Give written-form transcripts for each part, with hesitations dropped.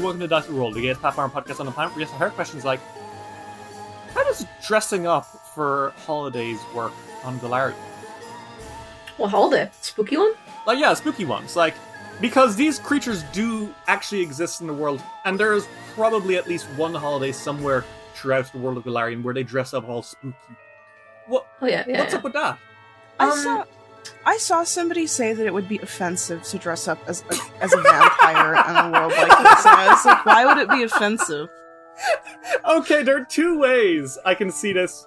Welcome to Dice the World, the gayest Pathfinder podcast on the planet. We answer her questions like, how does dressing up for holidays work on Galarian? What holiday? Spooky one? Like, yeah, spooky ones. Like, because these creatures do actually exist in the world, and there is probably at least one holiday somewhere throughout the world of Galarian where they dress up all spooky. What? Oh, yeah, what's up with that? I saw somebody say that it would be offensive to dress up as a vampire in a world like this, and I was like, why would it be offensive? Okay, there are two ways I can see this.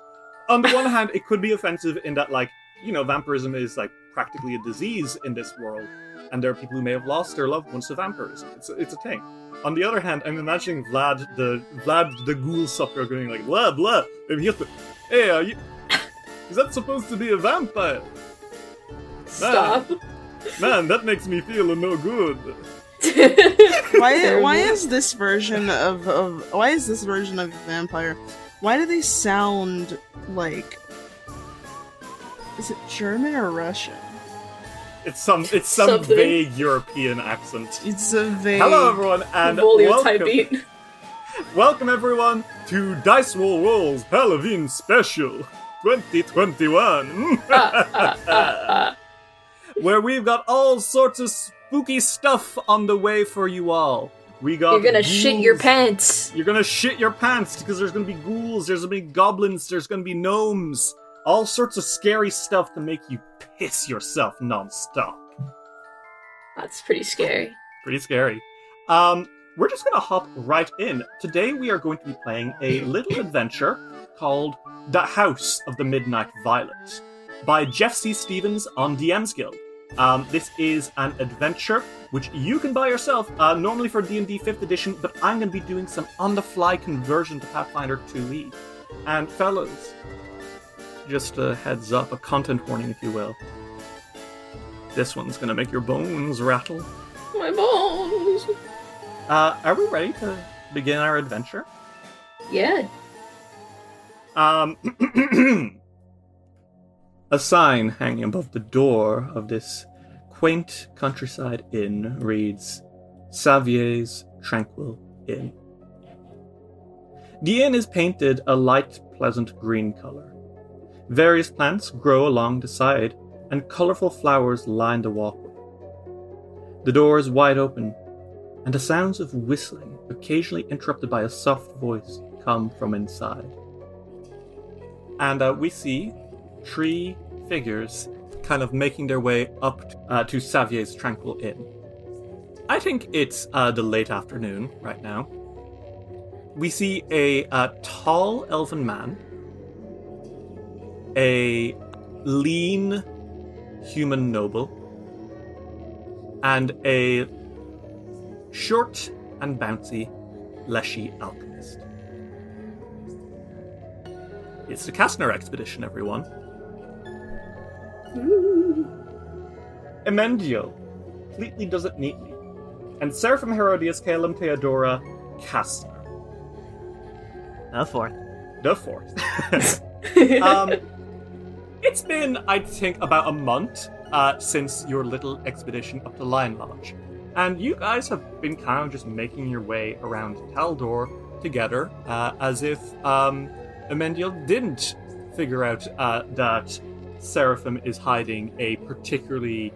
On the one hand, it could be offensive in that, like, you know, vampirism is, like, practically a disease in this world, and there are people who may have lost their loved ones to vampirism. It's a thing. On the other hand, I'm imagining Vlad the ghoul sucker going like, blah, blah, hey, are you... Is that supposed to be a vampire? Stop. Man, that makes me feel no good. Why is this version of vampire? Why do they sound like? Is it German or Russian? It's some Something. Vague European accent. It's a vague. Hello everyone and welcome. Welcome everyone to Dice Roll Roll's Halloween Special 2021. Where we've got all sorts of spooky stuff on the way for you all. You're gonna ghouls. Shit your pants. You're gonna shit your pants because there's gonna be ghouls, there's gonna be goblins, there's gonna be gnomes. All sorts of scary stuff to make you piss yourself non-stop. That's pretty scary. Pretty scary. We're just gonna hop right in. Today we are going to be playing a little adventure called The House of the Midnight Violet by Jeff C. Stevens on DMs Guild. This is an adventure which you can buy yourself, normally for D&D 5th edition, but I'm going to be doing some on-the-fly conversion to Pathfinder 2E. And fellas, just a heads up, a content warning, if you will. This one's going to make your bones rattle. My bones! Are we ready to begin our adventure? Yeah. A sign hanging above the door of this quaint countryside inn reads, Savier's Tranquil Inn. The inn is painted a light, pleasant green colour. Various plants grow along the side, and colourful flowers line the walkway. The door is wide open, and the sounds of whistling, occasionally interrupted by a soft voice, come from inside. And we see three figures kind of making their way up to Savier's Tranquil Inn. I think it's the late afternoon right now. We see a tall elven man, a lean human noble, and a short and bouncy leshy alchemist. It's the Kastner expedition, everyone. Ooh. Emendio completely does it neatly, and Seraphim Herodias Calum Theodora Kastner. The fourth. It's been, I think, about a month since your little expedition up to Lion Lodge, and you guys have been kind of just making your way around Taldor together, as if Emendio didn't figure out that Seraphim is hiding a particularly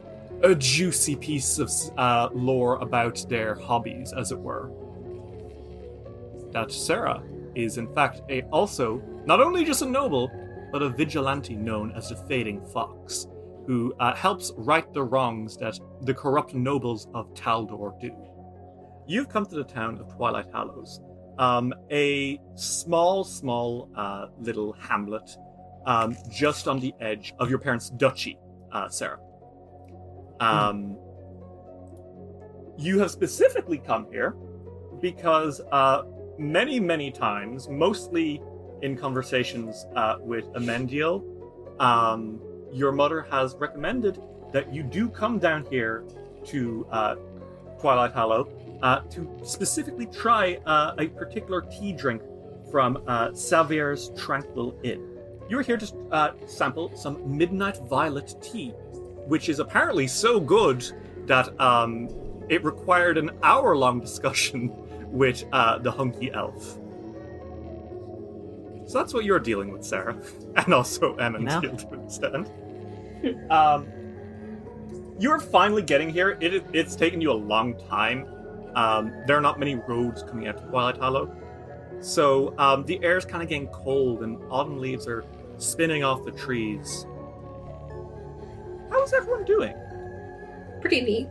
juicy piece of lore about their hobbies, as it were. That Sarah is, in fact, also not only just a noble, but a vigilante known as the Fading Fox, who helps right the wrongs that the corrupt nobles of Taldor do. You've come to the town of Twilight Hallows, a small little hamlet just on the edge of your parents' duchy, Sarah. You have specifically come here because many times, mostly in conversations with Amendiel, your mother has recommended that you do come down here to Twilight Hallow to specifically try a particular tea drink from Savier's Tranquil Inn. You're here to sample some Midnight Violet Tea, which is apparently so good that it required an hour-long discussion with the hunky elf. So that's what you're dealing with, Sarah, and also Emmons, no. To understand. You're finally getting here. It's taken you a long time. There are not many roads coming out to Twilight Hollow, so the air's kind of getting cold, and autumn leaves are spinning off the trees. How's everyone doing? Pretty neat.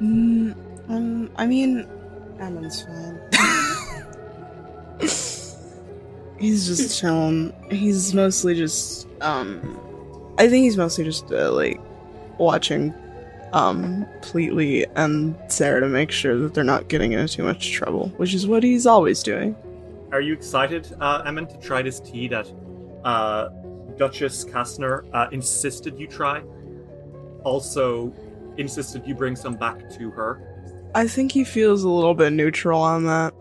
I mean, Emmons fine. He's just chilling. He's mostly just, I think he's mostly just, like, watching, Pleatly and Sarah to make sure that they're not getting into too much trouble, which is what he's always doing. Are you excited, Emmon, to try this tea that, Duchess Kastner, insisted you try? Also insisted you bring some back to her? I think he feels a little bit neutral on that.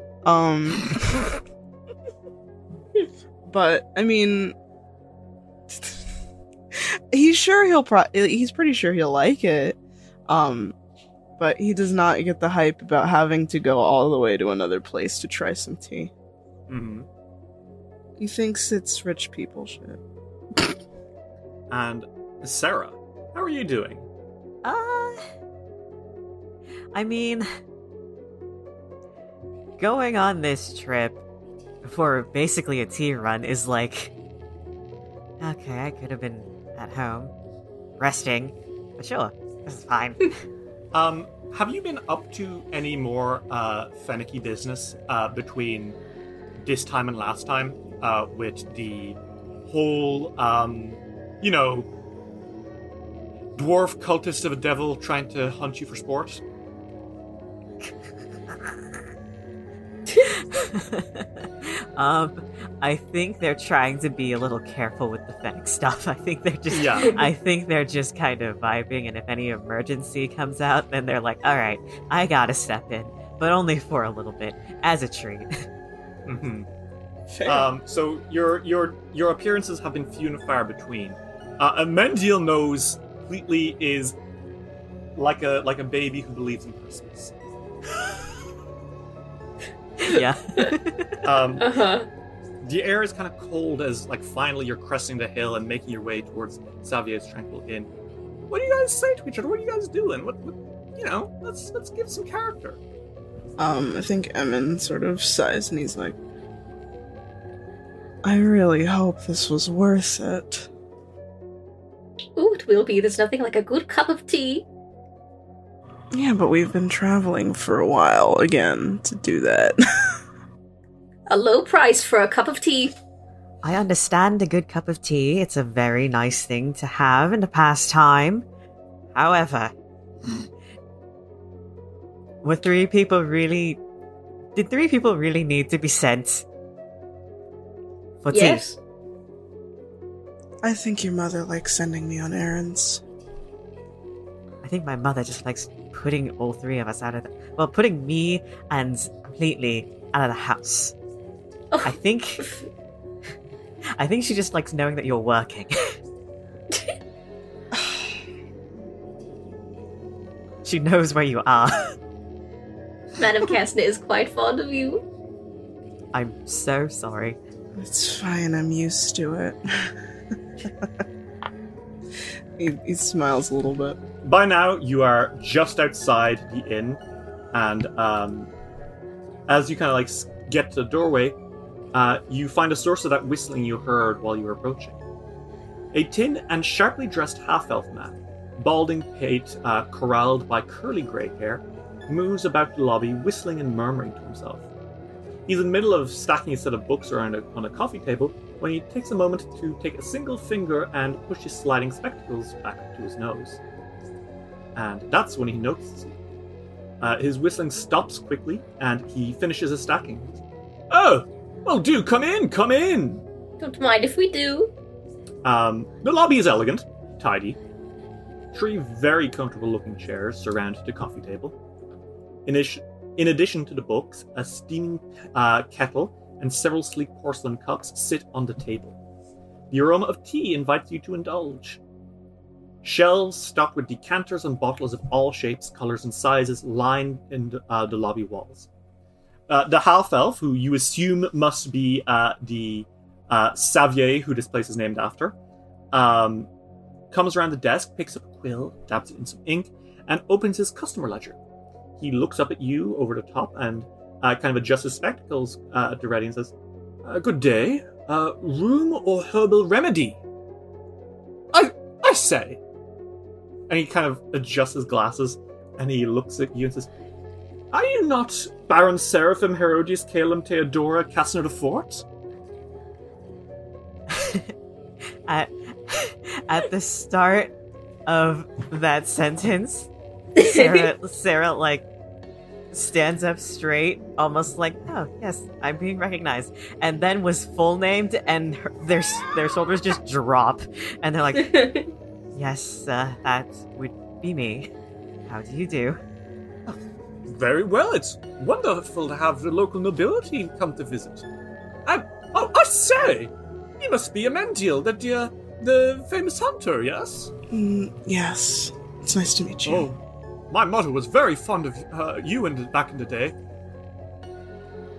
But, I mean, he's pretty sure he'll like it. But he does not get the hype about having to go all the way to another place to try some tea. Mm-hmm. He thinks it's rich people shit. And Sarah, how are you doing? I mean, going on this trip for basically a tea run is like, okay, I could have been at home, resting, but sure, this is fine. Have you been up to any more finicky business between this time and last time with the whole, dwarf cultist of a devil trying to hunt you for sport? I think they're trying to be a little careful with the fennec stuff. I think they're just kind of vibing, and if any emergency comes out, then they're like, all right, I gotta step in, but only for a little bit, as a treat. Mm-hmm. Sure. So your appearances have been few and far between. Amendiel knows Pleatly is like a baby who believes in Christmas. Yeah. The air is kind of cold as, like, finally you're cresting the hill and making your way towards Savier's Tranquil Inn. What do you guys say to each other? What are you guys doing? What let's give some character. I think Emmon sort of sighs and he's like, I really hope this was worth it. Oh, it will be. There's nothing like a good cup of tea. Yeah, but we've been traveling for a while again to do that. A low price for a cup of tea. I understand a good cup of tea. It's a very nice thing to have in the pastime. However, did three people really need to be sent for tea? Yes. I think your mother likes sending me on errands. I think my mother just likes putting all three of us out of putting me and completely out of the house. Oh. I think she just likes knowing that you're working. She knows where you are. Madam Kastner is quite fond of you. I'm so sorry. It's fine, I'm used to it. He smiles a little bit. By now, you are just outside the inn, and as you kind of like get to the doorway, you find a source of that whistling you heard while you were approaching. A tin and sharply dressed half-elf man, balding pate corralled by curly grey hair, moves about the lobby, whistling and murmuring to himself. He's in the middle of stacking a set of books around on a coffee table when he takes a moment to take a single finger and push his sliding spectacles back up to his nose. And that's when he notices you. His whistling stops quickly, and he finishes his stacking. Oh! Well, do come in! Come in! Don't mind if we do. The lobby is elegant, tidy. Three very comfortable-looking chairs surround the coffee table. In addition to the books, a steaming kettle and several sleek porcelain cups sit on the table. The aroma of tea invites you to indulge. Shelves stocked with decanters and bottles of all shapes, colours and sizes line the lobby walls. The half-elf, who you assume must be the Savier, who this place is named after, comes around the desk, picks up a quill, dabs it in some ink, and opens his customer ledger. He looks up at you over the top and kind of adjusts his spectacles at the ready and says, "Good day. Room or herbal remedy? I say." And he kind of adjusts his glasses and he looks at you and says, "Are you not Baron Seraphim, Herodias, Calum, Theodora, Cassandra the Fort?" At the start of that sentence, Sarah like stands up straight, almost like, "Oh yes, I'm being recognized," and then was full named, and their shoulders just drop, and they're like, "Yes, that would be me. How do you do?" "Oh, very well. It's wonderful to have the local nobility come to visit. I say, you must be Amentiel, the famous hunter, yes?" Yes. It's nice to meet you." "Oh. My mother was very fond of you back in the day."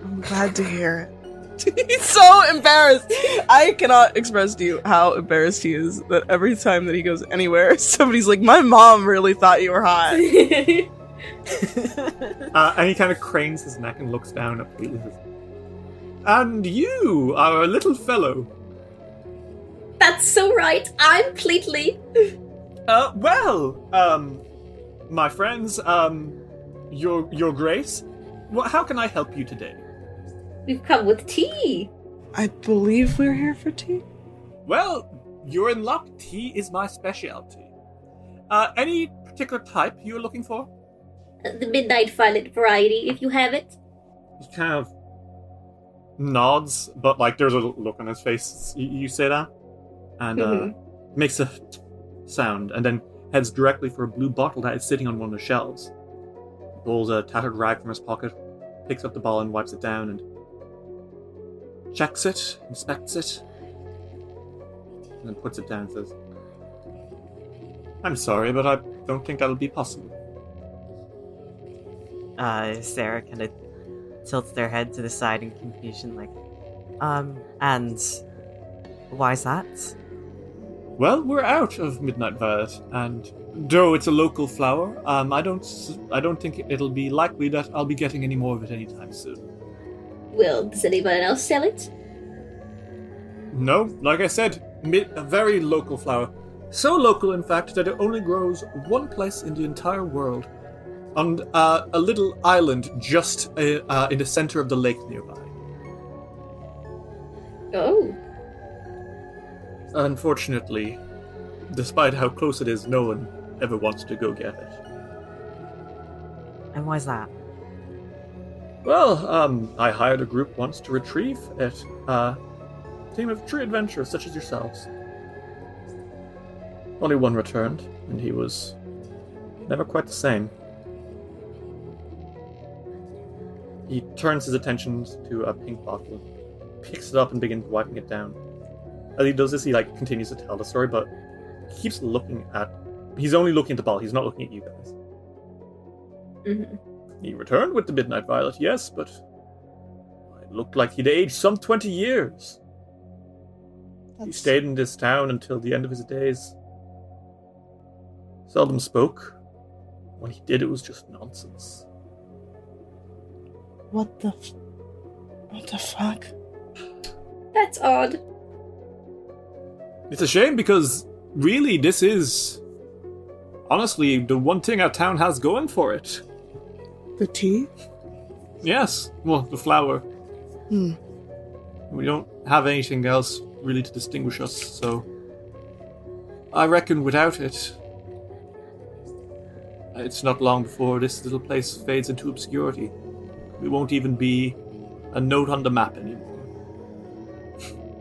I'm glad to hear it. He's so embarrassed. I cannot express to you how embarrassed he is that every time that he goes anywhere, somebody's like, "My mom really thought you were hot." And he kind of cranes his neck and looks down at Pete. "And you are a little fellow." "That's so right. I'm Pleatly." "My friends, your grace, how can I help you today?" "We've come with tea." "I believe we're here for tea." "Well, you're in luck. Tea is my specialty. Any particular type you're looking for?" "The Midnight Violet variety, if you have it." He kind of nods, but like there's a look on his face. You say that, and makes a sound, and then heads directly for a blue bottle that is sitting on one of the shelves. Pulls a tattered rag from his pocket, picks up the bottle and wipes it down and checks it, inspects it, and then puts it down and says, "I'm sorry, but I don't think that'll be possible." Sarah kind of tilts their head to the side in confusion, like, "And why's that?" "Well, we're out of Midnight Violet, and though it's a local flower, I don't think it'll be likely that I'll be getting any more of it anytime soon." "Well, does anyone else sell it?" "No, like I said, a very local flower. So local, in fact, that it only grows one place in the entire world, on a little island just in the center of the lake nearby." "Oh. Unfortunately, despite how close it is, no one ever wants to go get it." "And why's that?" "Well, I hired a group once to retrieve it. A team of true adventurers such as yourselves. Only one returned, and he was never quite the same." He turns his attention to a pink bottle, picks it up and begins wiping it down. As he does this, he like continues to tell the story, but keeps looking at... He's only looking at the ball. He's not looking at you guys. Mm-hmm. "He returned with the Midnight Violet, yes, but it looked like he'd aged some 20 years. He stayed in this town until the end of his days. Seldom spoke. When he did, it was just nonsense. What the fuck? That's odd. It's a shame because, really, this is, honestly, the one thing our town has going for it. The tea? Yes. Well, the flower. We don't have anything else really to distinguish us, so I reckon without it, it's not long before this little place fades into obscurity. We won't even be a note on the map anymore.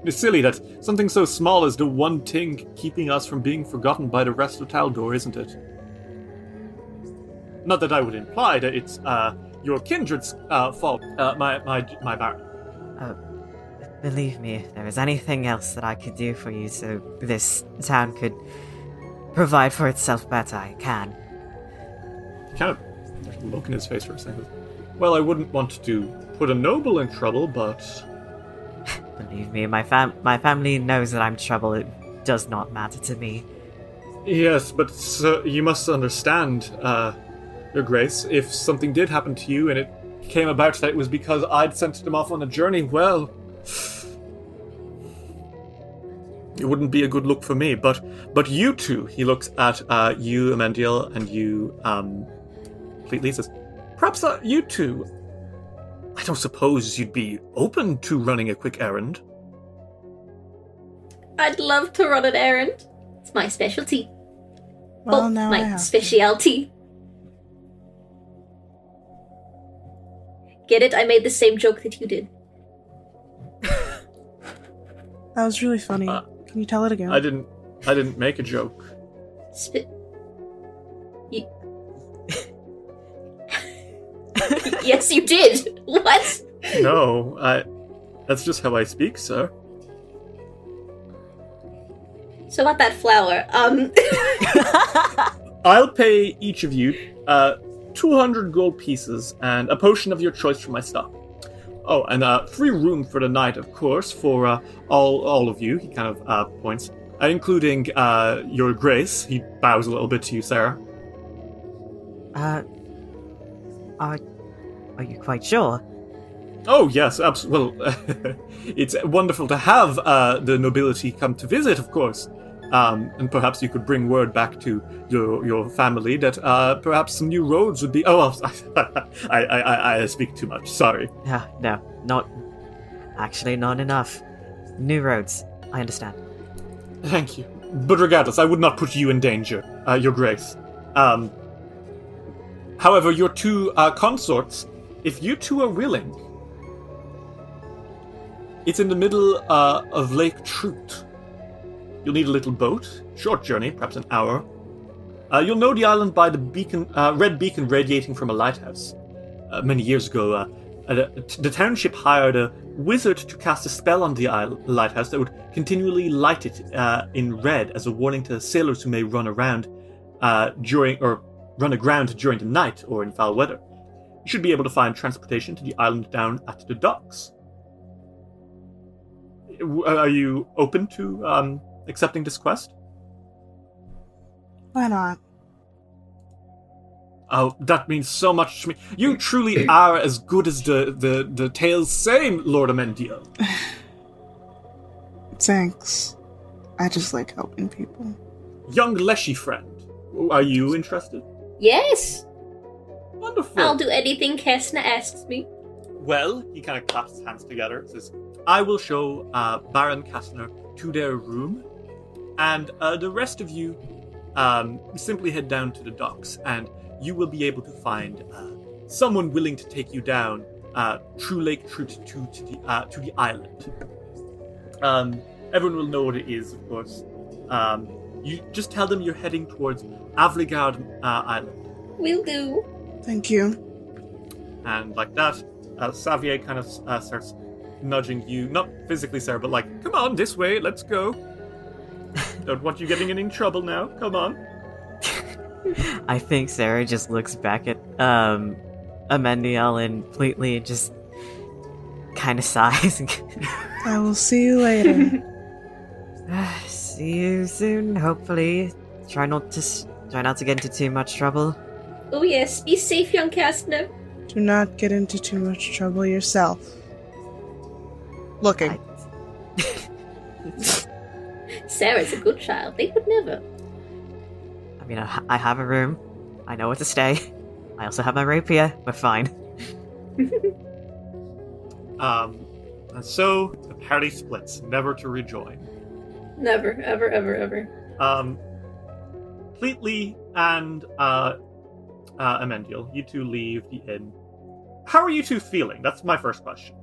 It's silly that something so small is the one thing keeping us from being forgotten by the rest of Taldor, isn't it? Not that I would imply that it's your kindred's fault, my Baron. Believe me, if there is anything else that I could do for you so this town could provide for itself better, I can. Kind of look in his face for a second. Well, I wouldn't want to put a noble in trouble, but... Believe me, my family knows that I'm trouble. It does not matter to me. Yes, but you must understand, Your Grace, if something did happen to you and it came about that it was because I'd sent them off on a journey, well... It wouldn't be a good look for me, but you two, he looks at you, Amandiel, and you, completely says, perhaps not you two. I don't suppose you'd be open to running a quick errand. I'd love to run an errand. It's my specialty. Well, now I have specialty. Get it? I made the same joke that you did. That was really funny. Can you tell it again? I didn't make a joke. Yes, you did. What? No, that's just how I speak, sir. So about that flower, I'll pay each of you 200 gold pieces and a potion of your choice from my stock. Oh, and free room for the night, of course, for all of you, he kind of points, including Your Grace. He bows a little bit to you, Sarah. Are you quite sure? Oh, yes, absolutely. Well, it's wonderful to have the nobility come to visit, of course. And perhaps you could bring word back to your family that perhaps some new roads would be... Oh, I speak too much, sorry. No, not... Actually, not enough. New roads, I understand. Thank you. But regardless, I would not put you in danger, Your Grace. However, your two consorts, if you two are willing... It's in the middle of Lake Trout. You'll need a little boat, short journey, perhaps an hour. You'll know the island by the beacon, red beacon radiating from a lighthouse. Many years ago, the township hired a wizard to cast a spell on the lighthouse that would continually light it in red as a warning to sailors who may run aground during the night or in foul weather. You should be able to find transportation to the island down at the docks. Are you open to... accepting this quest? Why not? Oh, that means so much to me. You truly are as good as the tales say, Lord Amendiel. Thanks. I just like helping people. Young Leshy friend, are you interested? Yes! Wonderful. I'll do anything Kessner asks me. Well, he kind of claps his hands together and says, I will show Baron Kessner to their room. And the rest of you simply head down to the docks, and you will be able to find someone willing to take you down through Lake Trout to the island. Everyone will know what it is, of course. You just tell them you're heading towards Avrigard Island. Will do. Thank you. And like that, Xavier kind of starts nudging you, not physically, Sarah, but like, come on, this way, let's go. Don't want you getting in trouble now. Come on. I think Sarah just looks back at Amendiel and completely just kind of sighs. I will see you later. See you soon, hopefully. Try not to get into too much trouble. Oh yes, be safe, young Kastner. Do not get into too much trouble yourself. Looking. Sarah's a good child. They would never. I mean, I have a room. I know where to stay. I also have my rapier. We're fine. And so the party splits, never to rejoin. Never, ever, ever, ever. Fleetly and Amendiel, you two leave the inn. How are you two feeling? That's my first question.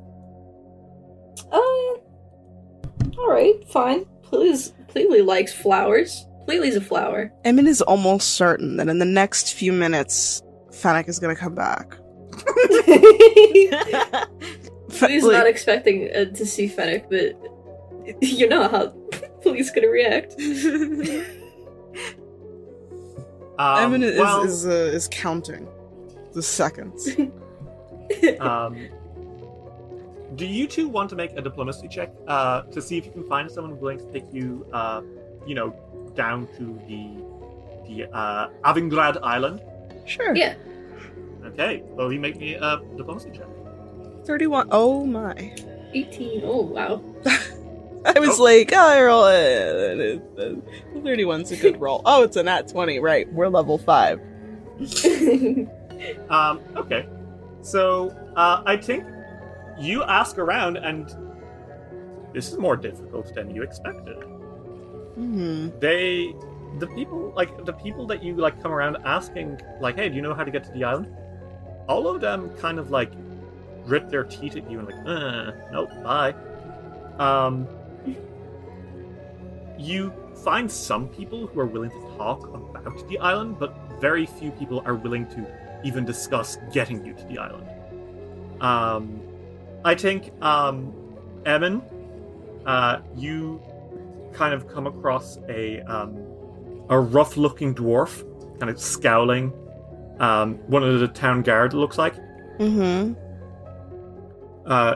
Alright, fine. Pleatly likes flowers. Pleatly's a flower. Emin is almost certain that in the next few minutes, Fennec is going to come back. Pleatly's not expecting to see Fennec, but you know how Pleatly's going to react. Emin is counting the seconds. Do you two want to make a diplomacy check to see if you can find someone willing to take you, down to the Avrigard Island? Sure. Yeah. Okay. Well, you make me a diplomacy check. 31. Oh my. 18. Oh wow. I was I roll it. 31's a good roll. Oh, it's a nat 20. Right. We're level 5. Okay. So I think. You ask around, and this is more difficult than you expected. Mm-hmm. The people that you come around asking, hey, do you know how to get to the island? All of them kind of grit their teeth at you and nope, bye. You find some people who are willing to talk about the island, but very few people are willing to even discuss getting you to the island. I think, Emin, you kind of come across a rough-looking dwarf, kind of scowling, one of the town guard, it looks like. Mm-hmm.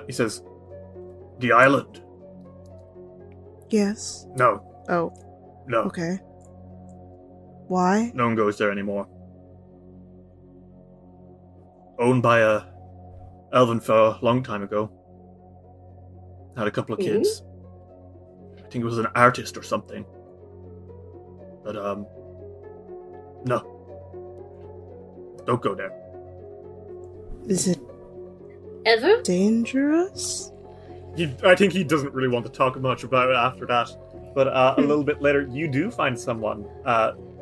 He says, "The island." Yes. No. Oh. No. Okay. Why? No one goes there anymore. Owned by a Elven fur, a long time ago. Had a couple of kids. Mm-hmm. I think it was an artist or something. But, no. Don't go there. Is it ever dangerous? I think he doesn't really want to talk much about it after that. But a little bit later, you do find someone,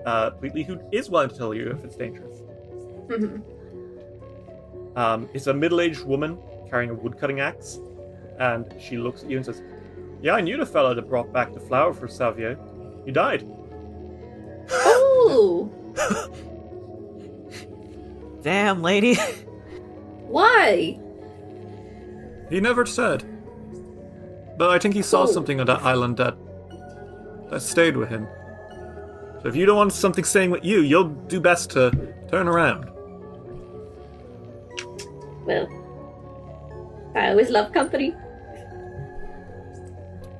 completely, who is willing to tell you if it's dangerous. Mm-hmm. It's a middle-aged woman carrying a woodcutting axe, and she looks at you and says, "Yeah, I knew the fellow that brought back the flower for Savier. He died." Oh! Damn, lady. Why? He never said. But I think he saw something on that island that stayed with him. So if you don't want something staying with you, you'll do best to turn around. Well, I always love company.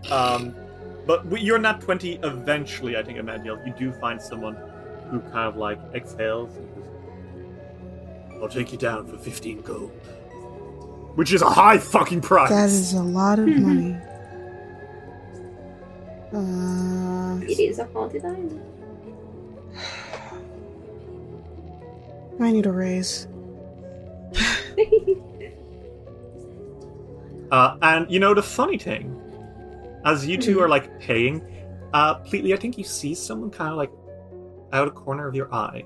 But you're not 20 eventually, I think, Amanda. You do find someone who kind of exhales. "I'll take you down for 15 gold. Which is a high fucking price. That is a lot of money. It is a haunted island. I need a raise. And the funny thing, as you two are paying, Pleatly, I think you see someone kind of out of the corner of your eye,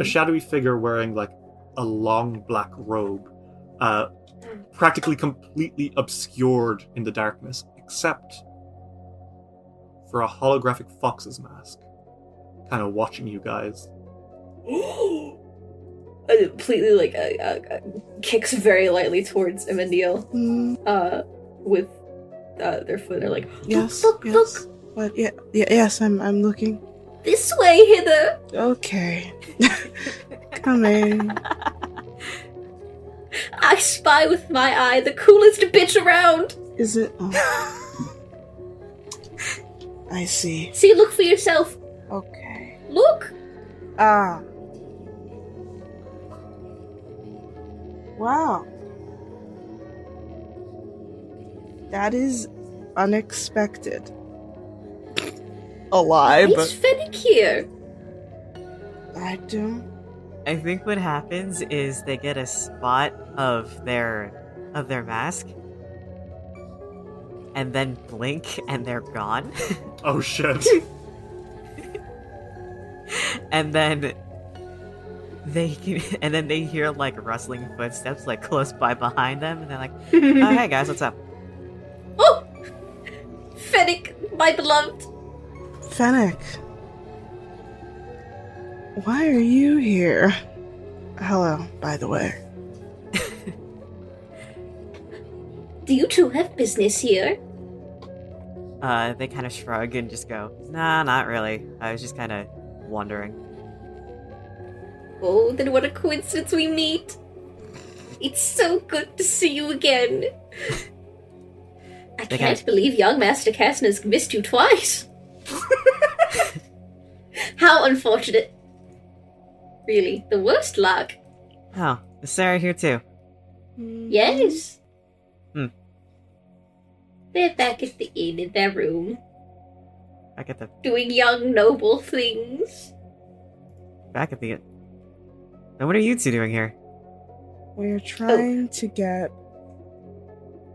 a shadowy figure wearing a long black robe, practically completely obscured in the darkness, except for a holographic fox's mask, kind of watching you guys. Completely kicks very lightly towards Amendiel with their foot. They're like, look. What? Yes, I'm looking. This way, hither. Okay. Coming. I spy with my eye the coolest bitch around. Is it? Oh. I see. See, look for yourself. Okay. Look. Ah. Wow. That is unexpected. Alive. It's Fennekier. I think what happens is they get a spot of their mask, and then blink, and they're gone. Oh shit! and then they hear like rustling footsteps like close by behind them, and they're like, "Oh hey guys, what's up?" Oh, Fennec, my beloved. Fennec. Why are you here? Hello, by the way. Do you two have business here? They kind of shrug and just go, nah, not really. I was just kind of wondering. Oh, then what a coincidence we meet. It's so good to see you again. I can't believe young Master Kastner's missed you twice. How unfortunate. Really, the worst luck. Oh, is Sarah here too? Yes. Hmm. They're back at the inn in their room. Back at the... doing young, noble things. Back at the inn. Now what are you two doing here? We're trying to get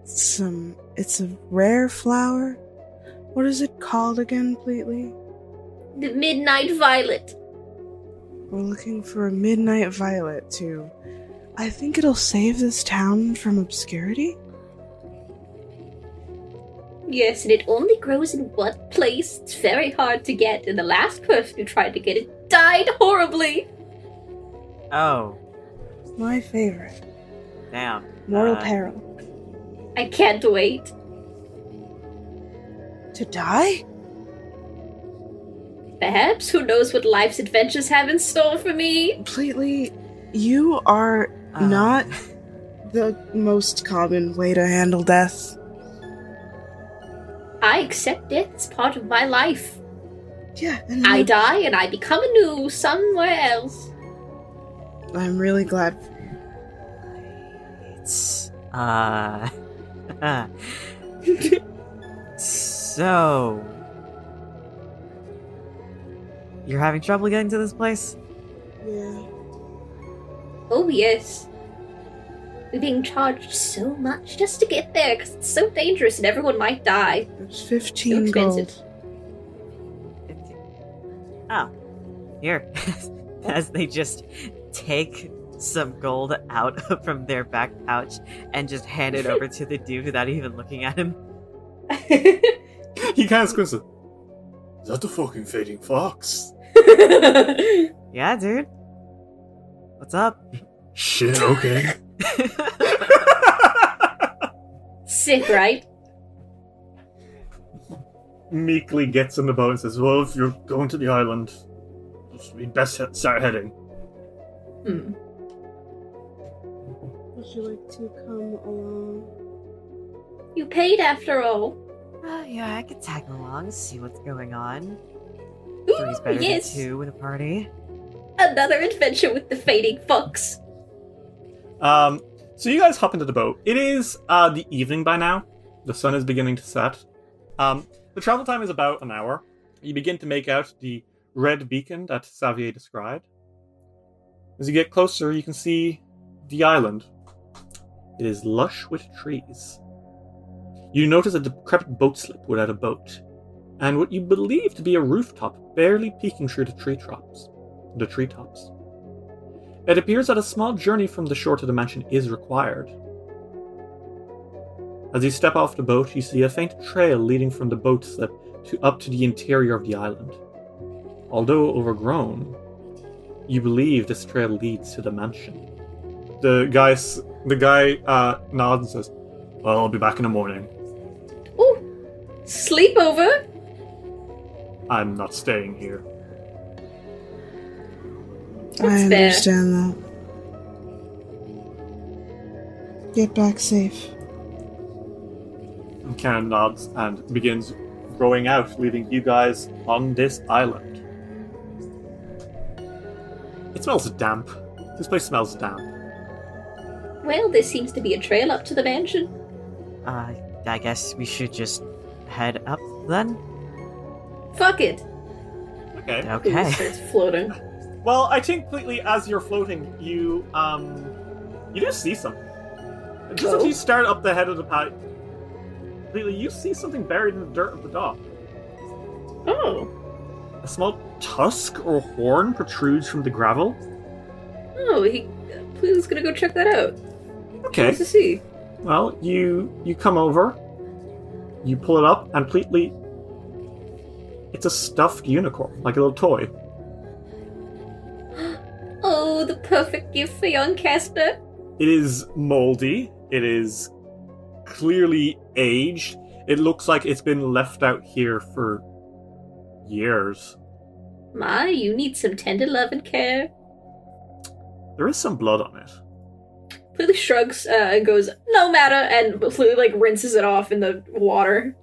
some... It's a rare flower. What is it called again, Pleatly? The Midnight Violet. We're looking for a Midnight Violet too. I think it'll save this town from obscurity. Yes, and it only grows in one place. It's very hard to get, and the last person who tried to get it died horribly. Oh. My favorite. Damn. Mortal peril. I can't wait. To die? Perhaps, who knows what life's adventures have in store for me? Completely, you are not the most common way to handle death. I accept death as part of my life. Yeah. And I die and I become anew somewhere else. I'm really glad for you. It's... So... You're having trouble getting to this place? Yeah. Oh, yes. We're being charged so much just to get there because it's so dangerous and everyone might die. It's 15 gold. 15. Oh. Here. As they just take some gold out from their back pouch and just hand it over to the dude without even looking at him. He kind of squints it. Is that the fucking fading fox? Yeah, dude. What's up? Shit, okay. Sick, right? Meekly gets in the boat and says, well, if you're going to the island, we'd best start heading. Hmm. Would you like to come along? You paid after all. Oh, yeah, I could tag along, see what's going on. Ooh, three's better than two with a party. Another adventure with the fading fox. So you guys hop into the boat. It is the evening by now. The sun is beginning to set. The travel time is about an hour. You begin to make out the red beacon that Savier described. As you get closer, you can see the island. It is lush with trees. You notice a decrepit boat slip without a boat, and what you believe to be a rooftop barely peeking through the treetops. It appears that a small journey from the shore to the mansion is required. As you step off the boat, you see a faint trail leading from the boat slip up to the interior of the island. Although overgrown, you believe this trail leads to the mansion. The guy nods and says, well, I'll be back in the morning. Sleepover? I'm not staying here. I understand that. Get back safe. Karen nods and begins growing out, leaving you guys on this island. It smells damp. This place smells damp. Well, there seems to be a trail up to the mansion. I guess we should just head up then? Fuck it! Okay. It starts floating. Well, I think completely as you're floating, you do see something. Just as you start up the head of the path, completely you see something buried in the dirt of the dock. Oh. A small tusk or horn protrudes from the gravel. Oh, Please gonna go check that out. Okay. Nice to see. Well, you come over, you pull it up, and completely it's a stuffed unicorn, like a little toy. Oh, the perfect gift for young Casper. It is moldy. It is clearly aged. It looks like it's been left out here for years. My, you need some tender love and care. There is some blood on it. Pluto shrugs and goes, "No matter," and Pluto rinses it off in the water.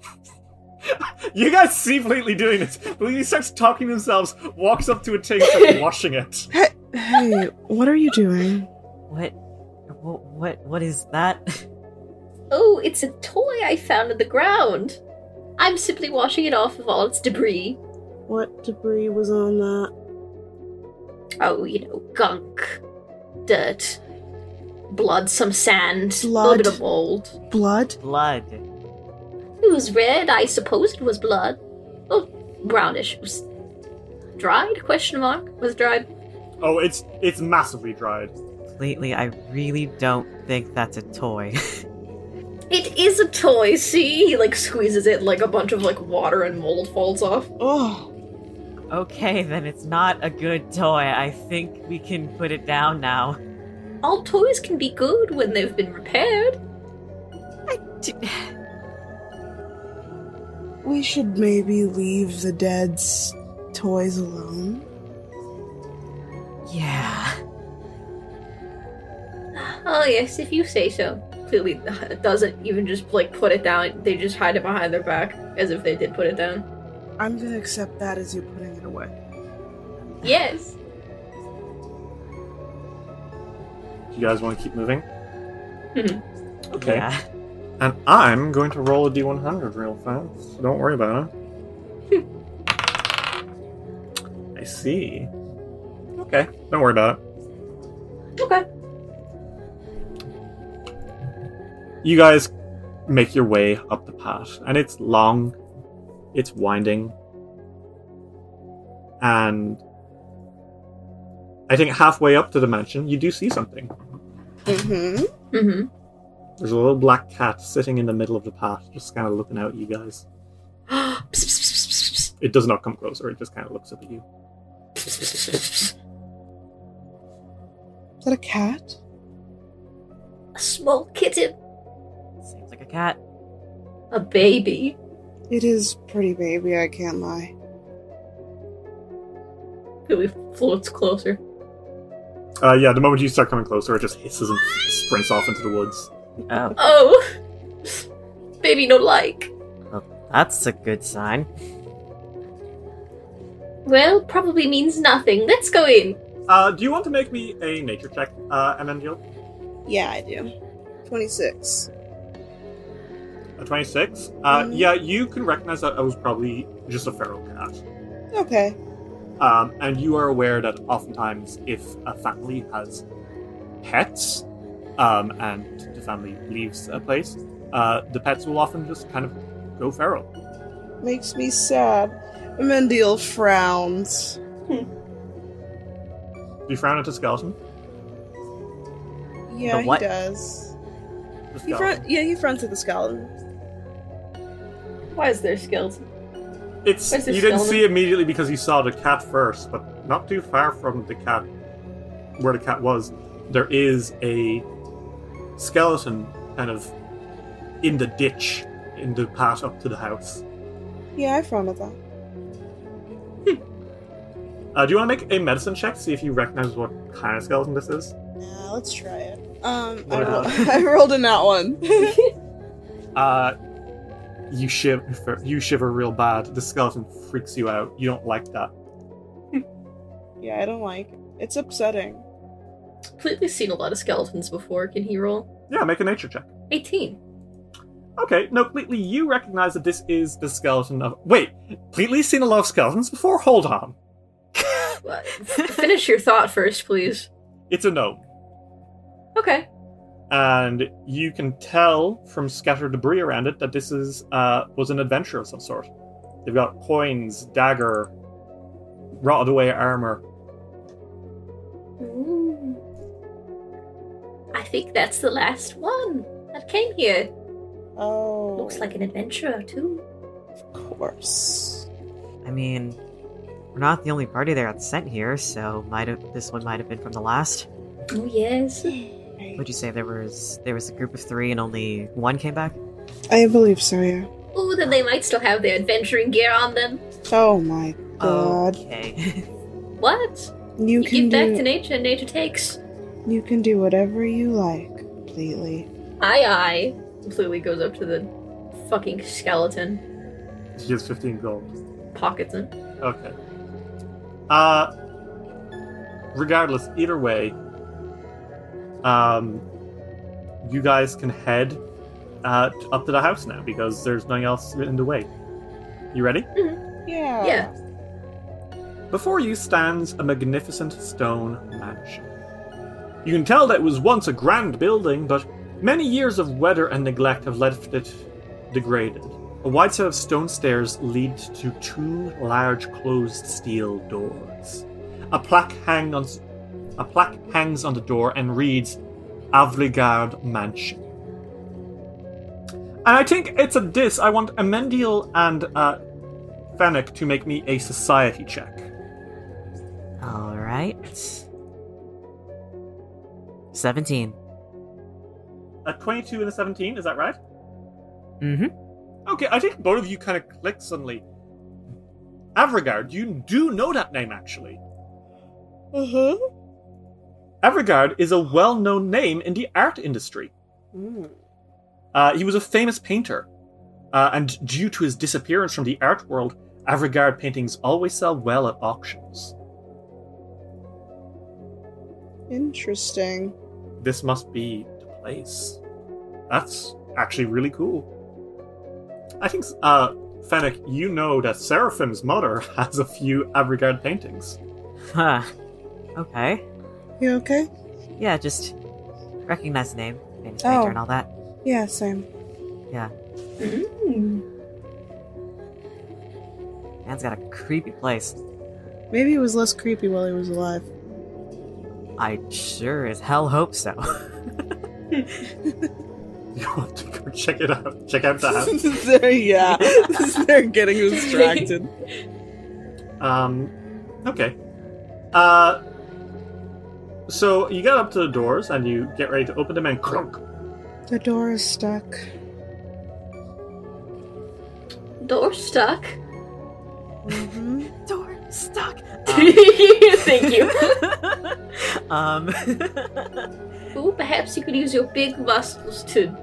You guys see Blately doing this. Blately starts talking to themselves, walks up to a tank, starts washing it. Hey, what are you doing? What is that? Oh, it's a toy I found in the ground. I'm simply washing it off of all its debris. What debris was on that? Oh, gunk. Dirt. Blood, some sand. Blood. A little bit of mold. Blood. It was red, I suppose it was blood. Oh, brownish. It was dried, Oh, it's massively dried. Lately, I really don't think that's a toy. It is a toy, see? He, squeezes it, a bunch of, water and mold falls off. Oh. Okay, then it's not a good toy. I think we can put it down now. All toys can be good when they've been repaired. We should maybe leave the dead's toys alone. Yeah. Oh, yes, if you say so. Clearly doesn't even just, put it down. They just hide it behind their back as if they did put it down. I'm going to accept that as you're putting it away. Yes. Do you guys want to keep moving? Mm-hmm. Okay. Yeah. And I'm going to roll a D100 real fast, so don't worry about it. I see. Okay, don't worry about it. Okay. You guys make your way up the path, and it's long, it's winding, and I think halfway up to the mansion, you do see something. Mm-hmm. Mm-hmm. There's a little black cat sitting in the middle of the path, just kind of looking out at you guys. It does not come closer, it just kind of looks up at you. Is that a cat? A small kitten. Seems like a cat. A baby. It is pretty baby, I can't lie. It floats closer. Yeah, the moment you start coming closer, it just hisses and sprints off into the woods. Oh. Baby no like. Well, that's a good sign. Well, probably means nothing. Let's go in. Do you want to make me a nature check, Amandil? Yeah, I do. 26. A 26? Yeah, you can recognize that I was probably just a feral cat. Okay. And you are aware that oftentimes if a family has pets... and the family leaves a place, the pets will often just kind of go feral. Makes me sad. Mendel frowns. Do you frown at the skeleton? Yeah, he does. The skeleton. He frowns at the skeleton. Why is there a skeleton? You didn't see immediately because you saw the cat first, but not too far from the cat, where the cat was, there is a skeleton kind of in the ditch in the path up to the house. Yeah, I found that. Do you want to make a medicine check to see if you recognize what kind of skeleton this is? Yeah, let's try it. I rolled a nat one. You shiver real bad. The skeleton freaks you out. You don't like that. Yeah, I don't like it. It's upsetting. Completely seen a lot of skeletons before. Can he roll? Yeah, make a nature check. 18. Okay, no, Pleatly, you recognize that this is the skeleton of... Wait, Pleatly's seen a lot of skeletons before? Hold on. Finish your thought first, please. It's a gnome. Okay. And you can tell from scattered debris around it that this is was an adventure of some sort. They've got coins, dagger, rotted away armor. Ooh. I think that's the last one that came here. Oh. Looks like an adventurer, too. Of course. I mean, we're not the only party there that's sent here, so this one might have been from the last. Oh, yes. Would you say there was a group of three and only one came back? I believe so, yeah. Oh, then they might still have their adventuring gear on them. Oh, my God. Okay. What? You can give back to nature, and nature takes. You can do whatever you like, completely. Aye. Completely goes up to the fucking skeleton. She has 15 gold. Pockets it. Okay. Regardless, either way, you guys can head up to the house now because there's nothing else in the way. You ready? Mm-hmm. Yeah. Before you stands a magnificent stone mansion. You can tell that it was once a grand building, but many years of weather and neglect have left it degraded. A wide set of stone stairs lead to two large closed steel doors. A plaque hangs on the door and reads, Avrigard Mansion. And I think it's a diss. I want Amendiel and Fennec to make me a society check. Alright. 17. A 22 and a 17, is that right? Mm-hmm. Okay, I think both of you kind of click suddenly. Avrigard, you do know that name, actually. Mm-hmm. Avrigard is a well-known name in the art industry. Mm. He was a famous painter. And due to his disappearance from the art world, Avrigard paintings always sell well at auctions. Interesting. This must be... place. That's actually really cool. I think, Fennec, you know that Seraphim's mother has a few Avrigard paintings. Huh. Okay. You okay? Yeah, just recognize the name. Famous painter and all that. Yeah, same. Yeah. Man's got a creepy place. Maybe it was less creepy while he was alive. I sure as hell hope so. You want to go check it out? Check out the house. They're getting distracted. Okay. So you get up to the doors and you get ready to open them, and clunk. The door is stuck. Door stuck. Mm-hmm. Door stuck. Thank you. Ooh, perhaps you could use your big muscles to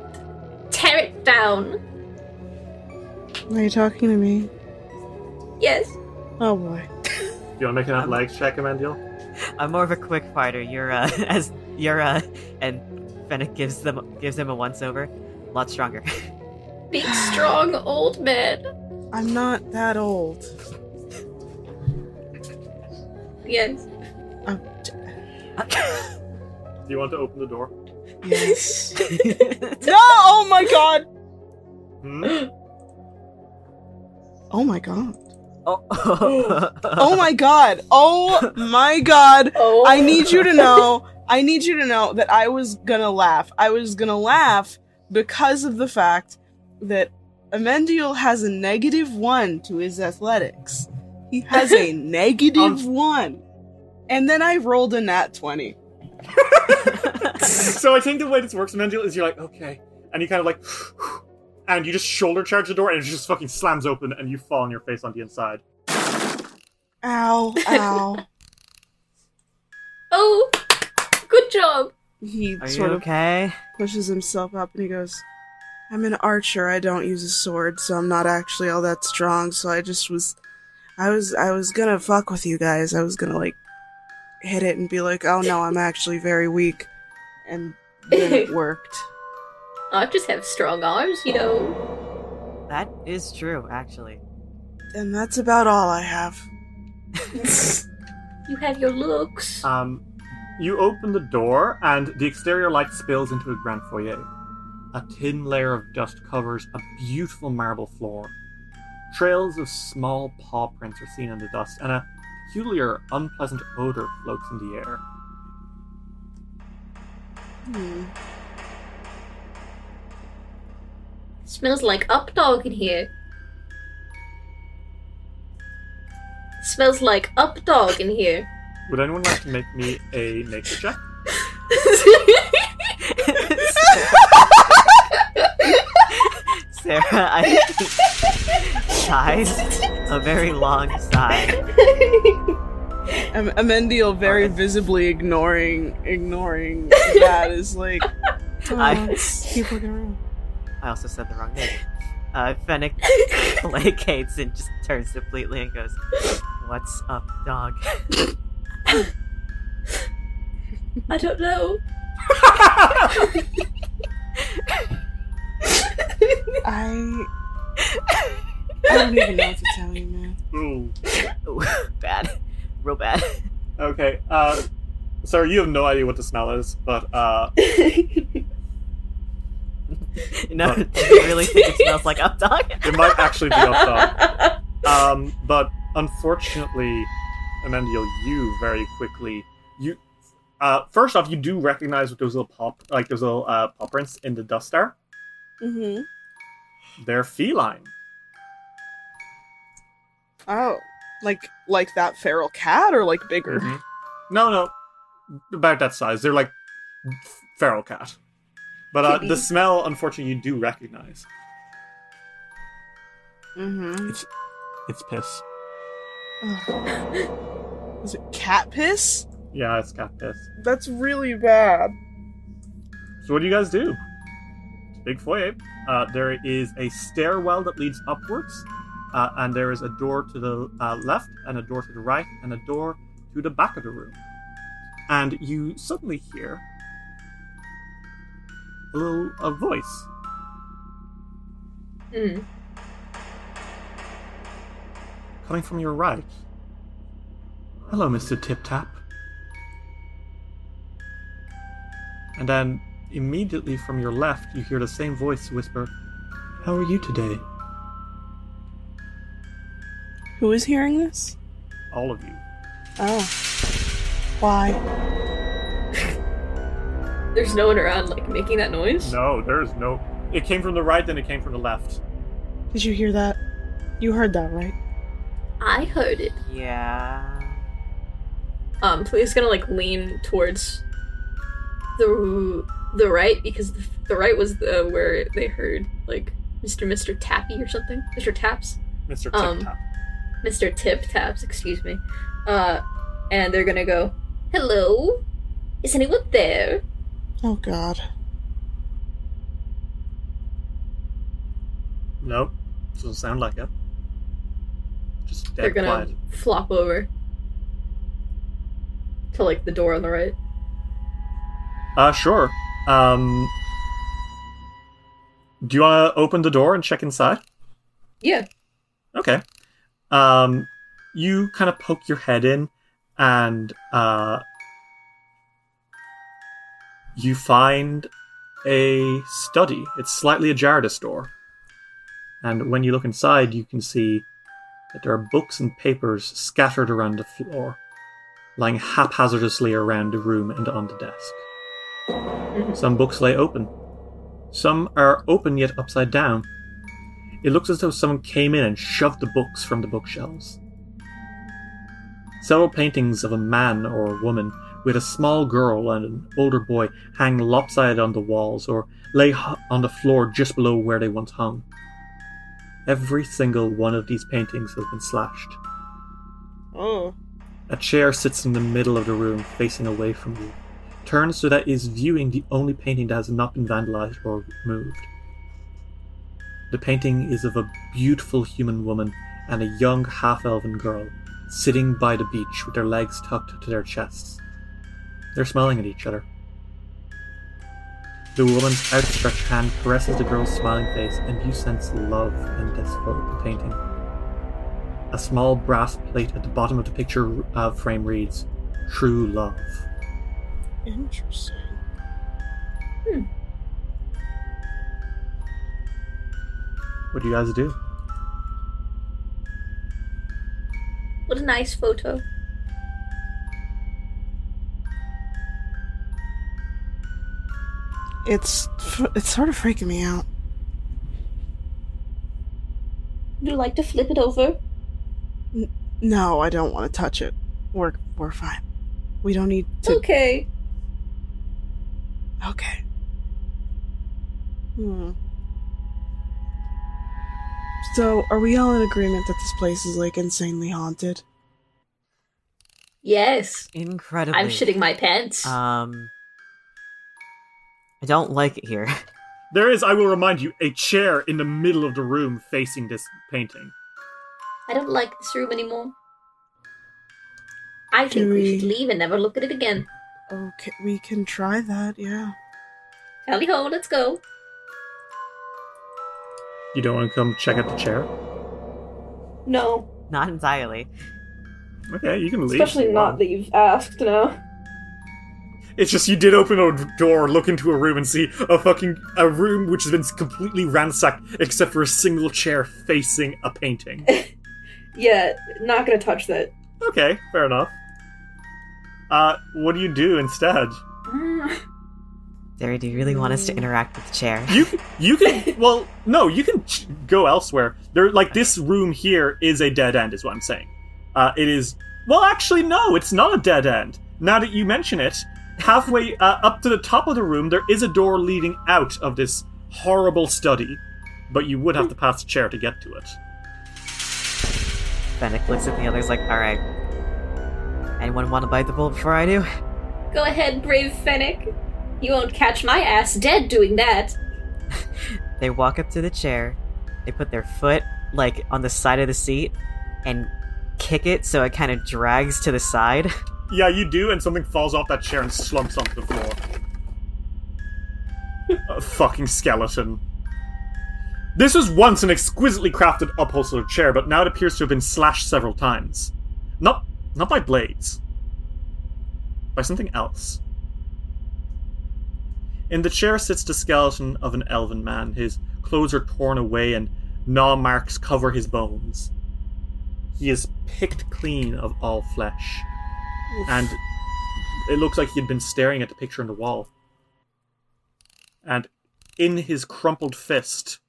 tear it down. Are you talking to me? Yes. Oh boy. You want to make an leg check, Amandiel? I'm more of a quick fighter. And Fennec gives him a once over. A lot stronger. Big strong old man. I'm not that old. Yes. Do you want to open the door? Yes. No! Oh my God! Oh my God. Oh. Oh my God. Oh my God. Oh. I need you to know that I was gonna laugh. Because of the fact that Amendiel has a -1 to his athletics. He has a -1. And then I rolled a nat 20. So I think the way this works, Amendiel, is you're like, okay. And you kind of like, and you just shoulder charge the door and it just fucking slams open and you fall on your face on the inside. Ow. Oh, good job. He sort of pushes himself up and he goes, I'm an archer, I don't use a sword, so I'm not actually all that strong, so I just was... I was gonna fuck with you guys, I was gonna, like, hit it and be like, oh no, I'm actually very weak, and then it worked. I just have strong arms, you know. That is true, actually. And that's about all I have. You have your looks. You open the door, and the exterior light spills into a grand foyer. A thin layer of dust covers a beautiful marble floor. Trails of small paw prints are seen in the dust, and a peculiar, unpleasant odor floats in the air. It smells like updog in here. Would anyone like to make me a nature check? Sarah, I sighed a very long sigh. Amendiel very visibly ignoring that is like... keep looking around. I also said the wrong name. Fennec placates and just turns completely and goes, "What's up, dog?" I don't know. I don't even know what to tell you, man. Ooh. Bad. Real bad. Okay, sorry, you have no idea what the smell is, but, No, do you really think it smells like updog? It might actually be updog. But unfortunately, Amendiel, you very quickly... first off, you do recognize what those little paw prints in the dust are. Mm-hmm. They're feline. Oh. Like that feral cat, or like bigger? Mm-hmm. No. About that size. They're like feral cat. But the smell, unfortunately, you do recognize. Mm-hmm. It's piss. Is it cat piss? Yeah, it's cat piss. That's really bad. So what do you guys do? Big foyer. There is a stairwell that leads upwards, and there is a door to the left, and a door to the right, and a door to the back of the room. And you suddenly hear a voice. Coming from your right. "Hello, Mr. Tip-Tap." And then, immediately from your left, you hear the same voice whisper, "How are you today?" Who is hearing this? All of you. Oh. Why? There's no one around, like, making that noise? No, there's no... It came from the right, then it came from the left. Did you hear that? You heard that, right? I heard it. Yeah. Please gonna, like, lean towards... The right, because the right was where they heard, like, Mr. Tappy or something. Mr. Taps. Mr. Tip-Tap. Mr. Tip-Taps, excuse me. And they're gonna go, "Hello? Is anyone there?" Oh, God. Nope. Doesn't sound like it. Just dead. They're gonna flop over to, like, the door on the right. Sure. Do you want to open the door and check inside? Yeah. Okay. You kind of poke your head in, and you find a study. It's slightly ajar, this door. And when you look inside, you can see that there are books and papers scattered around the floor, lying haphazardly around the room and on the desk. Some books lay open. Some are open yet upside down. It looks as though someone came in and shoved the books from the bookshelves. Several paintings of a man or a woman with a small girl and an older boy hang lopsided on the walls or lay on the floor just below where they once hung. Every single one of these paintings has been slashed. Oh. A chair sits in the middle of the room, facing away from you. Turns so that is viewing the only painting that has not been vandalized or moved. The painting is of a beautiful human woman and a young half-elven girl sitting by the beach with their legs tucked to their chests. They're smiling at each other. The woman's outstretched hand caresses the girl's smiling face, and you sense love in this painting. A small brass plate at the bottom of the picture frame reads, "True Love." Interesting. What do you guys do? What a nice photo. It's sort of freaking me out. Would you like to flip it over? No, I don't want to touch it. We're fine. We don't need to... Okay. So, are we all in agreement that this place is, like, insanely haunted? Yes. Incredibly. I'm shitting my pants. I don't like it here. There is, I will remind you, a chair in the middle of the room facing this painting. I don't like this room anymore. I think we should leave and never look at it again. Okay, we can try that, yeah. Tally ho, let's go. You don't want to come check out the chair? No. Not entirely. Okay, you can leave. Especially not that you've asked now. It's just you did open a door, look into a room, and see a room which has been completely ransacked except for a single chair facing a painting. Yeah, not gonna touch that. Okay, fair enough. What do you do instead? Derry, do you really want us to interact with the chair? You can... Well, no, you can go elsewhere. This room here is a dead end, is what I'm saying. It is... Well, actually, no, it's not a dead end. Now that you mention it, halfway up to the top of the room, there is a door leading out of this horrible study, but you would have to pass the chair to get to it. Fennec looks at the others like, alright. Anyone want to bite the bullet before I do? Go ahead, brave Fennec. You won't catch my ass dead doing that. They walk up to the chair, they put their foot, like, on the side of the seat, and kick it so it kind of drags to the side. Yeah, you do, and something falls off that chair and slumps onto the floor. A fucking skeleton. This was once an exquisitely crafted upholstered chair, but now it appears to have been slashed several times. Not by blades. By something else. In the chair sits the skeleton of an elven man. His clothes are torn away and gnaw marks cover his bones. He is picked clean of all flesh. Oof. And it looks like he'd been staring at the picture on the wall. And in his crumpled fist,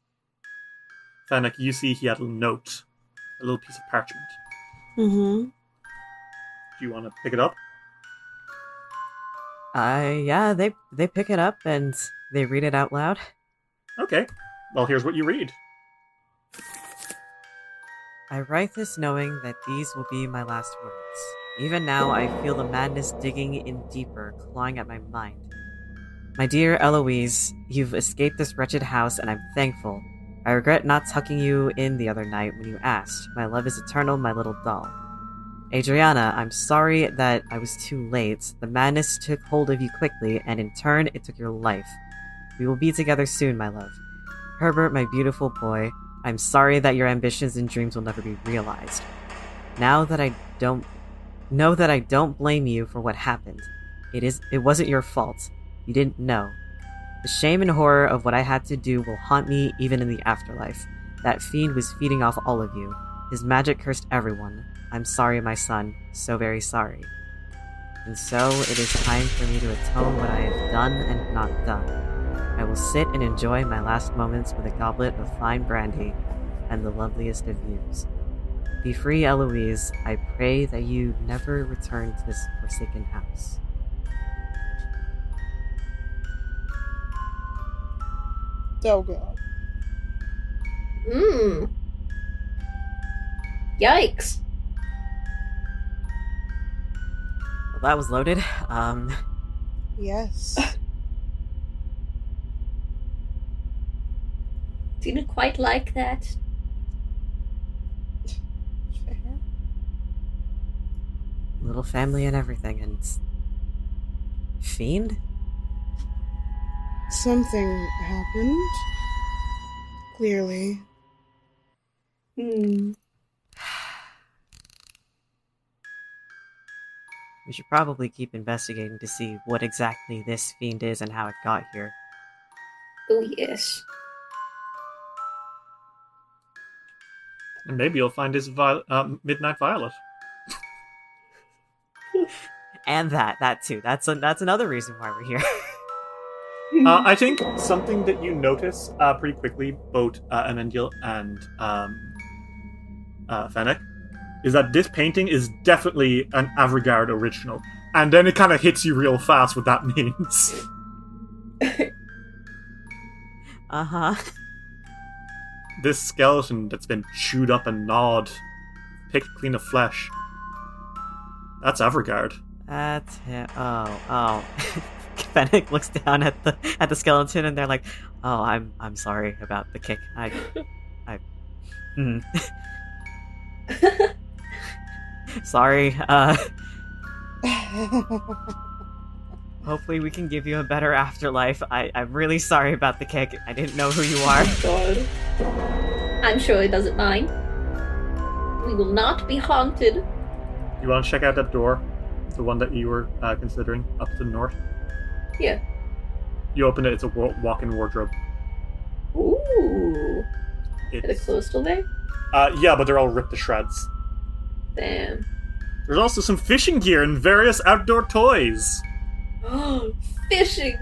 Fennec, you see he had a note. A little piece of parchment. Mm-hmm. Do you want to pick it up? Yeah, they pick it up and they read it out loud. Okay. Well, here's what you read. I write this knowing that these will be my last words. Even now, I feel the madness digging in deeper, clawing at my mind. My dear Eloise, you've escaped this wretched house, and I'm thankful. I regret not tucking you in the other night when you asked. My love is eternal, my little doll. Adriana, I'm sorry that I was too late. The madness took hold of you quickly, and in turn, it took your life. We will be together soon, my love. Herbert, my beautiful boy, I'm sorry that your ambitions and dreams will never be realized. Now that I don't... Know that I don't blame you for what happened. It wasn't your fault. You didn't know. The shame and horror of what I had to do will haunt me even in the afterlife. That fiend was feeding off all of you. His magic cursed everyone. I'm sorry, my son. So very sorry. And so, it is time for me to atone what I have done and not done. I will sit and enjoy my last moments with a goblet of fine brandy and the loveliest of views. Be free, Eloise. I pray that you never return to this forsaken house. So good. Yikes. Well, that was loaded. Yes. didn't quite like that. Little family and everything, and fiend? Something happened. Clearly. We should probably keep investigating to see what exactly this fiend is and how it got here. Oh, yes. And maybe you'll find his Midnight Violet. And that too. That's another reason why we're here. I think something that you notice pretty quickly, both Amendil and Fennec, is that this painting is definitely an Avrigard original. And then it kind of hits you real fast what that means. Uh-huh. This skeleton that's been chewed up and gnawed, picked clean of flesh. That's Avrigard. That's him. Oh. Fennec looks down at the skeleton, and they're like, "Oh, I'm sorry about the kick. Sorry. Hopefully, we can give you a better afterlife. I'm really sorry about the kick. I didn't know who you are. Oh God. I'm sure he doesn't mind. We will not be haunted. You want to check out that door, the one that you were considering up to the north? Yeah. You open it, it's a walk-in wardrobe. Ooh. Is it closed till there? Yeah, but they're all ripped to shreds. Damn. There's also some fishing gear and various outdoor toys. Oh, fishing!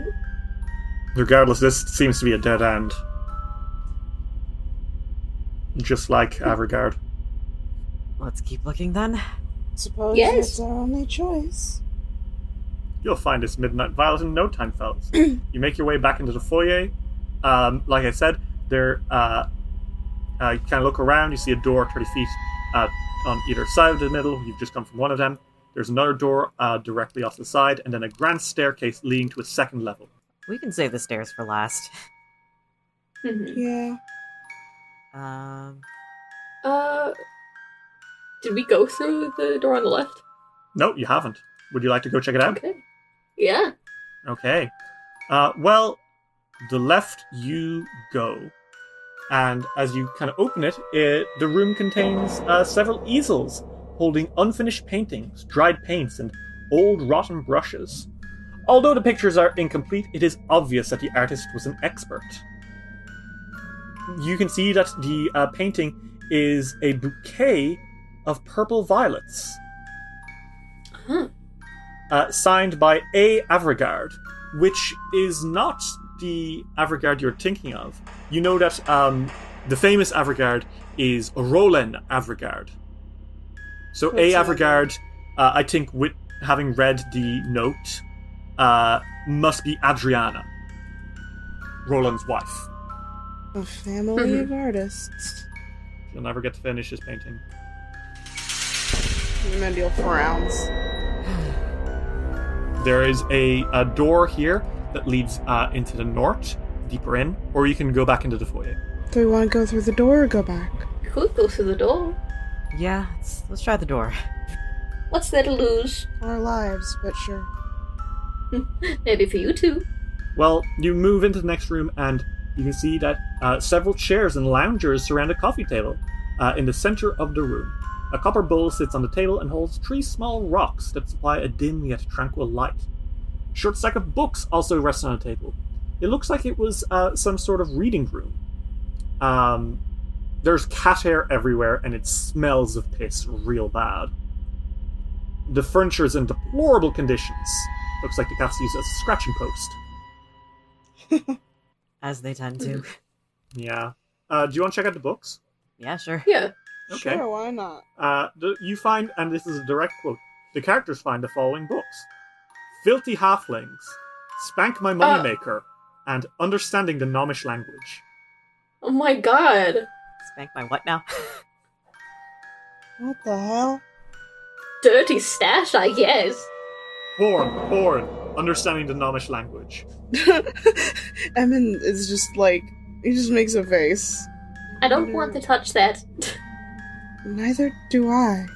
Regardless, this seems to be a dead end. Just like Avrigard. Let's keep looking then. Suppose that's our only choice. You'll find this Midnight Violet in no time, fellas. You make your way back into the foyer. Like I said, there. You kind of look around. You see a door 30 feet on either side of the middle. You've just come from one of them. There's another door directly off the side, and then a grand staircase leading to a second level. We can save the stairs for last. Yeah. Did we go through the door on the left? No, you haven't. Would you like to go check it out? Okay. Yeah. Okay. Well, the left you go. And as you kind of open it, the room contains several easels holding unfinished paintings, dried paints, and old rotten brushes. Although the pictures are incomplete, it is obvious that the artist was an expert. You can see that the painting is a bouquet of purple violets. Huh. Signed by A. Avrigard, which is not the Avrigard you're thinking of. You know that the famous Avrigard is Roland Avrigard. So what's A. Avrigard, I think, with having read the note, must be Adriana, Roland's wife. A family of artists. You'll never get to finish his painting. Mendel frowns. There is a door here that leads into the north, deeper in, or you can go back into the foyer. Do we want to go through the door or go back? We could go through the door. Yeah, let's try the door. What's there to lose? Our lives, but sure. Maybe for you too. Well, you move into the next room and you can see that several chairs and loungers surround a coffee table in the center of the room. A copper bowl sits on the table and holds three small rocks that supply a dim yet tranquil light. A short stack of books also rests on the table. It looks like it was some sort of reading room. There's cat hair everywhere, and it smells of piss real bad. The furniture is in deplorable conditions. Looks like the cats use a scratching post. As they tend to. Yeah. Do you want to check out the books? Yeah, sure. Yeah. Okay. Sure, why not? You find, and this is a direct quote, the characters find the following books. Filthy Halflings, Spank My Moneymaker, and Understanding the Gnomish Language. Oh my god. Spank my what now? What the hell? Dirty stash, I guess. Porn, Understanding the Gnomish Language. Emin is just like, He just makes a face. I don't want to touch that. Neither do I.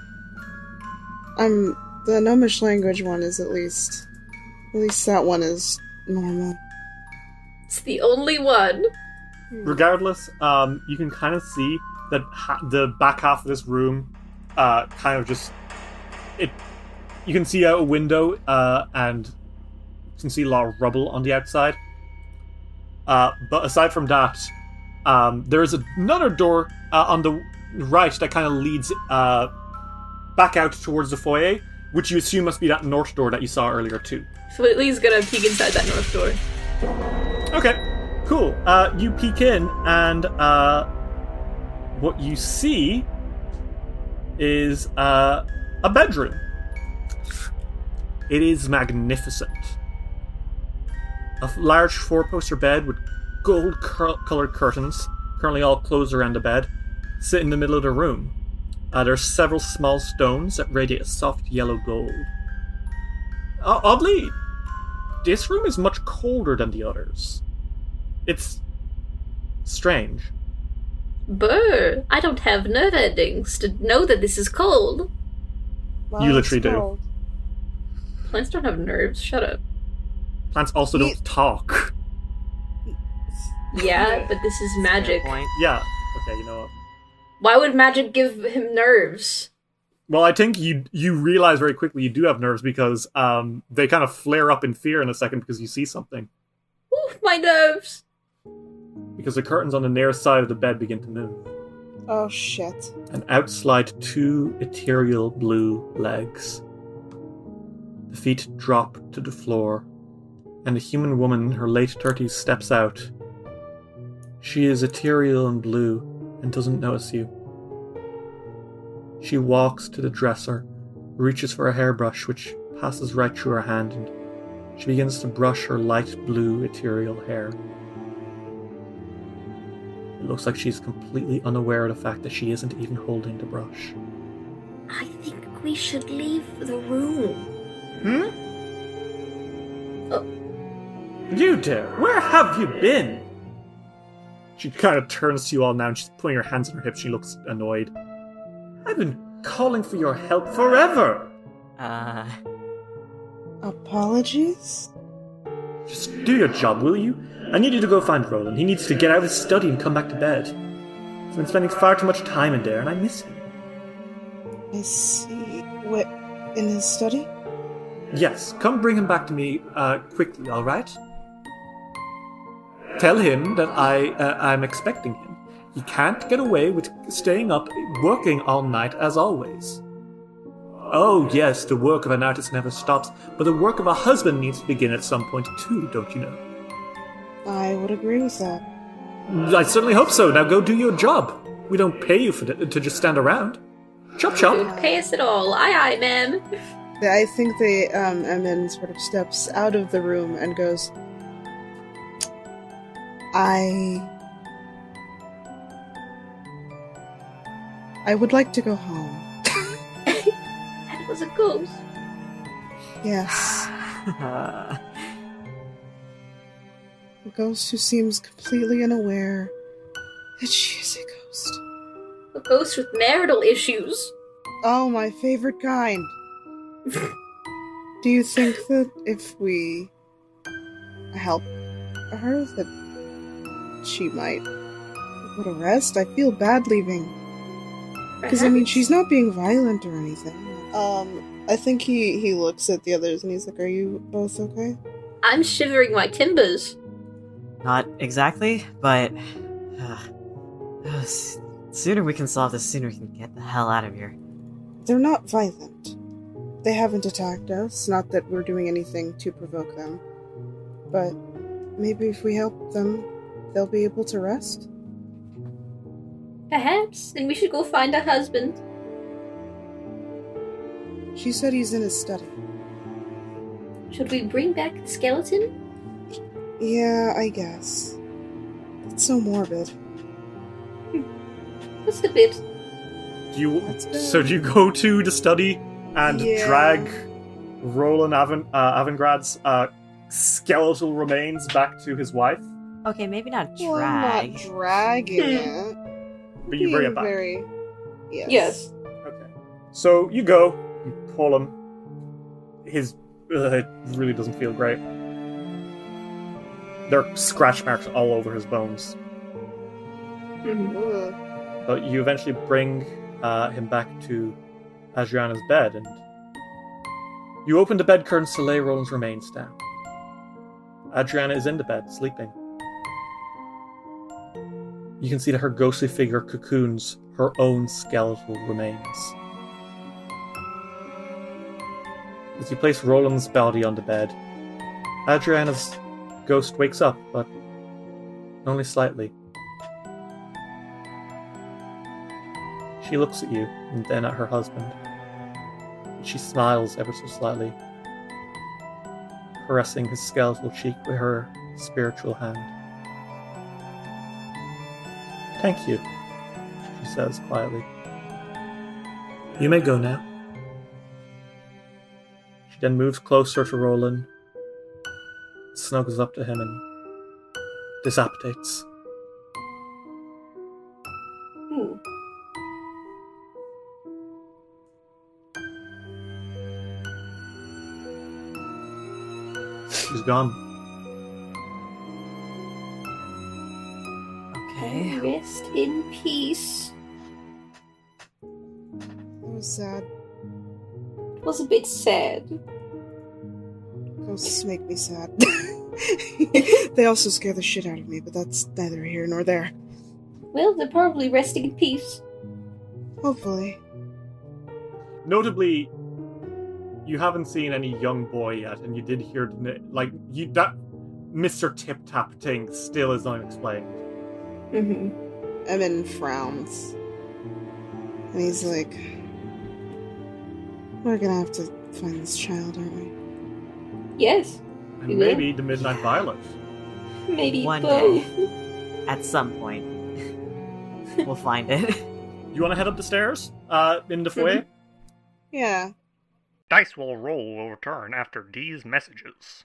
The Gnomish language one is at least that one is normal. It's the only one. Regardless, you can kind of see that the back half of this room kind of just... You can see out a window and you can see a lot of rubble on the outside. But aside from that, there is another door on the right that kind of leads back out towards the foyer, which you assume must be that north door that you saw earlier too. So at least gonna peek inside that north door. Okay, cool. You peek in, and what you see is a bedroom. It is magnificent. A large four-poster bed with gold-coloured curtains, currently all closed around the bed, sit in the middle of the room. There are several small stones that radiate soft yellow gold. Oddly, this room is much colder than the others. It's strange. Brr, I don't have nerve endings to know that this is cold. Well, you literally do. Plants don't have nerves, shut up. Plants also don't talk. Yeah, but this is magic. Yeah, okay, you know what? Why would magic give him nerves? Well, I think you realize very quickly you do have nerves because they kind of flare up in fear in a second because you see something. Oof, my nerves! Because the curtains on the nearest side of the bed begin to move. Oh, shit. And out slide two ethereal blue legs. The feet drop to the floor, and a human woman in her late 30s steps out. She is ethereal and blue and doesn't notice you. She walks to the dresser, reaches for a hairbrush which passes right through her hand, and she begins to brush her light blue ethereal hair. It looks like she's completely unaware of the fact that she isn't even holding the brush. I think we should leave the room. You dear, where have you been? She kind of turns to you all now and she's putting her hands on her hips. She looks annoyed. I've been calling for your help forever. Apologies? Just do your job, will you? I need you to go find Roland. He needs to get out of his study and come back to bed. He's been spending far too much time in there and I miss him. I see. What, in his study? Yes, come bring him back to me quickly, all right? Tell him that I'm expecting him. He can't get away with staying up working all night as always. Oh yes, the work of an artist never stops, but the work of a husband needs to begin at some point too, don't you know? I would agree with that. I certainly hope so. Now go do your job. We don't pay you for to just stand around. Chop chop. You don't pay us at all. Aye aye, ma'am. I think the Emin sort of steps out of the room and goes, I would like to go home. That was a ghost. Yes. A ghost who seems completely unaware that she is a ghost. A ghost with marital issues. Oh, my favorite kind. Do you think that if we help her, that she might put a rest? I feel bad leaving. Because, I mean, she's not being violent or anything. I think he looks at the others and he's like, are you both okay? I'm shivering my timbers. Not exactly, but... sooner we can solve this, sooner we can get the hell out of here. They're not violent. They haven't attacked us, not that we're doing anything to provoke them. But maybe if we help them, they'll be able to rest? Perhaps, and we should go find our husband. She said he's in his study. Should we bring back the skeleton? Yeah, I guess. It's so morbid. Just a bit. Do you go to the study? And drag Roland Avangrad's skeletal remains back to his wife? Okay, maybe not drag. Well, I'm not dragging it. But you bring it back. Very... Yes. Okay. So you go, you pull him. His it really doesn't feel great. There are scratch marks all over his bones. Mm-hmm. But you eventually bring him back to Adriana's bed, and you open the bed curtains to lay Roland's remains down. Adriana is in the bed, sleeping. You can see that her ghostly figure cocoons her own skeletal remains. As you place Roland's body on the bed, Adriana's ghost wakes up, but only slightly. She looks at you, and then at her husband. She smiles ever so slightly, caressing his skeletal cheek with her spiritual hand. "Thank you," she says quietly. "You may go now." She then moves closer to Roland, snuggles up to him, and dissipates. She's gone. Okay. Rest in peace. It was sad. It was a bit sad. Ghosts make me sad. They also scare the shit out of me, but that's neither here nor there. Well, they're probably resting in peace. Hopefully. Notably, you haven't seen any young boy yet, and you did hear that Mr. Tip-Tap thing still is unexplained. Mm-hmm. Evan frowns, and he's like, "We're gonna have to find this child, aren't we?" Yes. And maybe the Midnight Violet. Maybe one both. Day, at some point, we'll find it. You want to head up the stairs in the foyer? Yeah. Dice will roll will return after these messages.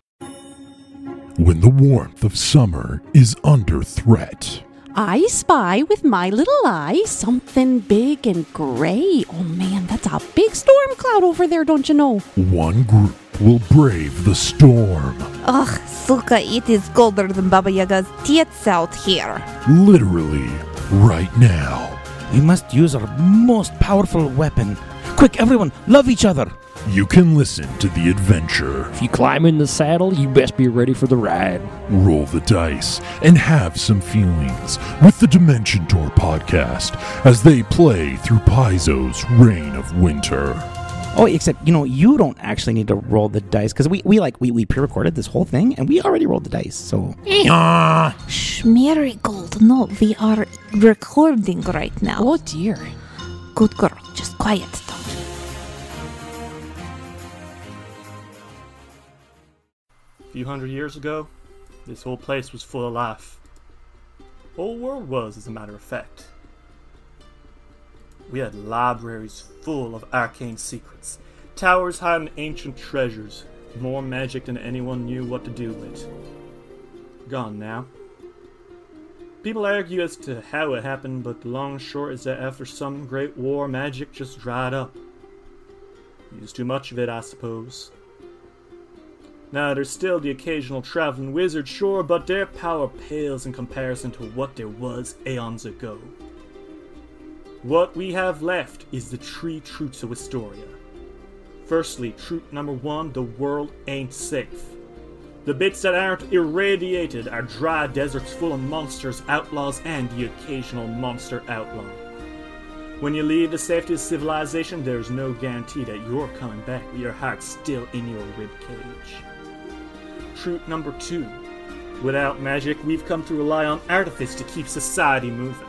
When the warmth of summer is under threat, I spy with my little eye something big and gray. Oh man, that's a big storm cloud over there, don't you know? One group will brave the storm. Ugh, Suka, it is colder than Baba Yaga's tits out here. Literally, right now. We must use our most powerful weapon. Quick, everyone, love each other. You can listen to the adventure. If you climb in the saddle, you best be ready for the ride. Roll the dice and have some feelings with the Dimension Door podcast as they play through Paizo's Reign of Winter. Oh, except, you don't actually need to roll the dice, because we pre-recorded this whole thing, and we already rolled the dice, so... Schmerigold, no, we are recording right now. Oh, dear. Good girl, just quiet, don't. A few hundred years ago, this whole place was full of life. The whole world was, as a matter of fact. We had libraries full of arcane secrets, towers hiding ancient treasures, more magic than anyone knew what to do with. Gone now. People argue as to how it happened, but the long and short is that after some great war, magic just dried up. Used too much of it, I suppose. Now, there's still the occasional traveling wizard, sure, but their power pales in comparison to what there was aeons ago. What we have left is the three truths of Historia. Firstly, truth number one, the world ain't safe. The bits that aren't irradiated are dry deserts full of monsters, outlaws, and the occasional monster outlaw. When you leave the safety of civilization, there's no guarantee that you're coming back with your heart still in your ribcage. Truth number two. Without magic, we've come to rely on artifice to keep society moving.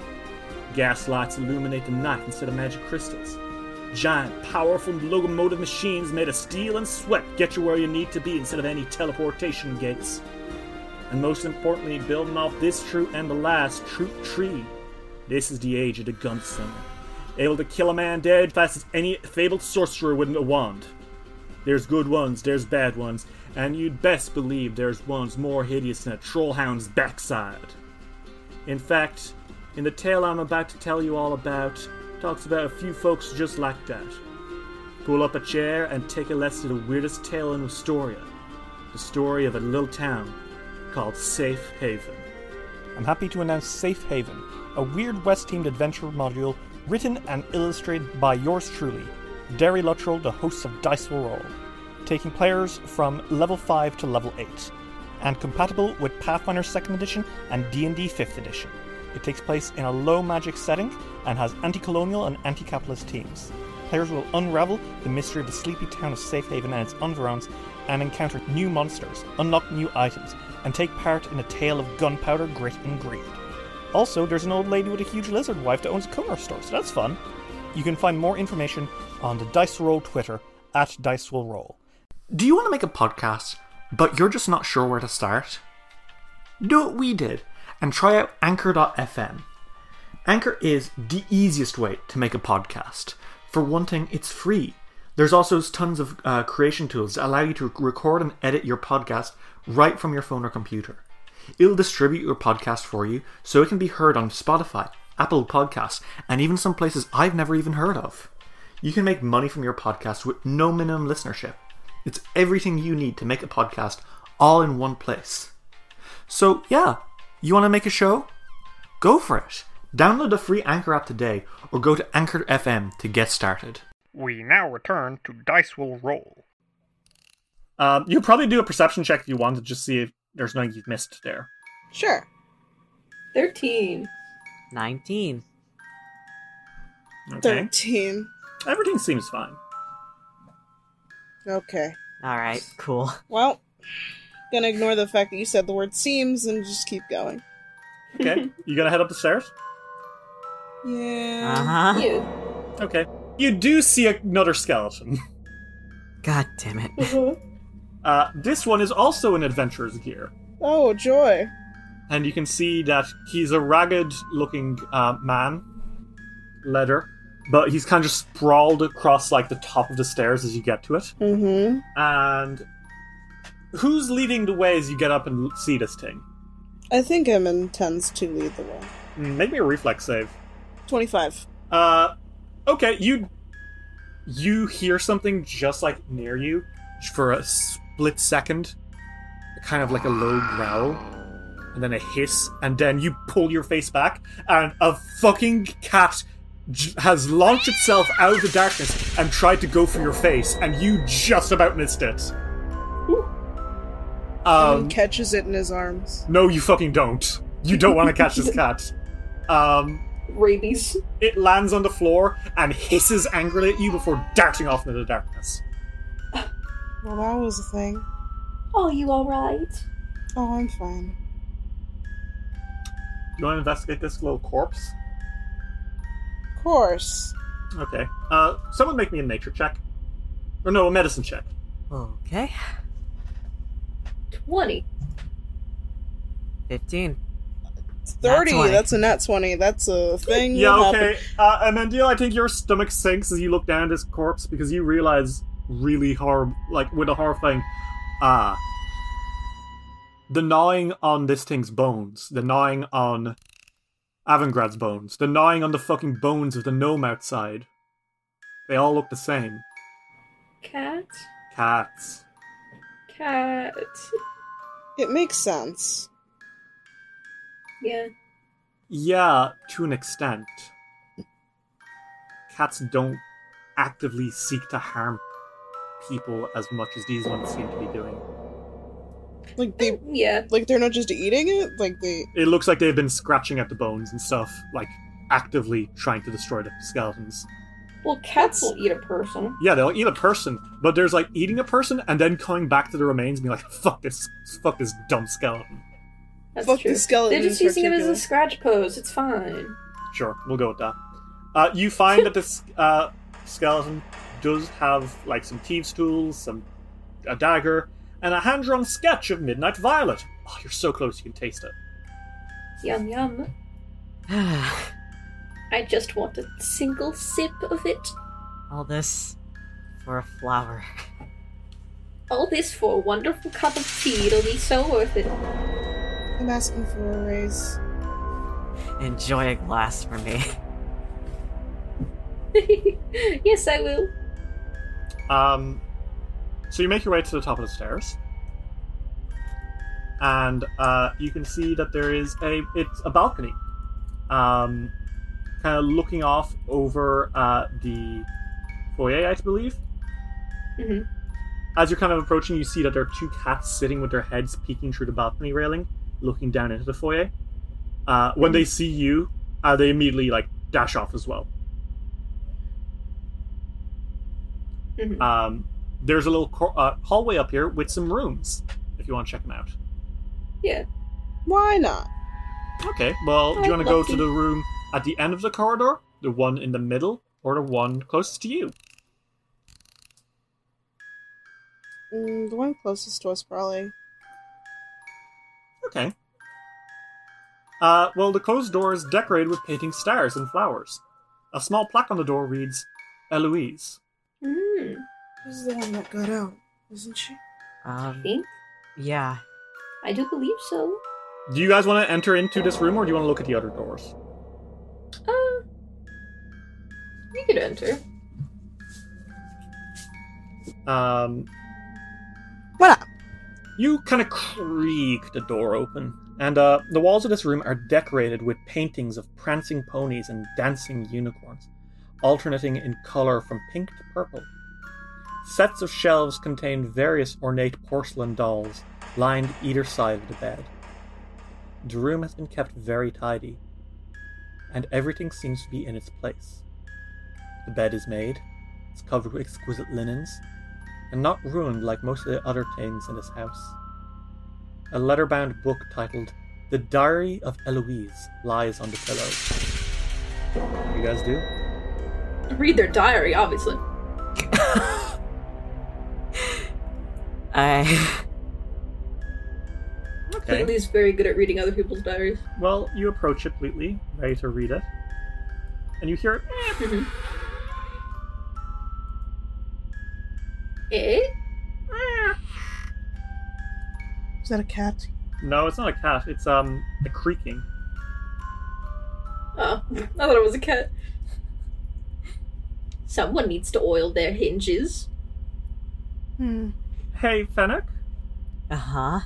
Gaslights illuminate the night instead of magic crystals. Giant, powerful locomotive machines made of steel and sweat get you where you need to be instead of any teleportation gates. And most importantly, building off this truth and the last, truth tree. This is the age of the gunslinger, able to kill a man dead fast as any fabled sorcerer with a wand. There's good ones, there's bad ones, and you'd best believe there's ones more hideous than a trollhound's backside. In fact, in the tale I'm about to tell you all about, talks about a few folks just like that. Pull up a chair and take a lesson to the weirdest tale in Astoria, the story of a little town called Safe Haven. I'm happy to announce Safe Haven, a weird West-themed adventure module written and illustrated by yours truly, Derry Luttrell, the host of Dice the World, taking players from level 5 to level 8, and compatible with Pathfinder 2nd edition and D&D 5th edition. It takes place in a low-magic setting and has anti-colonial and anti-capitalist themes. Players will unravel the mystery of the sleepy town of Safe Haven and its environs, and encounter new monsters, unlock new items, and take part in a tale of gunpowder, grit, and greed. Also, there's an old lady with a huge lizard wife that owns a corner store, so that's fun. You can find more information on the Dice Roll Twitter, @DiceWillRoll. Do you want to make a podcast, but you're just not sure where to start? Do what we did, and try out Anchor.fm. Anchor is the easiest way to make a podcast. For one thing, it's free. There's also tons of creation tools that allow you to record and edit your podcast right from your phone or computer. It'll distribute your podcast for you, so it can be heard on Spotify, Apple Podcasts, and even some places I've never even heard of. You can make money from your podcast with no minimum listenership. It's everything you need to make a podcast all in one place. So yeah, you want to make a show? Go for it. Download the free Anchor app today or go to Anchor.fm to get started. We now return to Dice Will Roll. You probably do a perception check if you want to just see if there's nothing you've missed there. Sure. 13. 19. Okay. 13. Everything seems fine. Okay. Alright, cool. Well, gonna ignore the fact that you said the word seems and just keep going. Okay. You gonna head up the stairs? Yeah. Uh-huh. You. Okay. You do see another skeleton. God damn it. Uh-huh. This one is also in adventurer's gear. Oh, joy. And you can see that he's a ragged-looking man. Leather. But he's kind of just sprawled across, like, the top of the stairs as you get to it. Mm-hmm. And who's leading the way as you get up and see this thing? I think Em intends to lead the way. Make me a reflex save. 25. Okay, you hear something just, like, near you for a split second. Kind of like a low growl. And then a hiss. And then you pull your face back. And a fucking cat has launched itself out of the darkness and tried to go for your face, and you just about missed it. And catches it in his arms. No, you fucking don't. You don't want to catch this cat. Rabies. It lands on the floor and hisses angrily at you before darting off into the darkness. Well, that was a thing. Oh, you alright? Oh, I'm fine. You want to investigate this little corpse? Course. Okay. Someone make me a nature check. Or no, a medicine check. Okay. 20. 15. 30. That's a nat 20. That's a thing. Yeah, okay. Amandil, I think your stomach sinks as you look down at this corpse because you realize really horrible, like with a horrifying, the gnawing on this thing's bones, the gnawing on Avangrad's bones, the gnawing on the fucking bones of the gnome outside. They all look the same. Cat? Cats. Cat. It makes sense. Yeah. Yeah, to an extent. Cats don't actively seek to harm people as much as these ones seem to be doing. Like they, yeah. Like they're not just eating it. Like they. It looks like they've been scratching at the bones and stuff, like actively trying to destroy the skeletons. Well, cats will eat a person. Yeah, they'll eat a person, but there's like eating a person and then coming back to the remains and being like, fuck this dumb skeleton." That's fuck true. This skeleton. They're just using it as a scratch pose. It's fine. Sure, we'll go with that. You find that this skeleton does have like some thieves' tools, a dagger. And a hand-drawn sketch of Midnight Violet. Oh, you're so close, you can taste it. Yum, yum. I just want a single sip of it. All this for a flower. All this for a wonderful cup of tea. It'll be so worth it. I'm asking for a raise. Enjoy a glass for me. Yes, I will. So you make your way to the top of the stairs. And you can see that there is a balcony. Kind of looking off over the foyer, I believe. Mm-hmm. As you're kind of approaching, you see that there are two cats sitting with their heads peeking through the balcony railing, looking down into the foyer. When they see you, they immediately dash off as well. Mm-hmm. There's a little hallway up here with some rooms, if you want to check them out. Yeah. Why not? Okay, well, do you want to go to the room at the end of the corridor, the one in the middle, or the one closest to you? The one closest to us, probably. Okay. Well, the closed door is decorated with painting stars and flowers. A small plaque on the door reads, Eloise. Mm. This is the one that got out, isn't she? I think? Yeah. I do believe so. Do you guys want to enter into this room, or do you want to look at the other doors? We could enter. What up? You kind of creak the door open, and the walls of this room are decorated with paintings of prancing ponies and dancing unicorns, alternating in color from pink to purple. Sets of shelves contain various ornate porcelain dolls lined either side of the bed. The room has been kept very tidy, and everything seems to be in its place. The bed is made, it's covered with exquisite linens, and not ruined like most of the other things in this house. A leather-bound book titled The Diary of Eloise lies on the pillow. What do you guys do? Read their diary, obviously. Okay. Pleatly's very good at reading other people's diaries. Well, you approach it, Pleatly, ready to read it. And you hear it. Mm-hmm. Eh? Is that a cat? No, it's not a cat. It's, a creaking. Oh, I thought it was a cat. Someone needs to oil their hinges. Hey, Fennec? Uh-huh?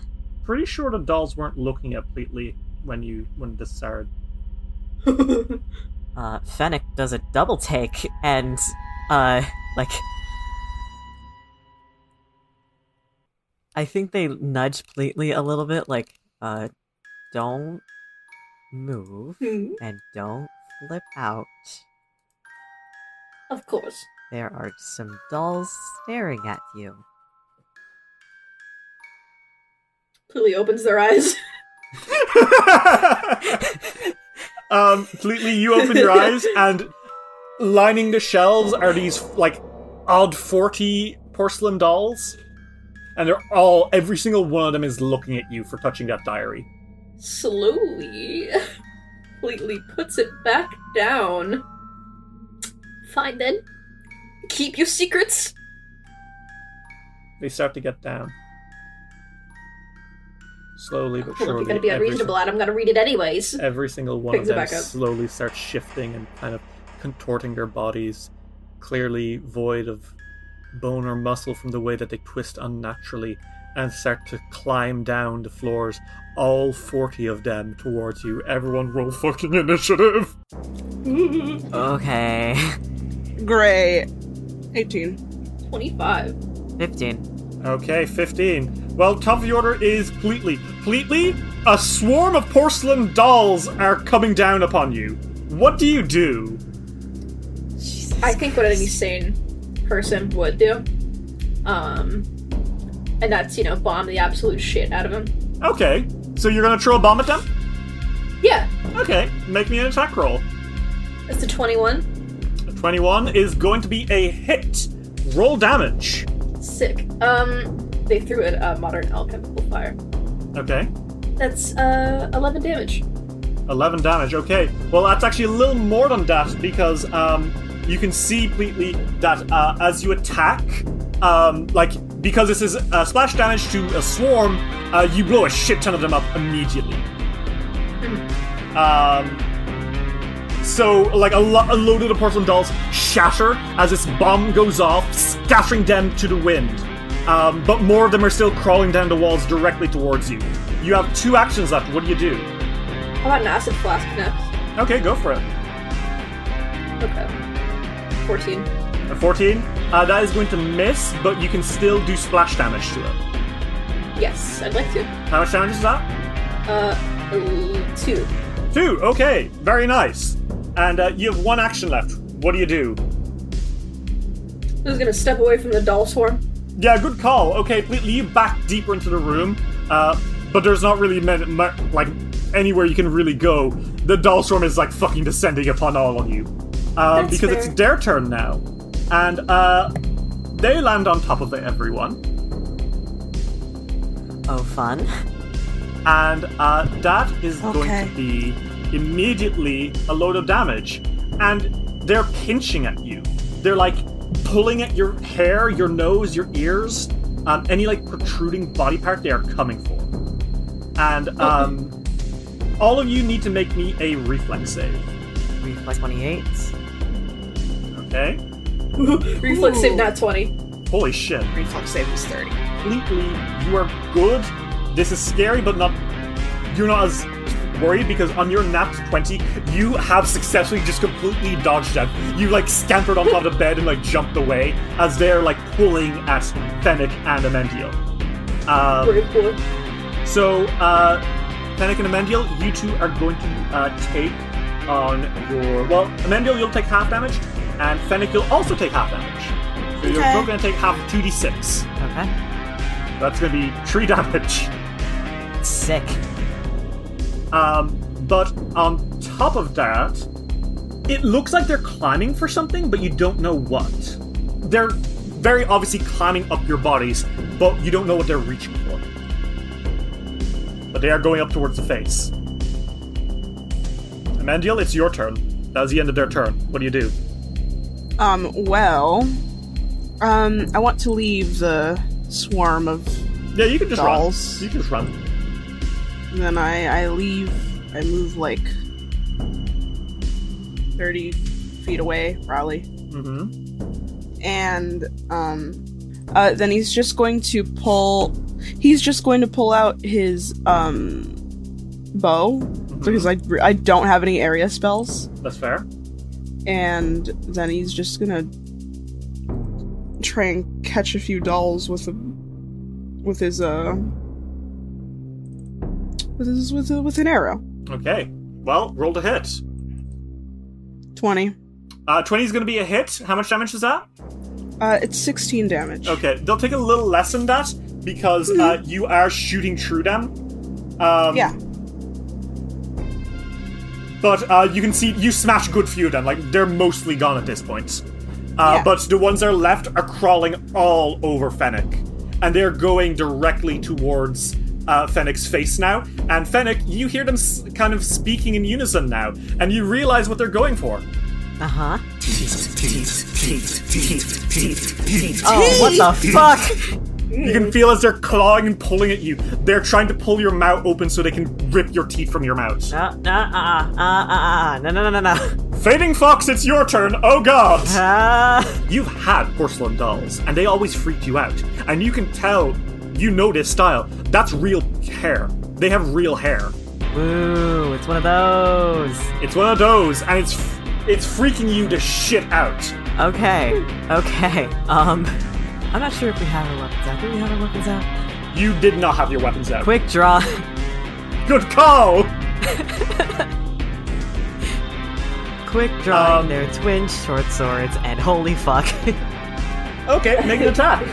Pretty sure the dolls weren't looking at Pleatly when this started. Fennec does a double take and I think they nudge Pleatly a little bit, don't move and don't flip out. Of course. There are some dolls staring at you. Pleatly opens their eyes. Pleatly, you open your eyes, and lining the shelves are these, odd 40 porcelain dolls. And they're all, every single one of them is looking at you for touching that diary. Slowly, Pleatly puts it back down. Fine, then. Keep your secrets. They start to get down. Slowly but surely. If you're going to be unreasonable, Adam, I'm going to read it anyways. Every single one of them slowly starts shifting and kind of contorting their bodies, clearly void of bone or muscle from the way that they twist unnaturally, and start to climb down the floors, all 40 of them towards you. Everyone roll fucking initiative! Okay. Great. 18. 25. 15. Okay, 15. Well, top of the order is Pleatly. Pleatly, a swarm of porcelain dolls are coming down upon you. What do you do? I think what any sane person would do. And that's, bomb the absolute shit out of them. Okay. So you're going to throw a bomb at them? Yeah. Okay. Make me an attack roll. That's a 21. A 21 is going to be a hit. Roll damage. Sick. They threw it a modern alchemical fire. Okay. That's 11 damage. 11 damage, okay. Well, that's actually a little more than that, because you can see, Pleatly, that as you attack, because this is splash damage to a swarm, you blow a shit ton of them up immediately. So, like, a load of the porcelain dolls shatter as this bomb goes off, scattering them to the wind. But more of them are still crawling down the walls directly towards you. You have two actions left. What do you do? I want an acid flask next. Okay, go for it. Okay. 14. A 14? That is going to miss, but you can still do splash damage to it. Yes, I'd like to. How much damage is that? 2. 2, okay. Very nice. And you have one action left. What do you do? I'm just gonna step away from the doll swarm. Yeah, good call. Okay, you back deeper into the room, but there's not really anywhere you can really go. The doll swarm is like fucking descending upon all of you. Because fair. It's their turn now. And they land on top of everyone. Oh, fun. And that is going to be immediately a load of damage. And they're pinching at you. They're like pulling at your hair, your nose, your ears, any like protruding body part they are coming for. And all of you need to make me a reflex save. Reflex 28. Okay. Reflex save not 20. Holy shit. Reflex save is 30. Completely, you are good. This is scary, but not. You're not as worried because on your nat 20, you have successfully just completely dodged them. You like scampered on top of the bed and like jumped away as they're like pulling at Fennec and Amendiel. So, Fennec and Amendiel, you two are going to take on your. Well, Amendiel, you'll take half damage, and Fennec, you'll also take half damage. So you're both going to take half 2d6. Okay. That's going to be 3 damage. Sick. But on top of that, it looks like they're climbing for something, but you don't know what. They're very obviously climbing up your bodies, but you don't know what they're reaching for. But they are going up towards the face. Amendiel, it's your turn. That was the end of their turn. What do you do? I want to leave the swarm of you can just dolls. Run. You can just run. And then I leave. I move like 30 feet away, probably. Mm-hmm. And then he's just going to pull. He's just going to pull out his bow because I don't have any area spells. That's fair. And then he's just gonna try and catch a few dolls with an arrow. Okay. Well, roll to hit. 20. 20 is going to be a hit. How much damage is that? It's 16 damage. Okay. They'll take a little less than that because you are shooting through them. Yeah. But you can see you smash good few of them. Like they're mostly gone at this point. But the ones that are left are crawling all over Fennec. And they're going directly towards Fennec's face now. And Fennec, you hear them kind of speaking in unison now. And you realize what they're going for. Uh-huh. Oh, what the fuck? You can feel as they're clawing and pulling at you. They're trying to pull your mouth open so they can rip your teeth from your mouth. No. Fading Fox, it's your turn. Oh, God. You've had porcelain dolls, and they always freak you out. And you can tell, you know this style. That's real hair. They have real hair. Ooh, it's one of those. It's one of those, and it's freaking you to shit out. Okay. I'm not sure if we have our weapons out. Do we have our weapons out? You did not have your weapons out. Quick draw. Good call! Quick drawing their twin short swords, and holy fuck. Okay, make an attack.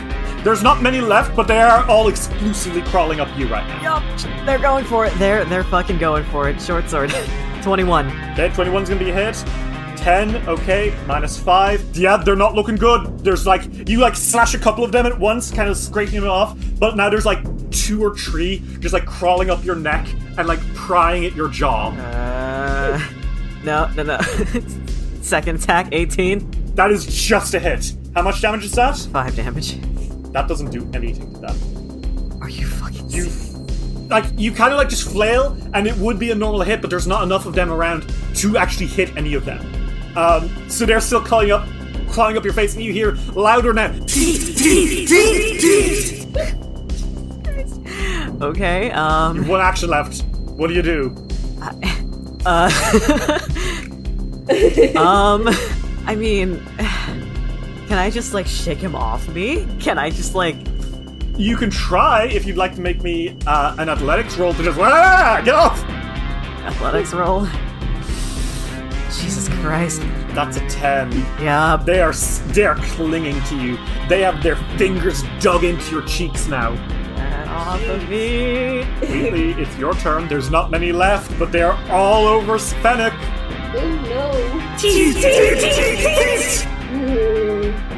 There's not many left, but they are all exclusively crawling up you right now. Yup, they're going for it. They're fucking going for it. Short sword. 21. Okay, 21's gonna be a hit. 10, okay, minus 5. Yeah, they're not looking good. There's like, you like slash a couple of them at once, kind of scraping them off, but now there's like 2 or 3 just like crawling up your neck and like prying at your jaw. No. Second attack, 18. That is just a hit. How much damage is that? 5 damage. That doesn't do anything to that. Are you fucking serious? You kind of just flail, and it would be a normal hit, but there's not enough of them around to actually hit any of them. So they're still clawing up your face, and you hear louder now. Okay. One action left. What do you do? I mean, can I just shake him off me? Can I just You can try if you'd like to make me an athletics roll to just get off. Athletics roll. Jesus Christ. That's a 10. Yeah. They are clinging to you. They have their fingers dug into your cheeks now. Get off of me. Wheatley, it's your turn. There's not many left, but they are all over Spenick. Oh no.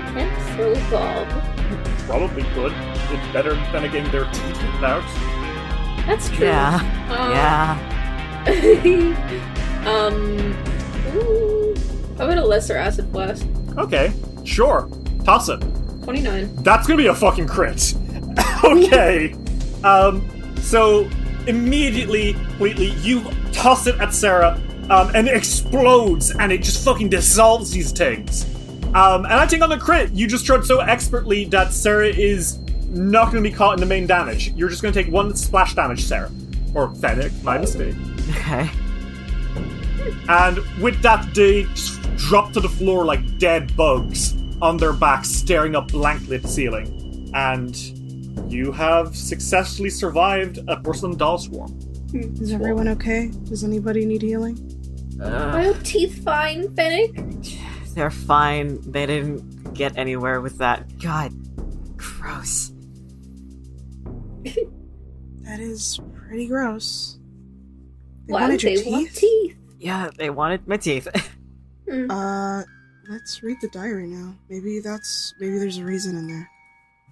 Can't throw Bob. Probably could. It's better than a game they're teaching out. That's true. Yeah. Ooh, how about a lesser acid blast? Okay, sure. Toss it. 29. That's gonna be a fucking crit. Okay. So immediately, Wheatley, you toss it at Sarah, and it explodes, and it just fucking dissolves these things. And I think on the crit, you just tried so expertly that Sarah is not going to be caught in the main damage. You're just going to take one splash damage, Sarah. Or Fennec, my mistake. Okay. And with that, they just drop to the floor like dead bugs on their backs, staring up blankly at the ceiling. And you have successfully survived a porcelain doll swarm. Is everyone okay? Does anybody need healing? Are your teeth fine, Fennec? They're fine. They didn't get anywhere with that. God. Gross. That is pretty gross. They wanted your teeth? Yeah, they wanted my teeth. Let's read the diary now. Maybe there's a reason in there.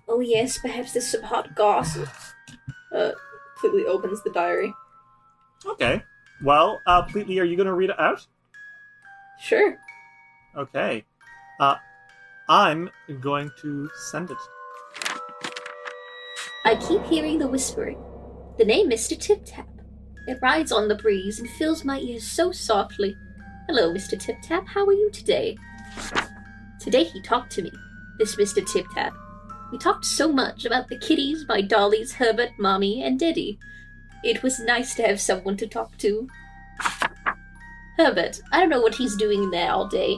Oh yes, perhaps there's some hot gossip. Pleatly opens the diary. Okay. Well, Pleatly, are you going to read it out? Sure. Okay. I'm going to send it. I keep hearing the whispering. The name Mr. Tip-Tap. It rides on the breeze and fills my ears so softly. Hello, Mr. Tip-Tap. How are you today? Today he talked to me, this Mr. Tip-Tap. We talked so much about the kitties, my dollies, Herbert, Mommy, and Daddy. It was nice to have someone to talk to. Herbert, I don't know what he's doing there all day.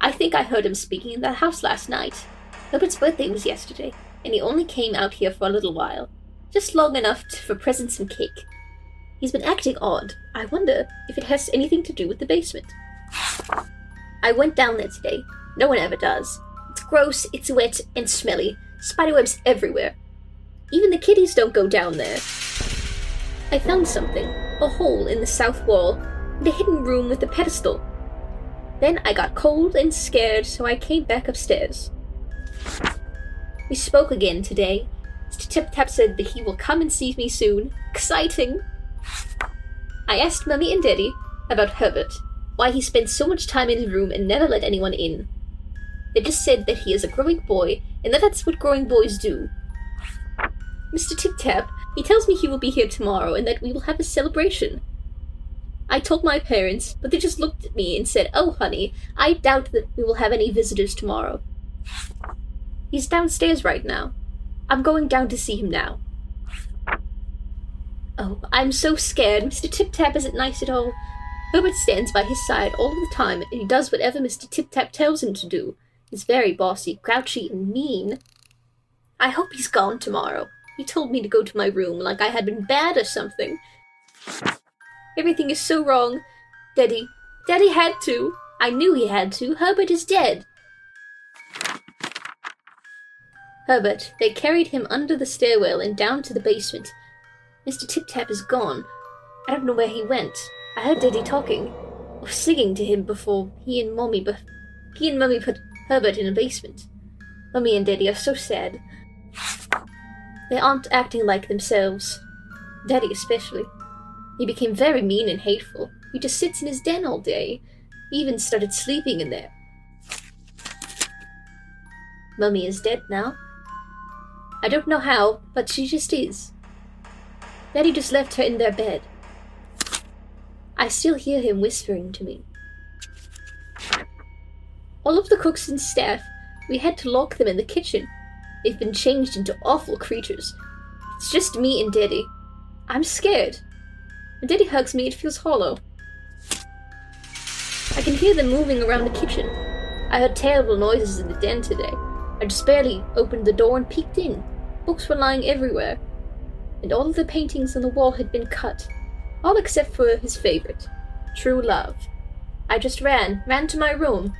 I think I heard him speaking in that house last night. Herbert's birthday was yesterday. And he only came out here for a little while. Just long enough for presents and cake. He's been acting odd. I wonder if it has anything to do with the basement. I went down there today. No one ever does. It's gross, it's wet, and smelly. Spiderwebs everywhere. Even the kitties don't go down there. I found something. A hole in the south wall. The hidden room with the pedestal. Then I got cold and scared, so I came back upstairs. We spoke again today. Mr. Tip-Tap said that he will come and see me soon. Exciting! I asked Mummy and Daddy about Herbert, why he spent so much time in his room and never let anyone in. They just said that he is a growing boy and that that's what growing boys do. Mr. Tip-Tap, he tells me he will be here tomorrow and that we will have a celebration. I told my parents, but they just looked at me and said, "Oh, honey, I doubt that we will have any visitors tomorrow." He's downstairs right now. I'm going down to see him now. Oh, I'm so scared. Mr. Tip-Tap isn't nice at all. Herbert stands by his side all the time, and he does whatever Mr. Tip-Tap tells him to do. He's very bossy, grouchy, and mean. I hope he's gone tomorrow. He told me to go to my room like I had been bad or something. Everything is so wrong. Daddy. Daddy had to. I knew he had to. Herbert is dead. Herbert, they carried him under the stairwell and down to the basement. Mr. Tip-Tap is gone. I don't know where he went. I heard Daddy talking, or singing to him before he and Mummy put Herbert in a basement. Mummy and Daddy are so sad. They aren't acting like themselves. Daddy especially. He became very mean and hateful. He just sits in his den all day. He even started sleeping in there. Mummy is dead now. I don't know how, but she just is. Daddy just left her in their bed. I still hear him whispering to me. All of the cooks and staff, we had to lock them in the kitchen. They've been changed into awful creatures. It's just me and Daddy. I'm scared. When Daddy hugs me, it feels hollow. I can hear them moving around the kitchen. I heard terrible noises in the den today. I just barely opened the door and peeked in. Books were lying everywhere. And all of the paintings on the wall had been cut. All except for his favorite, True Love. I just ran to my room.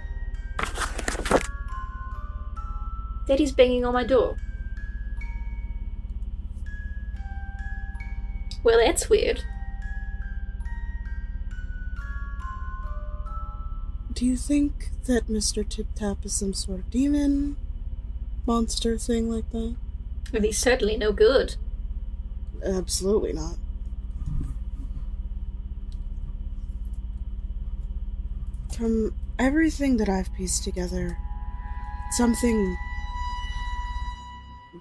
Daddy's banging on my door. Well, that's weird. Do you think that Mr. Tip-Tap is some sort of demon? Monster thing like that? Well, he's certainly no good. Absolutely not. From everything that I've pieced together, something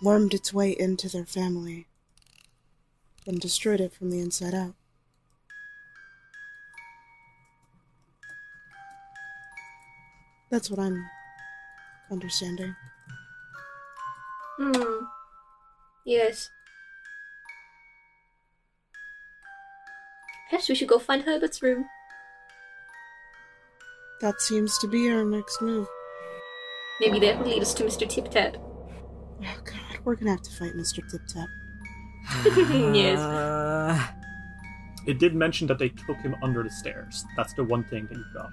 wormed its way into their family and destroyed it from the inside out. That's what I'm understanding. Hmm. Yes. Perhaps we should go find Herbert's room. That seems to be our next move. Maybe that will lead us to Mr. Tip-Tap. Oh god, we're gonna have to fight Mr. Tip-Tap. Yes. It did mention that they took him under the stairs. That's the one thing that you got.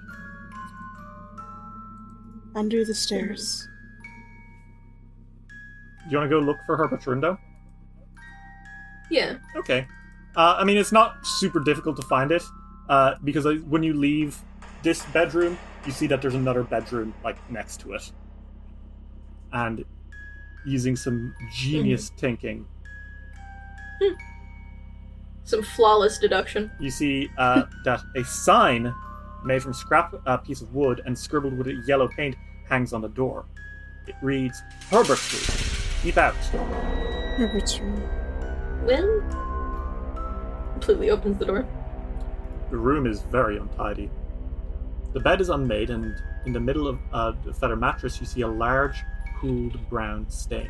Under the stairs. Do you want to go look for Herbert's room, though? Yeah. Okay. I mean, it's not super difficult to find it, because when you leave this bedroom, you see that there's another bedroom, like, next to it. And using some genius thinking. Some flawless deduction. You see that a sign made from scrap piece of wood and scribbled with yellow paint hangs on the door. It reads, Herbert's room. Keep out. Herbert's room. Well, completely opens the door. The room is very untidy. The bed is unmade, and in the middle of the feather mattress, you see a large, cooled brown stain.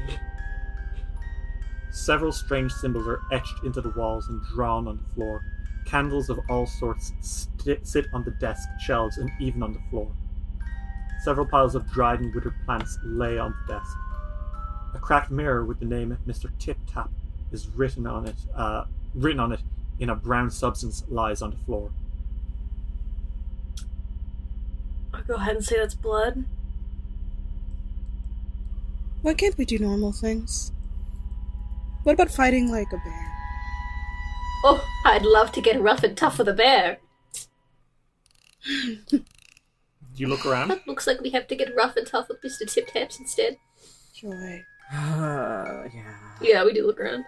Several strange symbols are etched into the walls and drawn on the floor. Candles of all sorts sit on the desk, shelves, and even on the floor. Several piles of dried and withered plants lay on the desk. A cracked mirror with the name Mr. Tip-Tap is written on it in a brown substance lies on the floor. I'll go ahead and say that's blood. Why can't we do normal things? What about fighting like a bear? Oh, I'd love to get rough and tough with a bear. Do you look around? That looks like we have to get rough and tough with Mr. Tip-Taps instead. Joy. Yeah. Yeah, we do look around.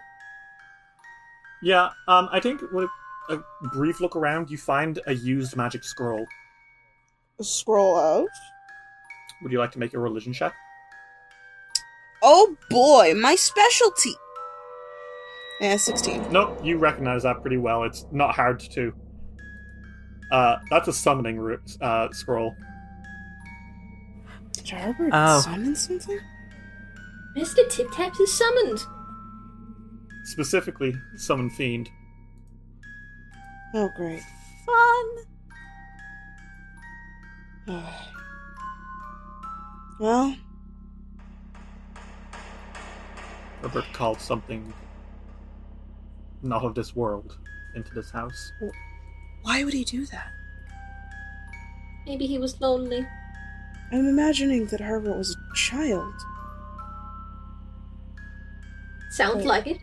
Yeah, I think with a brief look around, you find a used magic scroll. A scroll of? Would you like to make a religion check? Oh boy, my specialty! Yeah, 16. Nope, you recognize that pretty well. It's not hard to. That's a summoning scroll. Did Herbert summon something? Mr. Tip-Tap is summoned. Specifically, summon fiend. Oh, great. Fun! Well. Herbert called something not of this world into this house. Why would he do that? Maybe he was lonely. I'm imagining that Herbert was a child. Sounds like it.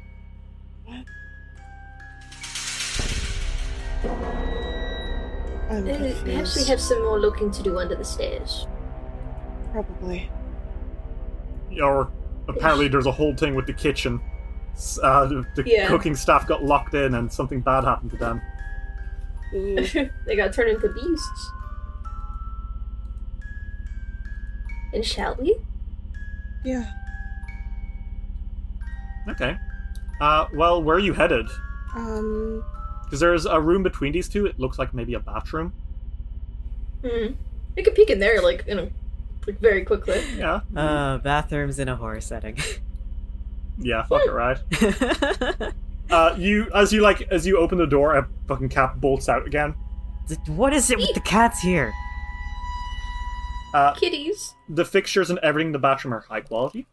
What? Perhaps we have some more looking to do under the stairs. Probably. Or apparently there's a whole thing with the kitchen. The cooking staff got locked in and something bad happened to them. They got turned into beasts. And shall we? Yeah. Okay. Well, where are you headed? Because there's a room between these two. It looks like maybe a bathroom. Hmm. You could peek in there, like, you know, like very quickly. Yeah. Bathrooms in a horror setting. Yeah, fuck it, right? As you open the door, a fucking cat bolts out again. What is it with the cats here? Kitties. The fixtures and everything in the bathroom are high quality.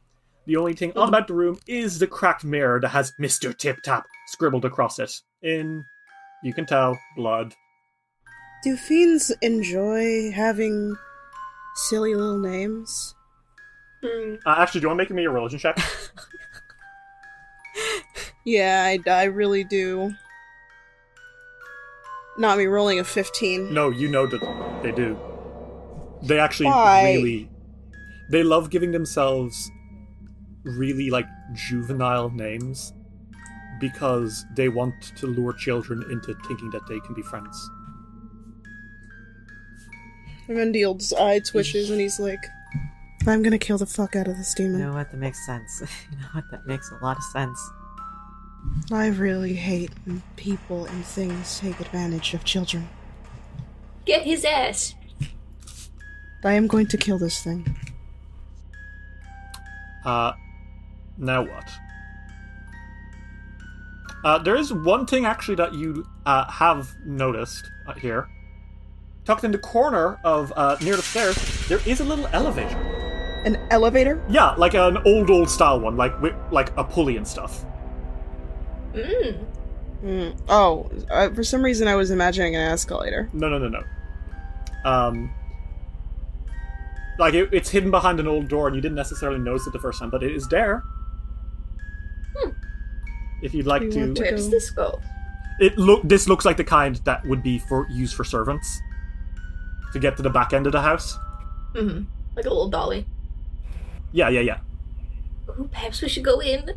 The only thing odd about the room is the cracked mirror that has Mr. Tip-Tap scribbled across it. In, you can tell, blood. Do fiends enjoy having silly little names? Actually, do you want to make me a religion check? Yeah, I really do. Not me rolling a 15. No, you know that they do. They actually really... They love giving themselves really, like, juvenile names because they want to lure children into thinking that they can be friends. Rendield's eye twitches and he's like, I'm gonna kill the fuck out of this demon. You know what? That makes sense. You know what? That makes a lot of sense. I really hate when people and things take advantage of children. Get his ass! I am going to kill this thing. Now what? There is one thing, actually, that you have noticed here. Tucked in the corner of near the stairs, there is a little elevator. An elevator? Yeah, like an old style one, like a pulley and stuff. Oh, for some reason I was imagining an escalator. No. Like, it's hidden behind an old door, and you didn't necessarily notice it the first time, but it is there. If you'd like to... Where does this go? This looks like the kind that would be used for servants. To get to the back end of the house. Mm-hmm. Like a little dolly. Yeah. Ooh, perhaps we should go in.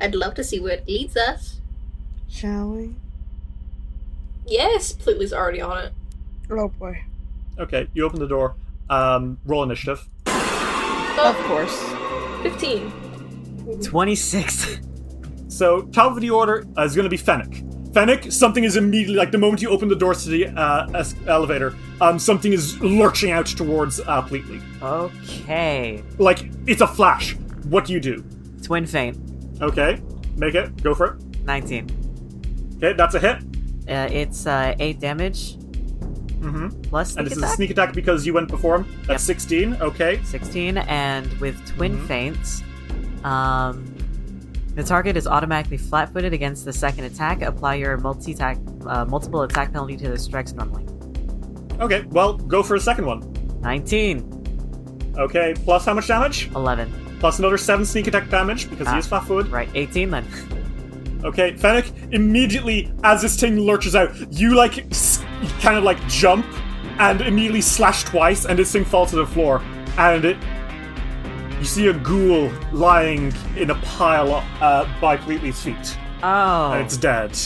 I'd love to see where it leads us. Shall we? Yes! Plutely's already on it. Oh, boy. Okay, you open the door. Roll initiative. Of course. 15. 26. So, top of the order is going to be Fennec. Fennec, something is immediately, like the moment you open the doors to the elevator, something is lurching out towards Pleatley. Okay. Like, it's a flash. What do you do? Twin feint. Okay. Make it. Go for it. 19. Okay, that's a hit. It's 8 damage. Mm-hmm. Plus and this attack? Is a sneak attack because you went before him. That's 16, okay. 16, and with twin feints, the target is automatically flat-footed against the second attack. Apply your multiple attack penalty to the strike's normally. Okay, well, go for a second one. 19. Okay, plus how much damage? 11. Plus another 7 sneak attack damage because he is flat-footed. Right, 18 then. Okay, Fennec, immediately as this thing lurches out, you kind of like jump and immediately slash twice and this thing falls to the floor and you see a ghoul lying in a pile by Pleatley's feet. Oh. And it's dead.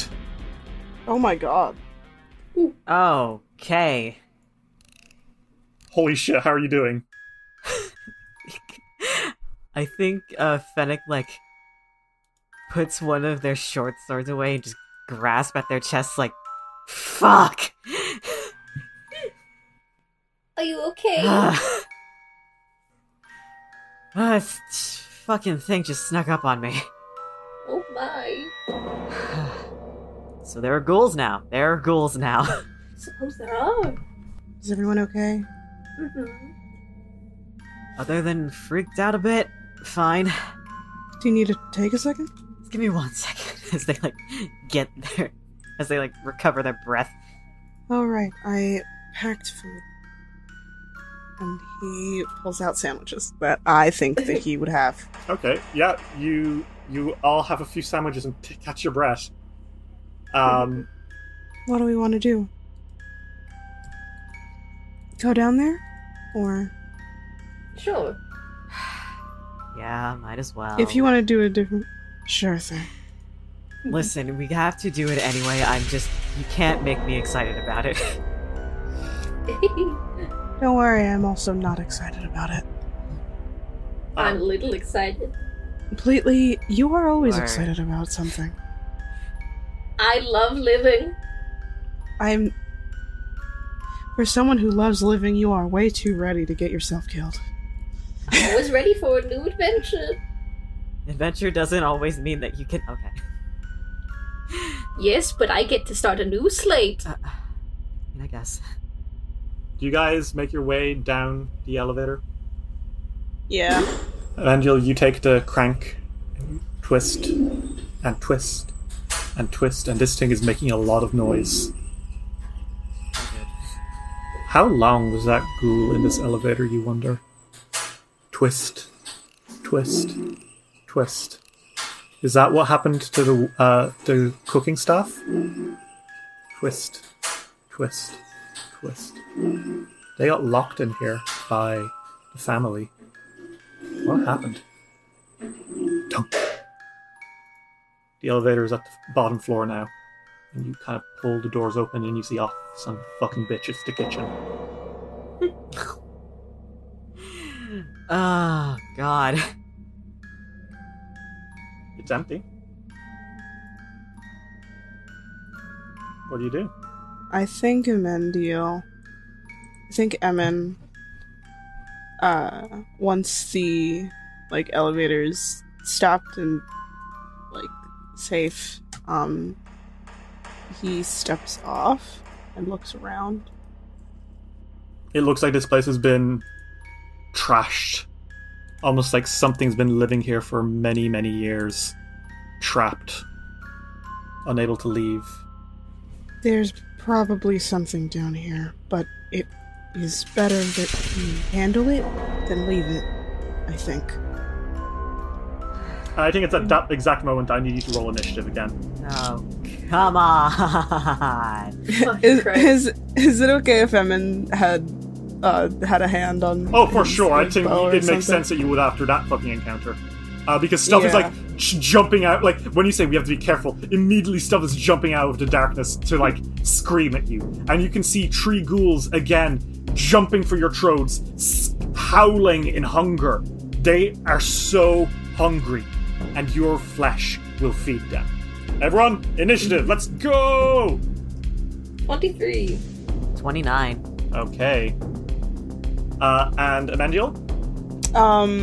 Oh my god. Ooh. Okay. Holy shit, how are you doing? I think Fennec puts one of their short swords away and just grasps at their chests like, fuck! Are you okay? This fucking thing just snuck up on me. Oh my. So there are ghouls now. I suppose there are. Is everyone okay? Mm-hmm. Other than freaked out a bit, fine. Do you need to take a second? Just give me 1 second as they recover their breath. Alright, I packed food. And he pulls out sandwiches that I think that he would have. Okay, yeah, you all have a few sandwiches and catch your breath. What do we want to do? Go down there? Or? Sure. Yeah, might as well. If you want to do a different... Sure, sir. Listen, we have to do it anyway. You can't make me excited about it. Don't worry, I'm also not excited about it. I'm a little excited. Completely. You are always excited about something. I love living. For someone who loves living, you are way too ready to get yourself killed. I was ready for a new adventure. Adventure doesn't always mean that you can... Okay. Yes, but I get to start a new slate. I guess. Do you guys make your way down the elevator? Yeah. Angel, you take the crank and twist and twist and twist, and this thing is making a lot of noise. How long was that ghoul in this elevator, you wonder? Twist, twist, twist. Is that what happened to the cooking staff? Twist, twist, twist. They got locked in here by the family. What happened? Dunk. The elevator is at the bottom floor now. And you kind of pull the doors open and you see, oh, some fucking bitch, it's the kitchen. Oh, God. It's empty. What do you do? I think Emendil... once the, elevators stopped and, safe, he steps off and looks around. It looks like this place has been trashed. Almost like something's been living here for many, many years. Trapped. Unable to leave. There's probably something down here, but it is better that you handle it than leave it, I think. I think it's at that exact moment I need you to roll initiative again. Oh, come on! Is it okay if Emin had a hand on... Oh, for sure. I think it makes sense that you would after that fucking encounter. Because stuff is, jumping out. When you say we have to be careful, immediately stuff is jumping out of the darkness to, scream at you. And you can see three ghouls, again, jumping for your throats, howling in hunger. They are so hungry, and your flesh will feed them. Everyone, initiative, let's go! 23. 29. Okay. And Emendil?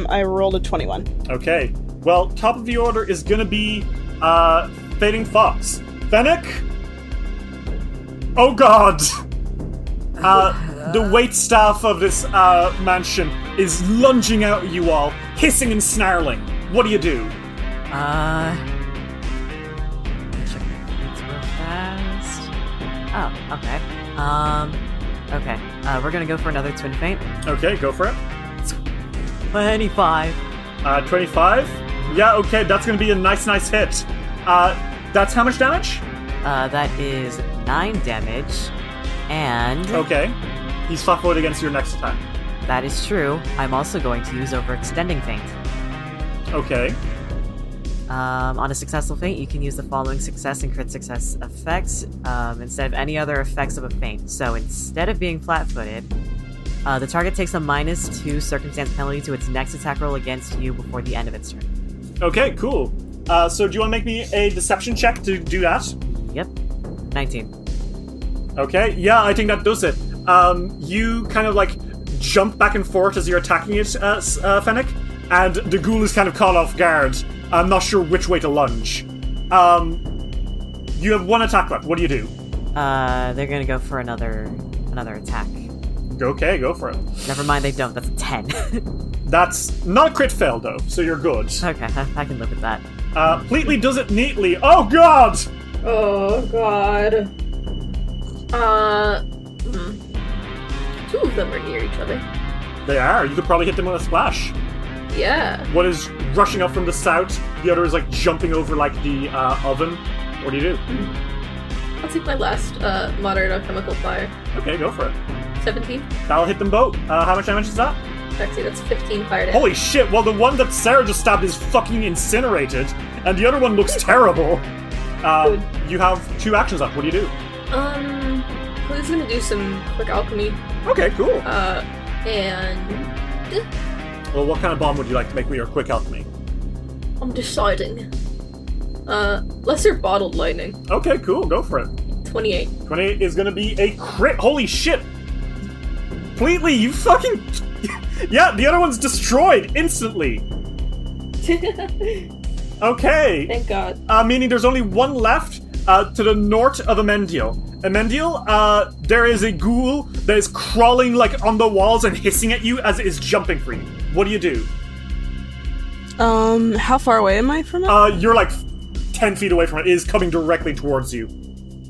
I rolled a 21. Okay. Well, top of the order is gonna be Fading Fox. Fennec? Oh god! The waitstaff of this mansion is lunging out at you all, hissing and snarling. What do you do? Check my feet real fast. Oh, okay. Okay. We're gonna go for another twin feint. Okay, go for it. 25. 25? Yeah, okay, that's gonna be a nice hit. That's how much damage? That is 9 damage, and... Okay. He's flat-footed against your next attack. That is true. I'm also going to use Overextending Feint. Okay. On a successful feint, you can use the following success and crit success effects instead of any other effects of a feint. So instead of being flat-footed... the target takes a -2 circumstance penalty to its next attack roll against you before the end of its turn. Okay, cool. So do you want to make me a deception check to do that? Yep. 19. Okay, yeah, I think that does it. You kind of, jump back and forth as you're attacking it, Fennec, and the ghoul is kind of caught off guard. I'm not sure which way to lunge. You have one attack left. What do you do? They're going to go for another attack. Okay, go for it. Never mind, they don't. That's a 10. That's not a crit fail, though, so you're good. Okay, I can live with that. Pleatly does it neatly. Oh, God! Oh, God. Two of them are near each other. They are. You could probably hit them with a splash. Yeah. One is rushing up from the south. The other is, jumping over, the oven. What do you do? I'll take my last moderate alchemical fire. Okay, go for it. 17. That'll hit them both. How much damage is that? Actually, that's 15 fire damage. Holy shit, well the one that Sarah just stabbed is fucking incinerated, and the other one looks terrible. You have 2 actions left. What do you do? Well, he's gonna do some quick alchemy. Okay, cool. Well, what kind of bomb would you like to make with your quick alchemy? I'm deciding. Lesser Bottled Lightning. Okay, cool. Go for it. 28. 28 is going to be a crit. Holy shit. Completely, you fucking... Yeah, the other one's destroyed instantly. Okay. Thank God. Meaning there's only one left to the north of Amendil. Amendil, there is a ghoul that is crawling like on the walls and hissing at you as it is jumping for you. What do you do? How far away am I from it? You're like 10 feet away from it. It is coming directly towards you.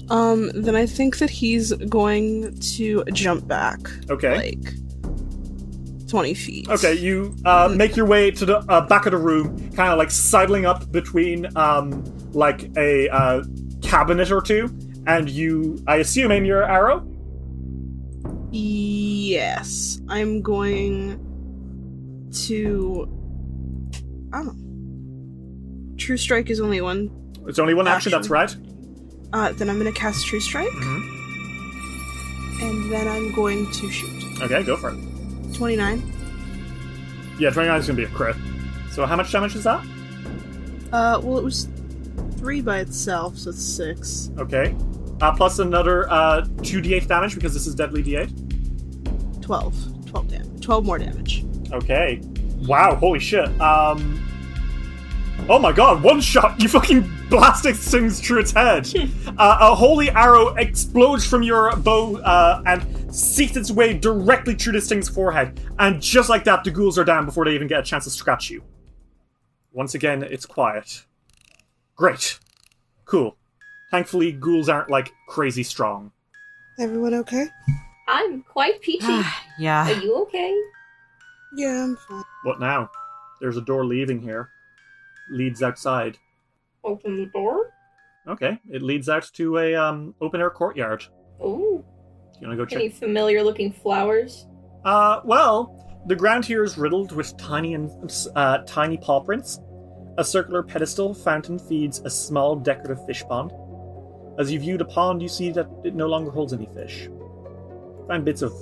Then I think that he's going to jump back. Okay. Like... 20 feet. Okay, you make your way to the back of the room, kind of like sidling up between like a cabinet or two, and you, I assume, aim your arrow? Yes. I'm going to... I don't know. True Strike is only one. It's only one action, that's right. Then I'm going to cast True Strike. Mm-hmm. And then I'm going to shoot. Okay, go for it. 29. Yeah, 29 is going to be a crit. So how much damage is that? Well, it was 3 by itself, so it's 6. Okay. Plus another 2d8 damage, because this is deadly d8. 12. 12 damage. 12 more damage. Okay. Wow, holy shit. Oh my god, one shot! You fucking blasted things through its head! A holy arrow explodes from your bow and seeks its way directly through this thing's forehead. And just like that, the ghouls are down before they even get a chance to scratch you. Once again, it's quiet. Great. Cool. Thankfully, ghouls aren't, like, crazy strong. Everyone okay? I'm quite peachy. Yeah. Are you okay? Yeah, I'm fine. What now? There's a door leaving here. Leads outside. Open the door? Okay, it leads out to a open-air courtyard. Ooh. You wanna go check? Any familiar-looking flowers? Well, the ground here is riddled with tiny paw prints. A circular pedestal fountain feeds a small decorative fish pond. As you view the pond, you see that it no longer holds any fish. You find bits of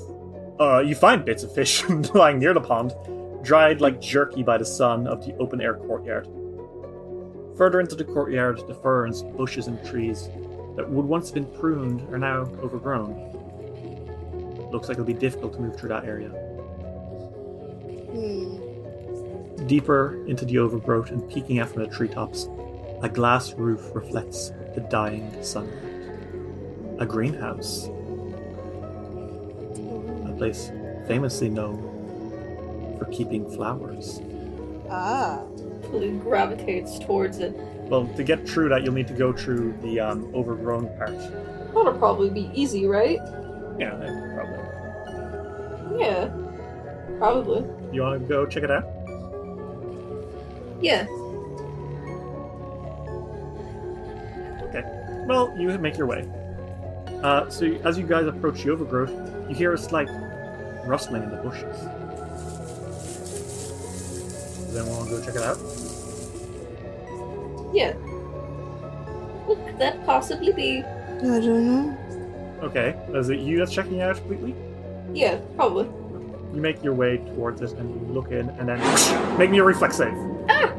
fish lying near the pond, dried like jerky by the sun of the open-air courtyard. Further into the courtyard, the ferns, bushes, and trees that would once have been pruned are now overgrown. Looks like it'll be difficult to move through that area. Deeper into the overgrowth and peeking out from the treetops, a glass roof reflects the dying sunlight. A greenhouse. A place famously known for keeping flowers. Ah. Gravitates towards it. Well, to get through that, you'll need to go through the overgrown part. That'll probably be easy, right? Yeah, probably. Yeah, probably. You want to go check it out? Yeah. Okay. Well, you make your way. So as you guys approach the overgrowth, you hear a slight rustling in the bushes. Does anyone want to go check it out? Yeah. What could that possibly be? I don't know. Okay. Is it you that's checking it out completely? Yeah, probably. You make your way towards it and you look in and then make me a reflex save. Ah!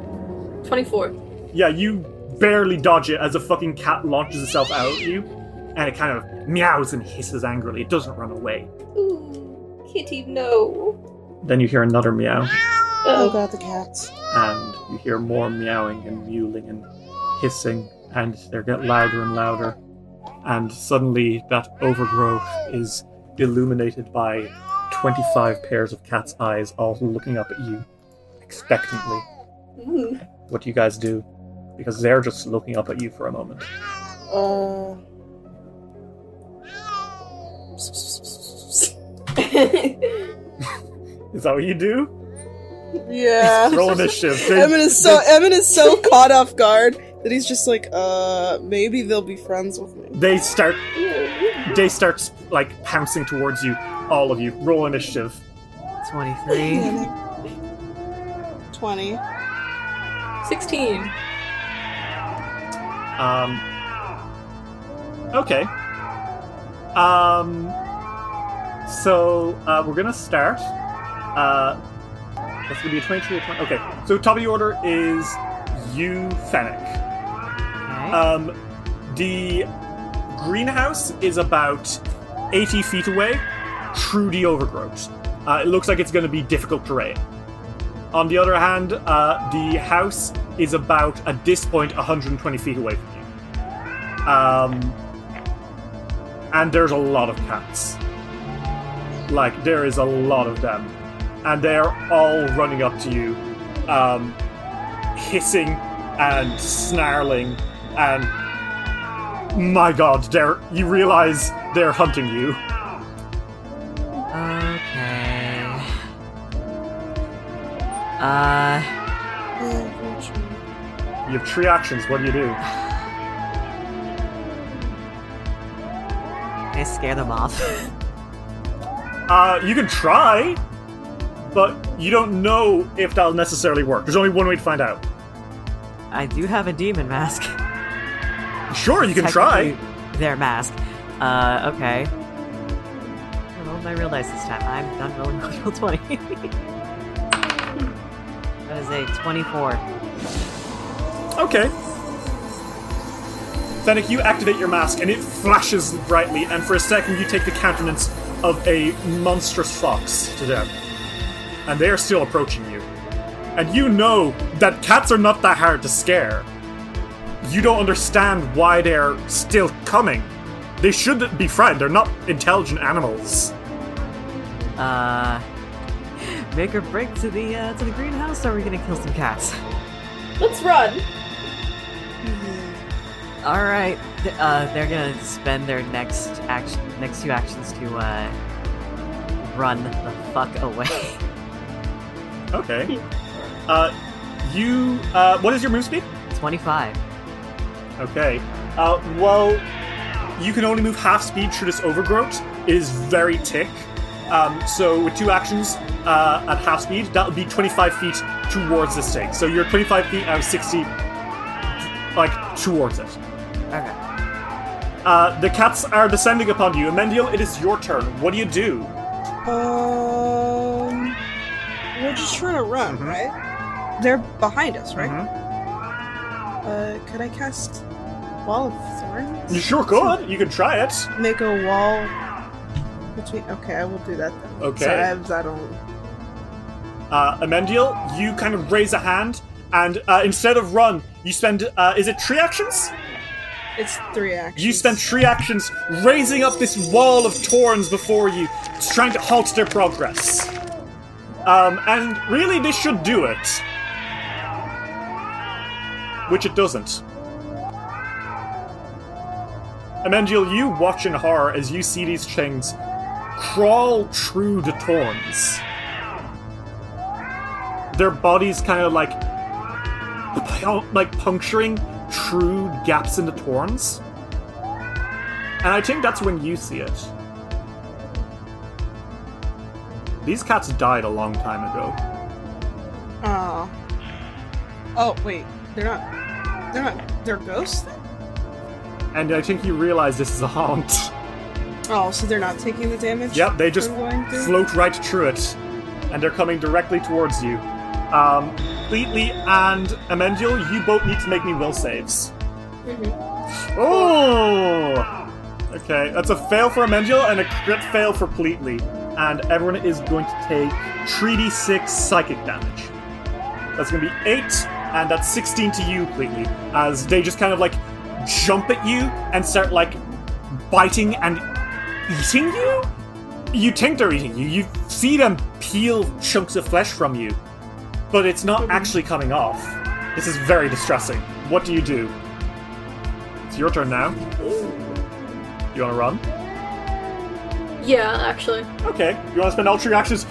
24. Yeah, you barely dodge it as a fucking cat launches itself out at you and it kind of meows and hisses angrily. It doesn't run away. Ooh, kitty, no. Then you hear another meow. Oh god, the cats. And you hear more meowing and mewling and hissing, and they get louder and louder. And suddenly that overgrowth is illuminated by 25 pairs of cat's eyes, all looking up at you expectantly. Ooh. What do you guys do? Because they're just looking up at you for a moment. Is that what you do? Yeah. Roll initiative. Emin is so caught off guard that he's just like, maybe they'll be friends with me. They start like pouncing towards you, all of you. Roll initiative. 23. 20. 16. Okay. So we're gonna start. That's going to be a 23 or 20. Okay, so top of the order is you, Fennec. Okay. The greenhouse is about 80 feet away, truly overgrowth. It looks like it's going to be difficult terrain. On the other hand, the house is about, at this point, 120 feet away from you. And there's a lot of cats. Like, there is a lot of them. And they're all running up to you, hissing and snarling. And, my god, you realize they're hunting you. You have three actions. What do you do? Can I scare them off? You can try, but you don't know if that'll necessarily work. There's only one way to find out. I do have a demon mask. Sure, you can try. Their mask. Okay. Roll my real dice this time. I'm done rolling my real 20. That is a 24. Okay. Fennec, you activate your mask, and it flashes brightly, and for a second you take the countenance of a monstrous fox to them. And they are still approaching you. And you know that cats are not that hard to scare. You don't understand why they're still coming. They should be frightened. They're not intelligent animals. Make or break to the greenhouse, or are we gonna kill some cats? Let's run! Mm-hmm. Alright, they're gonna spend their next few actions to run the fuck away. Okay. What is your move speed? 25. Okay. Well, you can only move half speed through this overgrowth. It is very thick. So with two actions at half speed, that would be 25 feet towards the stake. So you're 25 feet out of 60, like, towards it. Okay. The cats are descending upon you. Emendiel, it is your turn. What do you do? We're just trying to run, mm-hmm. right? They're behind us, right? Mm-hmm. Could I cast Wall of Thorns? You sure could. You can try it. Make a wall... Okay, I will do that then. Okay. So I don't... Emendiel, you kind of raise a hand, and instead of run, you spend... is it 3 actions? It's 3 actions. You spend 3 actions raising up this wall of thorns before you, trying to halt their progress. And really, this should do it. Which it doesn't. Emendiel, you watch in horror as you see these things crawl through the thorns. Their bodies kind of like puncturing through gaps in the thorns. And I think that's when you see it. These cats died a long time ago. Oh, wait. They're not... They're ghosts then? And I think you realize this is a haunt. Oh, so they're not taking the damage? Yep, they just float right through it. And they're coming directly towards you. Fleetly and Emendiel, you both need to make me will saves. Mm-hmm. Oh! Okay, that's a fail for Emendiel and a crit fail for Fleetly. And everyone is going to take 3d6 psychic damage. That's going to be 8, and that's 16 to you, Fleetly. As they just kind of like jump at you and start like biting and eating you? You think they're eating you. You see them peel chunks of flesh from you, but it's not actually coming off. This is very distressing. What do you do? It's your turn now. You want to run? Yeah, actually. Okay. You want to spend all 3 actions?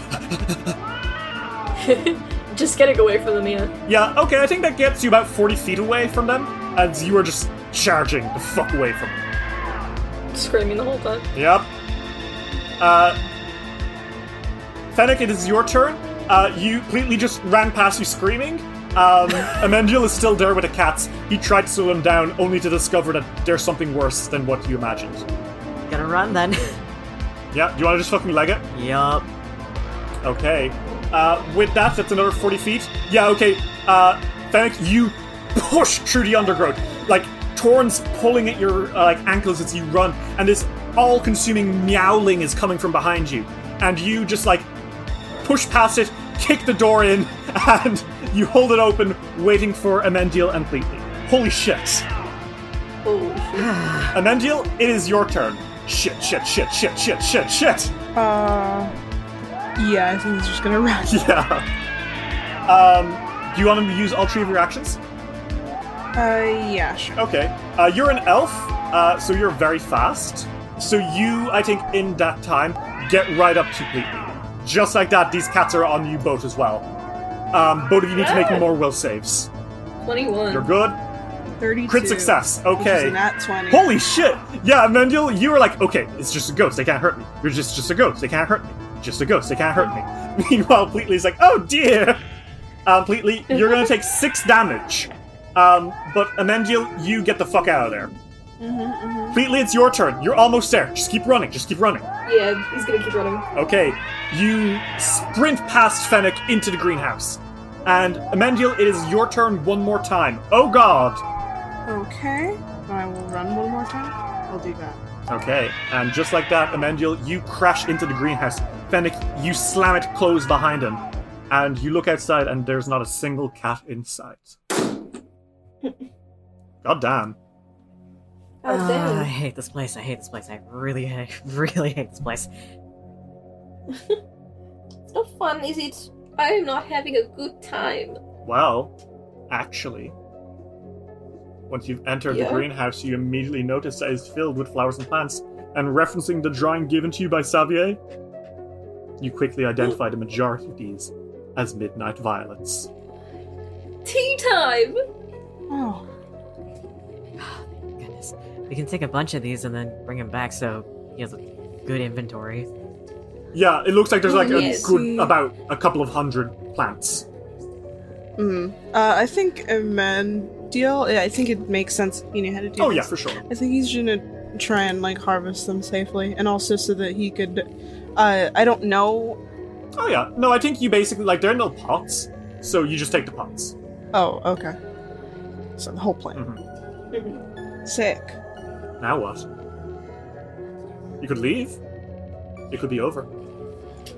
Just getting away from them, yeah. Yeah, okay. I think that gets you about 40 feet away from them, and you are just charging the fuck away from him. Screaming the whole time. Yep. Fennec, it is your turn. You completely just ran past you screaming. Emendiel is still there with the cats. He tried to slow them down, only to discover that there's something worse than what you imagined. Gonna run then. Yeah, do you want to just fucking leg it? Yup. Okay. With that, that's another 40 feet. Yeah, okay. Fennec, you pushed through the undergrowth, like Torrens pulling at your ankles as you run, and this all-consuming meowling is coming from behind you, and you just like push past it, kick the door in, and you hold it open, waiting for Amendiel and Pleatley. Holy shit. Holy shit. Amendiel, it is your turn. Shit. Yeah, I think it's just gonna run. Yeah. Do you want to use all three of your actions? Yeah, sure. Okay. You're an elf, so you're very fast. So you, I think, in that time, get right up to Pleatley. Just like that, these cats are on you both as well. Both of you need to make more will saves. 21. You're good. 32. Crit success. Okay. Nat 20. Holy shit! Yeah, Amendiel, you were like, okay, it's just a ghost. They can't hurt me. You're just a ghost. They can't hurt me. Just a ghost. They can't hurt me. Meanwhile, Pleatley's like, oh dear. Pleatley, you're gonna take 6 damage. But Amendiel, you get the fuck out of there. Pleatley, it's your turn. You're almost there. Just keep running. Yeah, he's gonna keep running. Okay. You sprint past Fennec into the greenhouse. And Amendiel, it is your turn one more time. Oh god. Okay. I will run one more time. I'll do that. Okay. And just like that, Amendiel, you crash into the greenhouse. Fennec, you slam it closed behind him. And you look outside and there's not a single cat in sight. God damn. I hate this place. I really hate this place. It's not fun, is it? I am not having a good time. Well, actually, once you've entered the greenhouse, you immediately notice that it is filled with flowers and plants. And referencing the drawing given to you by Savier, you quickly identify the majority of these as midnight violets. Tea time! Oh. Goodness. We can take a bunch of these and then bring them back so he has a good inventory. Yeah, it looks like there's like a good, about a couple of hundred plants. I think Amendiel, I think it makes sense, you know, how to do this. Yeah, for sure. I think he's gonna try and like harvest them safely, and also so that he could, I don't know. Oh yeah, no, I think you basically, like, they're in little pots, so you just take the pots. Oh, okay. So the whole plant. Sick. Now what? You could leave. It could be over.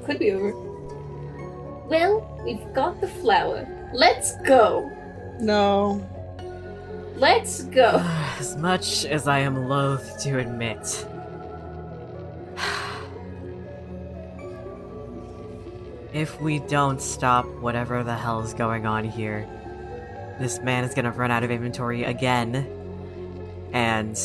Well, we've got the flower. Let's go. No. Let's go. As much as I am loath to admit, if we don't stop whatever the hell is going on here, this man is gonna run out of inventory again, and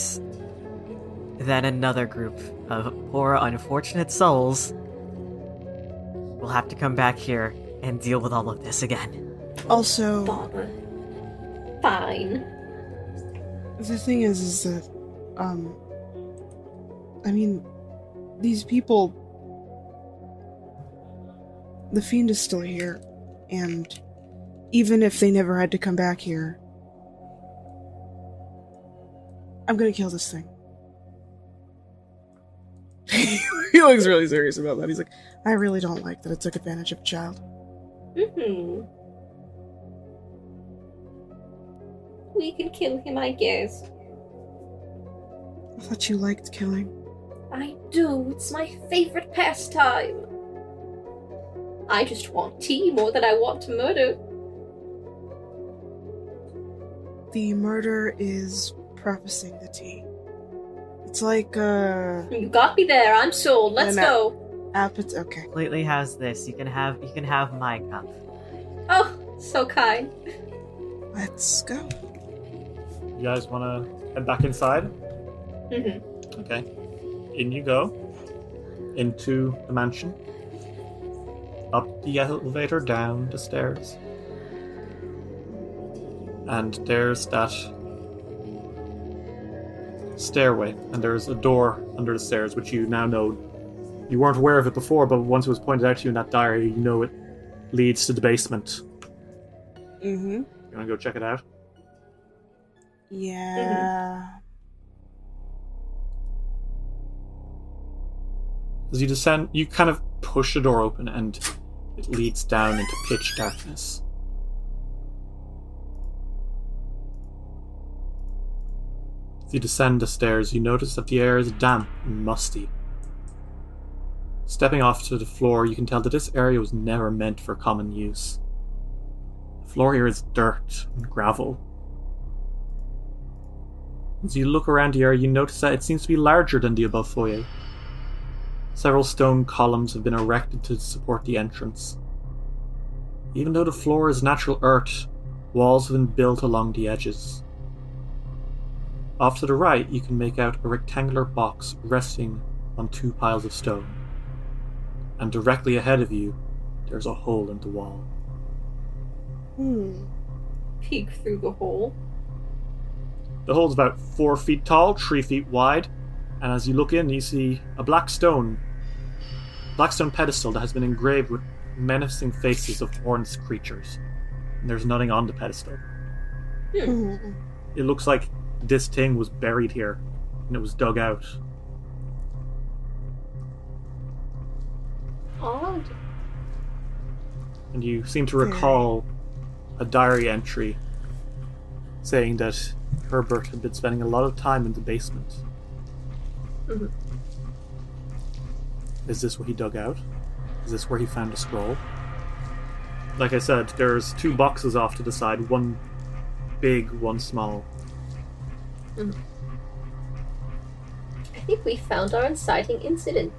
then another group of poor, unfortunate souls will have to come back here and deal with all of this again. Also, fine. The thing is that, I mean, these people, the Fiend is still here, and even if they never had to come back here, I'm gonna kill this thing. He looks really serious about that. He's like, I really don't like that it took advantage of a child. We can kill him, I guess. I thought you liked killing. I do. It's my favorite pastime. I just want tea more than I want to murder. The murder is prefacing the tea. It's like, you got me there, I'm sold. Let's go. Okay. Completely has this. You can have my cup. Oh, so kind. Let's go. You guys wanna head back inside? Okay. In you go. Into the mansion. Up the elevator, down the stairs. And there's that stairway, and there's a door under the stairs, which you now know. You weren't aware of it before, but once it was pointed out to you in that diary, you know it leads to the basement. You wanna go check it out? Yeah. As you descend, you kind of push the door open, and it leads down into pitch darkness. As you descend the stairs, you notice that the air is damp and musty. Stepping off to the floor, you can tell that this area was never meant for common use. The floor here is dirt and gravel. As you look around the area, you notice that it seems to be larger than the above foyer. Several stone columns have been erected to support the entrance. Even though the floor is natural earth, walls have been built along the edges. Off to the right, you can make out a rectangular box resting on two piles of stone. And directly ahead of you, there's a hole in the wall. Peek through the hole. The hole's about 4 feet tall, 3 feet wide, and as you look in, you see a black stone pedestal that has been engraved with menacing faces of horned creatures. And there's nothing on the pedestal. It looks like this thing was buried here, and it was dug out. Odd. And you seem to recall a diary entry saying that Herbert had been spending a lot of time in the basement. Is this what he dug out? Is this where he found a scroll? Like I said, there's two boxes off to the side, one big, one small. I think we found our inciting incident.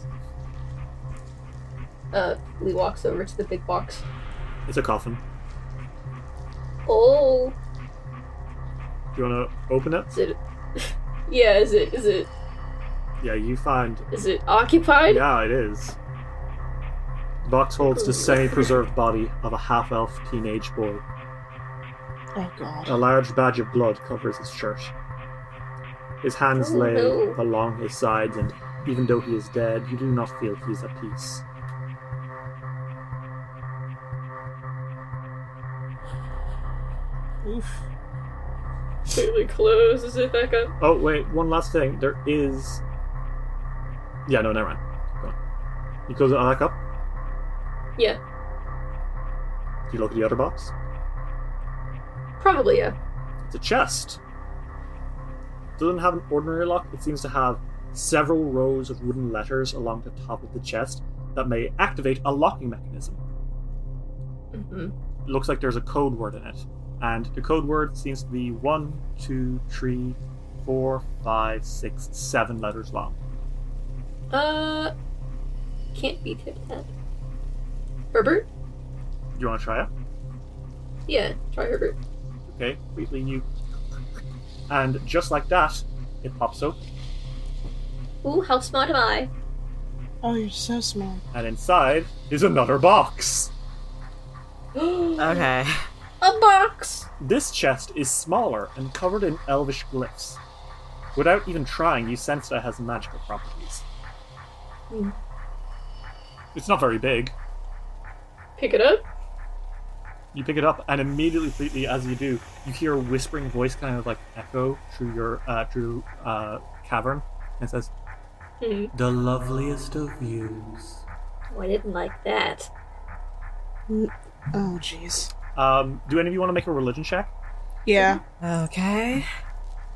Lee walks over to the big box. It's a coffin. Oh. Do you want to open it? Is it? Yeah, is it? Yeah, you find... Is it occupied? Yeah, it is. The box holds the semi-preserved body of a half-elf teenage boy. Oh, God. A large badge of blood covers his shirt. His hands lay along his sides, and even though he is dead, you do not feel he is at peace. Oof. Completely closes it back up. Oh, wait, one last thing. There is... Yeah, no, never mind. Go on. You close it back up? Yeah. Do you look at the other box? Probably, yeah. It's a chest. It doesn't have an ordinary lock. It seems to have several rows of wooden letters along the top of the chest that may activate a locking mechanism. It looks like there's a code word in it. And the code word seems to be 1, 2, 3, 4, 5, 6, 7 letters long. Can't be Tip-Tap. Herbert? You want to try it? Yeah, try Herbert. Okay, Wheatley, you. And just like that, it pops open. Ooh, how smart am I? Oh, you're so smart. And inside is another box. Okay. A box! This chest is smaller and covered in elvish glyphs. Without even trying, you sense that it has magical properties. It's not very big. Pick it up? You pick it up, and immediately as you do, you hear a whispering voice kind of like echo through your cavern, and it says, "The loveliest of views." Oh, I didn't like that. Oh, jeez. Do any of you want to make a religion check? Yeah. Okay.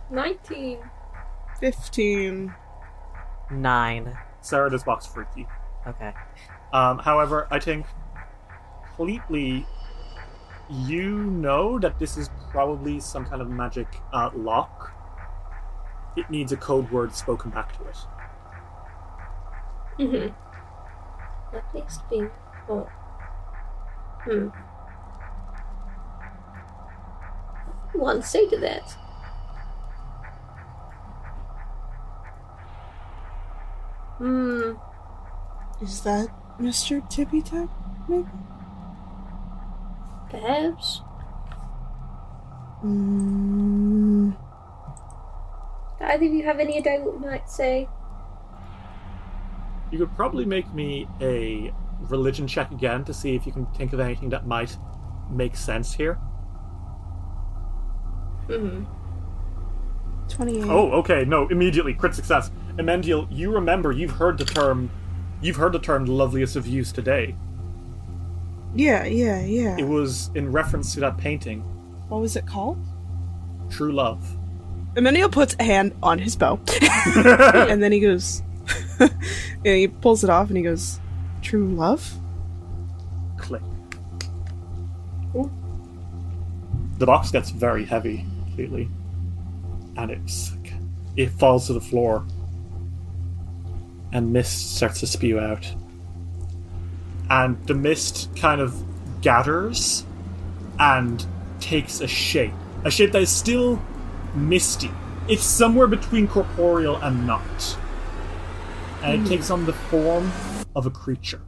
19. 15. 9. Sarah, this box freaked you. Okay. However, I think completely you know that this is probably some kind of magic lock. It needs a code word spoken back to it. That makes me... Oh. One say to that. Is that Mr. Tip-Tap? Maybe. Perhaps. Either of you have any idea what we might say? You could probably make me a religion check again to see if you can think of anything that might make sense here. 28. Oh, okay. No, immediately crit success. Emendiel, you remember you've heard the term "loveliest of views" today. Yeah. It was in reference to that painting. What was it called? True Love. Emilio puts a hand on his bow, and then he goes, and he pulls it off, and he goes, "True love." Click. Ooh. The box gets very heavy, completely, and it falls to the floor, and mist starts to spew out, and the mist kind of gathers, and takes a shape that is still misty. It's somewhere between corporeal and not. And it takes on the form of a creature.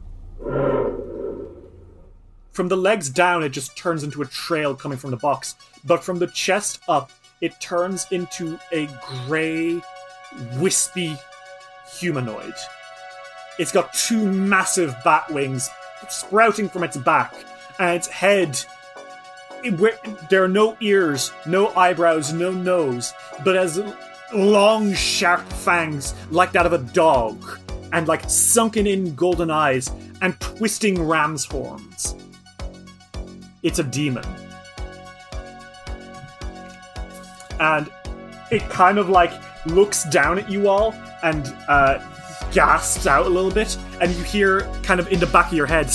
From the legs down, it just turns into a trail coming from the box. But from the chest up, it turns into a grey, wispy humanoid. It's got two massive bat wings sprouting from its back. And its head... There are no ears, no eyebrows, no nose, but as long, sharp fangs like that of a dog, and like sunken-in golden eyes and twisting ram's horns. It's a demon. And it kind of like looks down at you all and gasps out a little bit, and you hear kind of in the back of your head,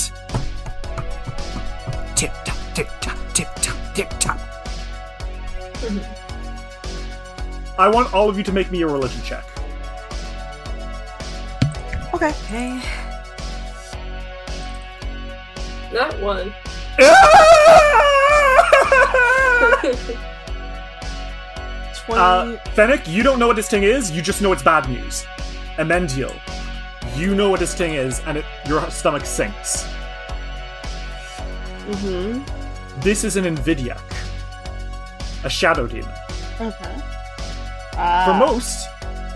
tip-tap, tip-tap. Tip-tap. Mm-hmm. I want all of you to make me a religion check. Okay. Not one. Fennec, you don't know what this thing is, you just know it's bad news. Emendiel, you know what this thing is, and your stomach sinks. Mm-hmm. This is an Invidiak, a shadow demon. Okay. For most,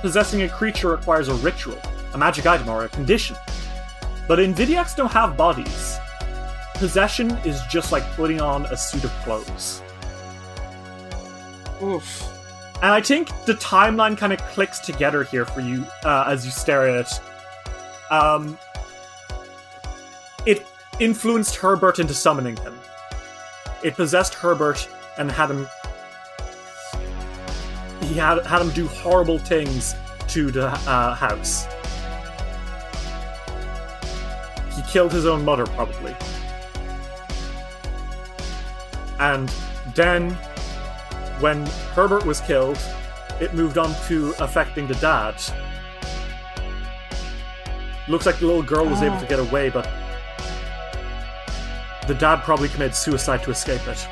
possessing a creature requires a ritual, a magic item, or a condition. But Invidiaks don't have bodies. Possession is just like putting on a suit of clothes. Oof. And I think the timeline kind of clicks together here for you as you stare at it. It influenced Herbert into summoning him. It possessed Herbert and had him. He had him do horrible things to the house. He killed his own mother, probably. And then, when Herbert was killed, it moved on to affecting the dad. Looks like the little girl was able to get away, but the dad probably committed suicide to escape it.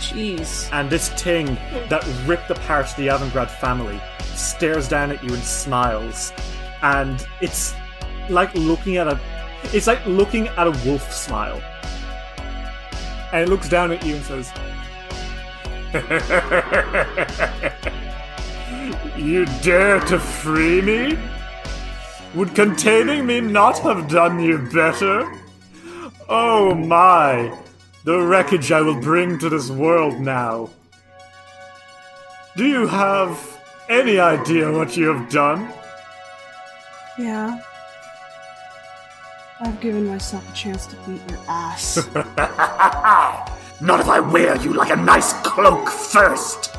Jeez. And this thing that ripped apart the Avrigard family stares down at you and smiles. And it's like looking at a wolf smile. And it looks down at you and says, "You dare to free me? Would containing me not have done you better? Oh my, the wreckage I will bring to this world now. Do you have any idea what you have done?" "Yeah. I've given myself a chance to beat your ass." "Not if I wear you like a nice cloak first."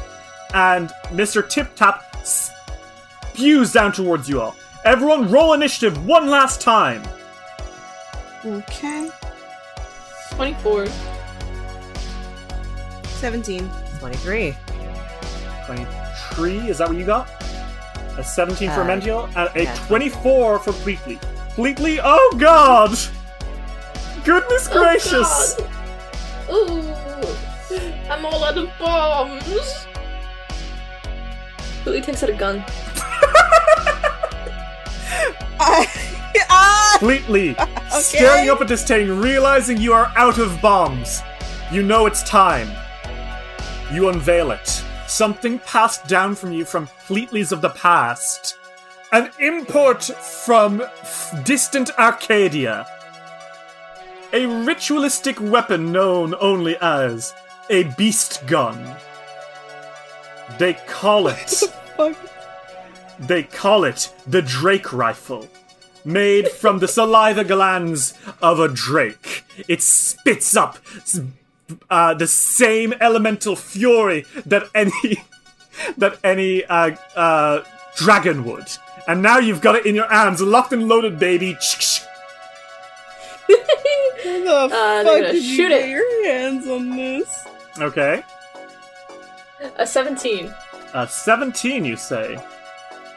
And Mr. Tip-Tap spews down towards you all. Everyone, roll initiative one last time. Okay. 24. 17. 23. 23, is that what you got? A 17 for Mendiel, and a 24 for Pleatley. Pleatley, oh god! Goodness gracious! God. Ooh, I'm all out of bombs! Pleatley takes out a gun. Completely staring up at this thing, realizing you are out of bombs. You know it's time. You unveil it. Something passed down from you from Pleatley's of the past. An import from distant Arcadia. A ritualistic weapon known only as a beast gun. They call it... They call it the Drake Rifle, made from the saliva glands of a drake. It spits up the same elemental fury that any dragon would. And now you've got it in your arms, locked and loaded, baby. What the fuck did you get your hands on this? Okay. A 17. A 17, you say?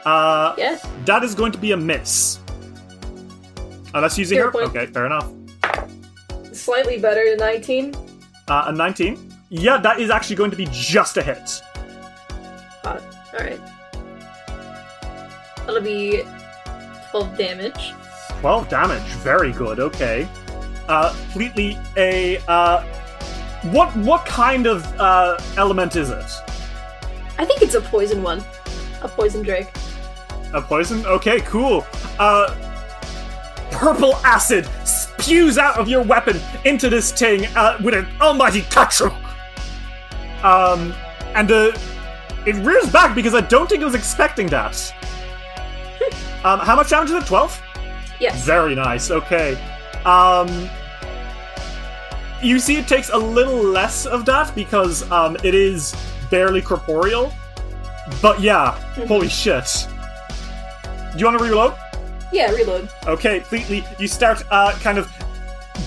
Yes. That is going to be a miss. Unless using her? Point. Okay, fair enough. Slightly better, a 19. A 19? Yeah, that is actually going to be just a hit. Alright. That'll be 12 damage. 12 damage, very good, okay. Completely a... What kind of element is it? I think it's a poison one. A poison drake. A poison? Okay, cool. Purple acid spews out of your weapon into this thing with an almighty cutthroat. And it rears back because I don't think it was expecting that. How much damage is it? 12? Yes. Very nice, okay. You see it takes a little less of that because it is barely corporeal. But yeah, holy shit. Do you want to reload? Yeah, reload. Okay, completely. You start kind of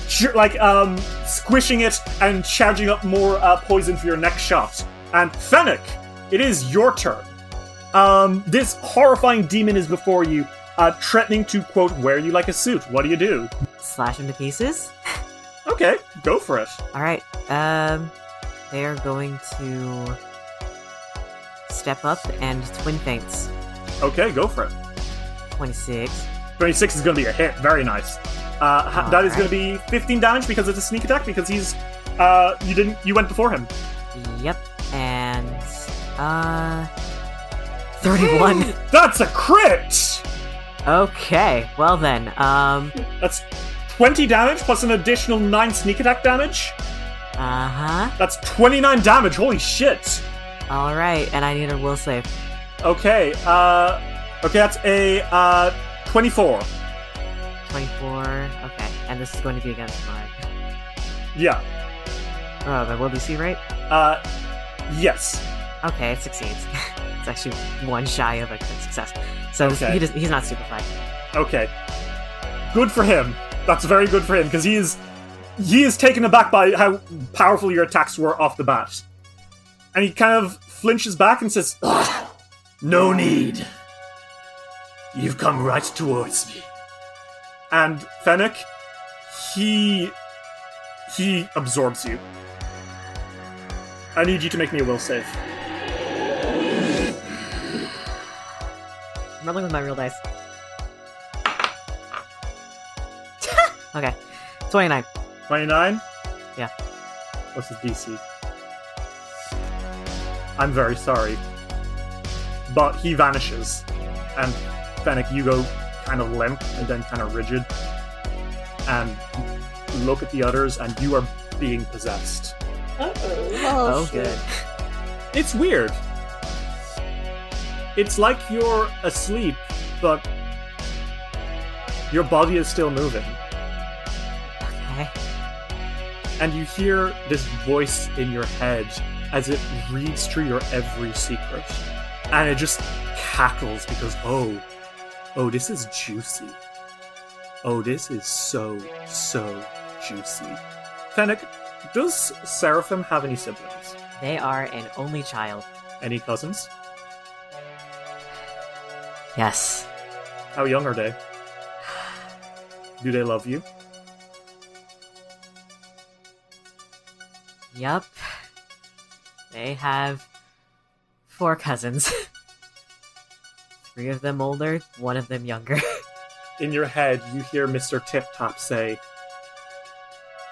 squishing it and charging up more poison for your next shot. And Fennec, it is your turn. This horrifying demon is before you, threatening to, quote, wear you like a suit. What do you do? Slash him to pieces. Okay, go for it. All right. They are going to step up and twin feints. Okay, go for it. 26. 26 is going to be a hit. Very nice. That is going to be 15 damage because it's a sneak attack because he's you went before him. Yep. And 31. That's a crit. Okay. Well then. That's 20 damage plus an additional 9 sneak attack damage. Uh-huh. That's 29 damage. Holy shit. All right. And I need a will save. Okay. Okay, that's a 24. 24, okay. And this is going to be against mine. Yeah. Oh, that will DC, right? Yes. Okay, it succeeds. It's actually one shy of a success. So okay. He's not stupefied. Okay. Good for him. That's very good for him, because he is taken aback by how powerful your attacks were off the bat. And he kind of flinches back and says, "Ugh, no need. You've come right towards me." And Fennec, he absorbs you. I need you to make me a will save. I'm rolling with my real dice. Okay. 29. 29? Yeah. What's his DC? I'm very sorry. But he vanishes. And Fennec, you go kind of limp and then kind of rigid and look at the others and you are being possessed. Oh good. It's weird. It's like you're asleep, but your body is still moving. Okay. And you hear this voice in your head as it reads through your every secret. And it just cackles because, oh, this is juicy. Oh, this is so, so juicy. Fennec, does Seraphim have any siblings? They are an only child. Any cousins? Yes. How young are they? Do they love you? Yup. They have 4 cousins. 3 of them older, 1 of them younger. In your head, you hear Mr. Tip-Tap say,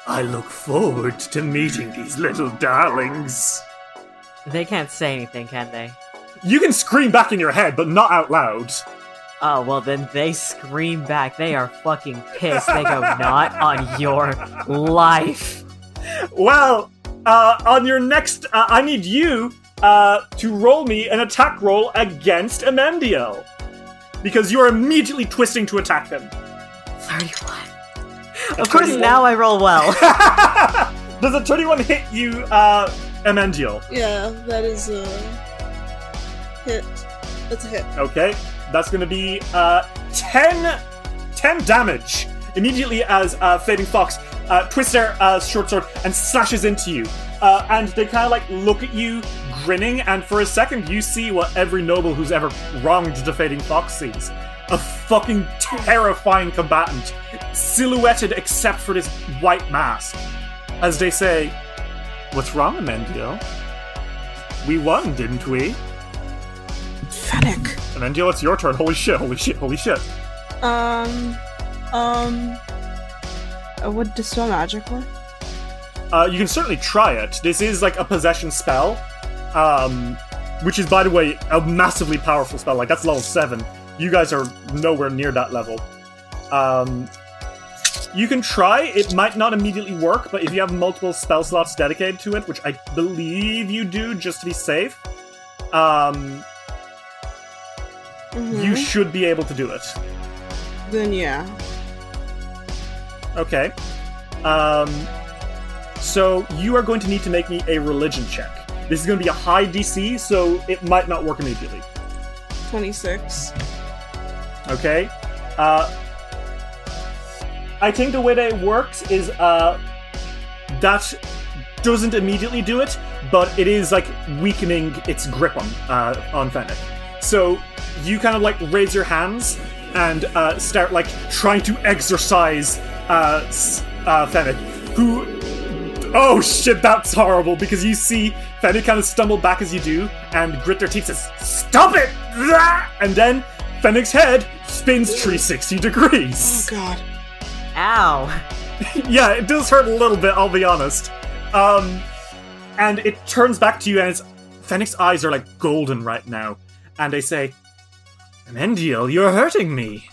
"I look forward to meeting these little darlings." They can't say anything, can they? You can scream back in your head, but not out loud. Oh, well then they scream back. They are fucking pissed. They go, "Not on your life." Well, on your next... I need you... to roll me an attack roll against Amendiel. Because you're immediately twisting to attack him. 31. Of course, now I roll well. Does a 21 hit you, Emangiel? Yeah, that is a hit. That's a hit. Okay, that's going to be 10 damage. Immediately as Fading Fox twists their short sword and slashes into you. And they kind of like look at you, grinning, and for a second you see what every noble who's ever wronged the Fading Fox sees. A fucking terrifying combatant, silhouetted except for this white mask. As they say, "What's wrong, Emendio? We won, didn't we?" Fennec. Emendio, it's your turn. Holy shit, holy shit, holy shit. Would Dispel Magic work? You can certainly try it. This is like a possession spell, which is, by the way, a massively powerful spell. Like, that's level 7. You guys are nowhere near that level. You can try. It might not immediately work, but if you have multiple spell slots dedicated to it, which I believe you do just to be safe, you should be able to do it. Then yeah. Okay. So you are going to need to make me a religion check. This is going to be a high DC, so it might not work immediately. 26. Okay. I think the way that it works is that doesn't immediately do it, but it is like weakening its grip on Fennec. So you kind of like raise your hands and start like trying to exorcise Fennec, who... Oh shit, that's horrible, because you see Fennec kind of stumble back as you do and grit their teeth, says, "Stop it!" And then Fennec's head spins 360 degrees. Oh god. Ow. Yeah, it does hurt a little bit, I'll be honest. And it turns back to you, and Fennec's eyes are like golden right now. And they say, "Emendiel, you're hurting me.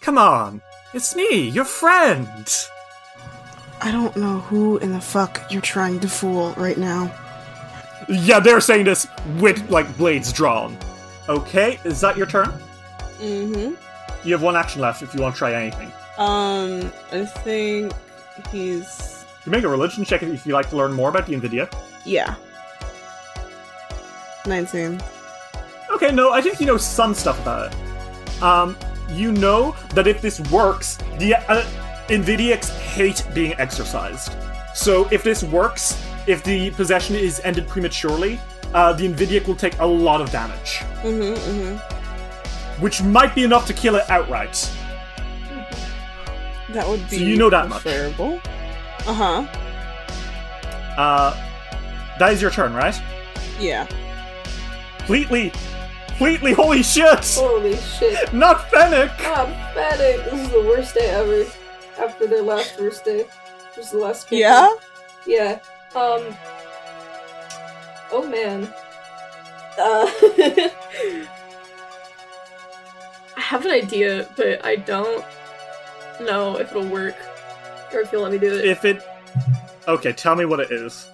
Come on, it's me, your friend." I don't know who in the fuck you're trying to fool right now. Yeah, they're saying this with, like, blades drawn. Okay, is that your turn? Mm-hmm. You have one action left if you want to try anything. I think he's... You make a religion check if you'd like to learn more about the Invidia. Yeah. 19. Okay, no, I think you know some stuff about it. You know that if this works, the Invidiaks hate being exorcised. So if this works, if the possession is ended prematurely, the Invidiak will take a lot of damage. Mm-hmm, mm-hmm. Which might be enough to kill it outright. That would be... So you know that much. Uh-huh. That is your turn, right? Yeah. Completely, holy shit! Holy shit. Not Fennec! Not Fennec! This is the worst day ever. After their last first day. Just the last people. Yeah? Yeah. Oh man. I have an idea, but I don't know if it'll work. Or if you'll let me do it. Okay, tell me what it is.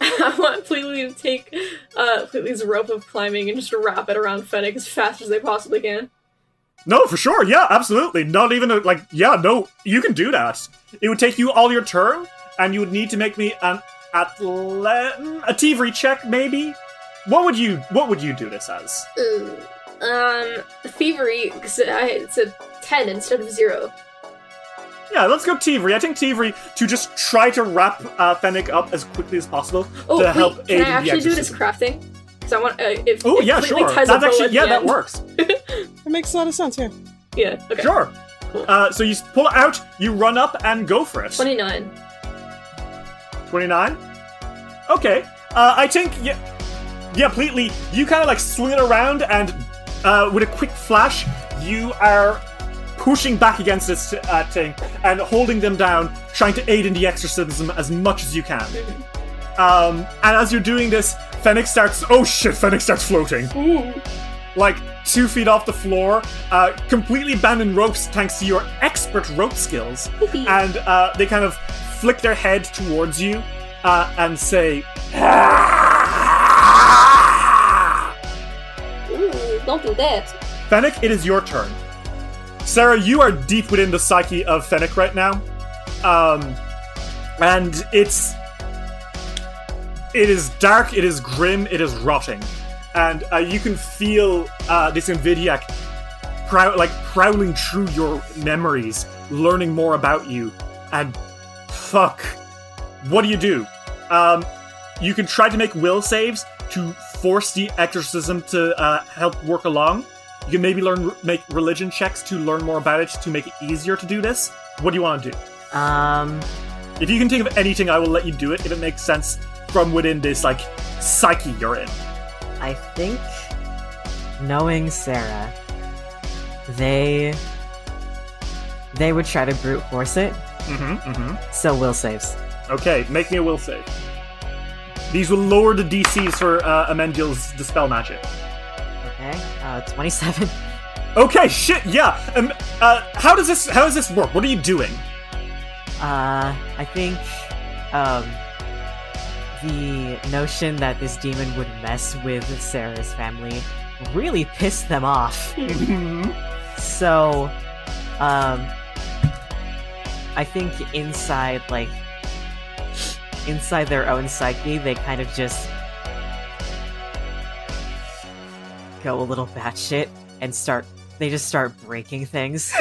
I want Pleatly to take Pleatly's rope of climbing and just wrap it around Fennec as fast as they possibly can. No, for sure. Yeah, absolutely. Not even you can do that. It would take you all your turn, and you would need to make me an a thievery check, maybe? What would you do this as? Thievery, because it's a 10 instead of 0. Yeah, let's go thievery. I think thievery to just try to wrap Fennec up as quickly as possible to help aid in the exorcism. Can I actually do this crafting? Because I want sure. That's actually that works. It makes a lot of sense. Yeah. Yeah. Okay. Sure. Cool. So you pull it out, you run up, and go for it. 29. 29. Okay. I think completely. You kind of like swing it around, and with a quick flash, you are pushing back against this thing and holding them down, trying to aid in the exorcism as much as you can. And as you're doing this, Fennec starts floating. Ooh. Like 2 feet off the floor, completely abandoned ropes thanks to your expert rope skills. And they kind of flick their head towards you and say, "Aah!" Ooh, don't do that. Fennec, it is your turn. Sarah, you are deep within the psyche of Fennec right now. And it's It is dark, it is grim, it is rotting. And you can feel this Invidiak prowling through your memories, learning more about you. And fuck, what do you do? You can try to make will saves to force the exorcism to help work along. You can maybe make religion checks to learn more about it to make it easier to do this. What do you want to do? If you can think of anything, I will let you do it if it makes sense from within this psyche you're in. I think, knowing Sarah, they would try to brute force it. Mm-hmm, mm-hmm. So will saves. Okay, make me a will save. These will lower the DCs for Amendil's Dispel Magic. Okay, 27. Okay, shit, yeah. How does this work? What are you doing? I think the notion that this demon would mess with Sarah's family really pissed them off. So, I think inside their own psyche, they kind of just go a little batshit and start breaking things,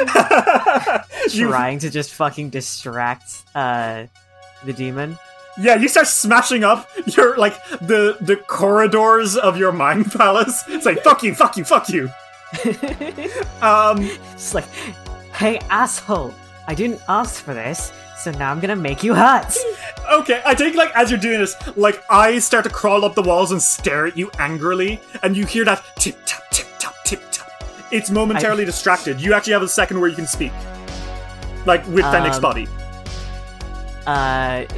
trying to just fucking distract the demon. Yeah, you start smashing up your the corridors of your mind palace. It's like fuck you, fuck you, fuck you. It's like, hey asshole, I didn't ask for this. So now I'm gonna make you hot. Okay, I think as you're doing this, eyes start to crawl up the walls and stare at you angrily, and you hear that tip tap tip tap tip tap. It's momentarily distracted. You actually have a second where you can speak, with Fennec's body.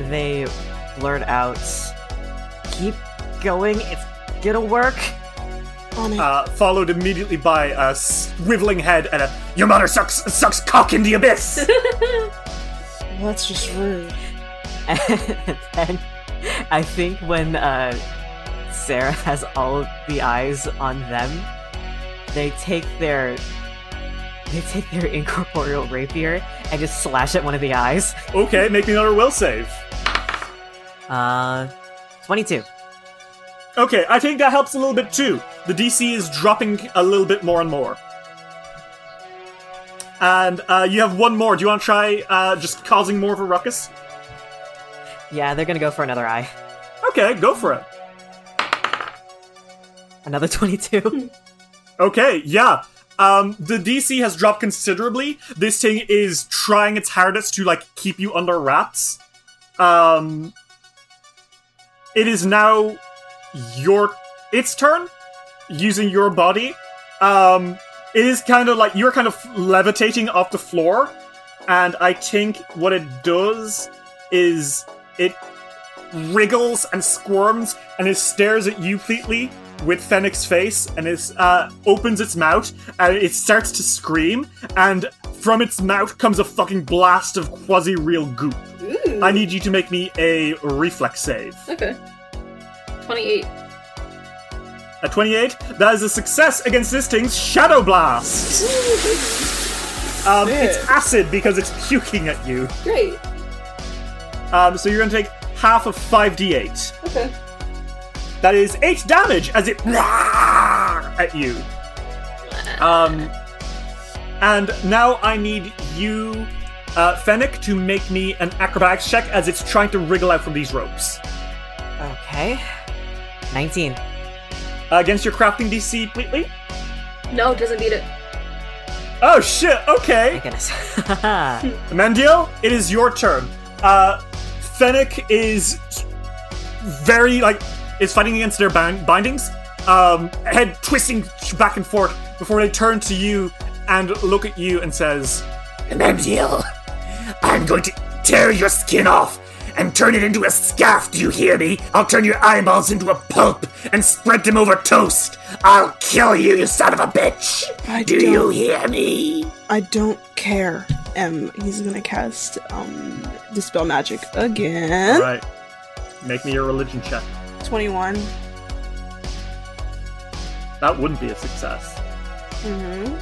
They blurt out, "Keep going, it's gonna work." On it. Followed immediately by a swiveling head and a "Your mother sucks cock in the abyss." Well, that's just rude. And I think when Sarah has all the eyes on them, they take their incorporeal rapier and just slash at one of the eyes. Okay, make me another will save. 22. Okay, I think that helps a little bit too. The DC is dropping a little bit more and more. And you have one more. Do you want to try just causing more of a ruckus? Yeah, they're going to go for another eye. Okay, go for it. Another 22. Okay, yeah. The DC has dropped considerably. This thing is trying its hardest to, keep you under wraps. It is now its turn, using your body. It is kind of you're kind of levitating off the floor, and I think what it does is it wriggles and squirms, and it stares at you completely with Fennec's face, and it opens its mouth, and it starts to scream, and from its mouth comes a fucking blast of quasi-real goop. Ooh. I need you to make me a reflex save. Okay. 28. At 28, that is a success against this thing's Shadow Blast. It's acid because it's puking at you. Great. So you're going to take half of 5d8. Okay. That is 8 damage as it at you. And now I need you, Fennec, to make me an acrobatics check as it's trying to wriggle out from these ropes. Okay. 19. Against your crafting DC completely? No, it doesn't beat it. Oh shit, okay. My goodness. Mandiel, it is your turn. Fennec is very, is fighting against their bindings. Head twisting back and forth before they turn to you and look at you and says, Mandiel, I'm going to tear your skin off and turn it into a scarf, do you hear me? I'll turn your eyeballs into a pulp and spread them over toast. I'll kill you, you son of a bitch. Do you hear me? I don't care. He's gonna cast Dispel Magic again. Alright. Make me your religion check. 21. That wouldn't be a success. Mm-hmm.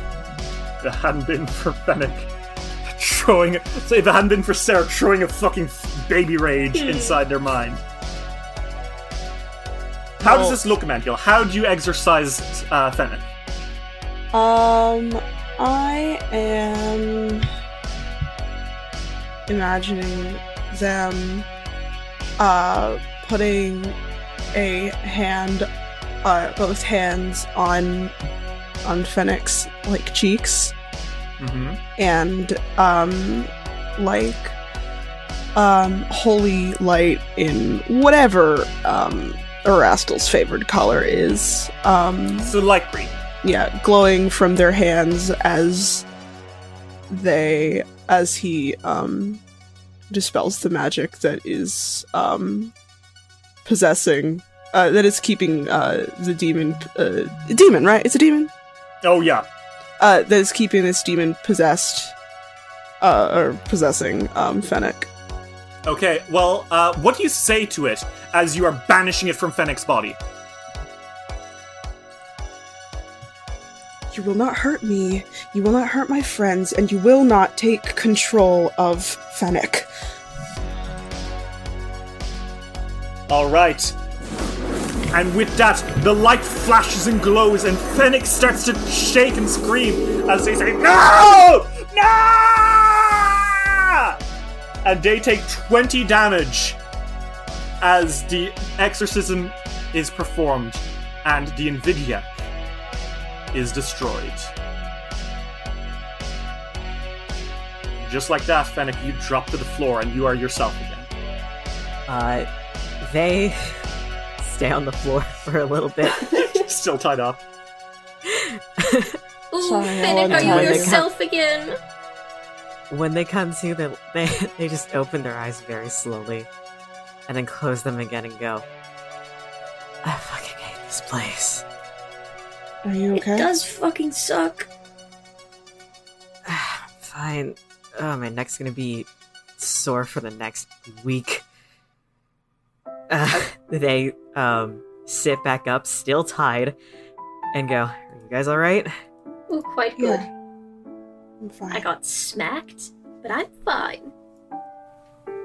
It hadn't been for Fennec. If it hadn't been for Sarah throwing a fucking baby rage inside their mind. How does this look, Mandiel? How do you exercise Fennec? I am imagining them putting a hand, both hands on Fennec's, like, cheeks. Mm-hmm. And, holy light in whatever, Erastal's favored color is. So light green. Yeah, glowing from their hands as he dispels the magic that is, possessing, that is keeping, the demon, demon, right? It's a demon? Oh, yeah. That is keeping this demon possessed, or possessing, Fennec. Okay, well, what do you say to it as you are banishing it from Fennec's body? You will not hurt me, you will not hurt my friends, and you will not take control of Fennec. Alright. And with that, the light flashes and glows, and Fennec starts to shake and scream as they say, "No! No!" And they take 20 damage as the exorcism is performed and the Invidiak is destroyed. Just like that, Fennec, you drop to the floor and you are yourself again. They stay on the floor for a little bit. Still tied up. Ooh, Fennec, are you yourself again? When they come to, they just open their eyes very slowly and then close them again and go, "I fucking hate this place." Are you okay? It does fucking suck. Fine. Oh, my neck's gonna be sore for the next week. They sit back up, still tied, and go, "Are you guys alright?" Oh, quite good. Yeah. I'm fine. I got smacked, but I'm fine.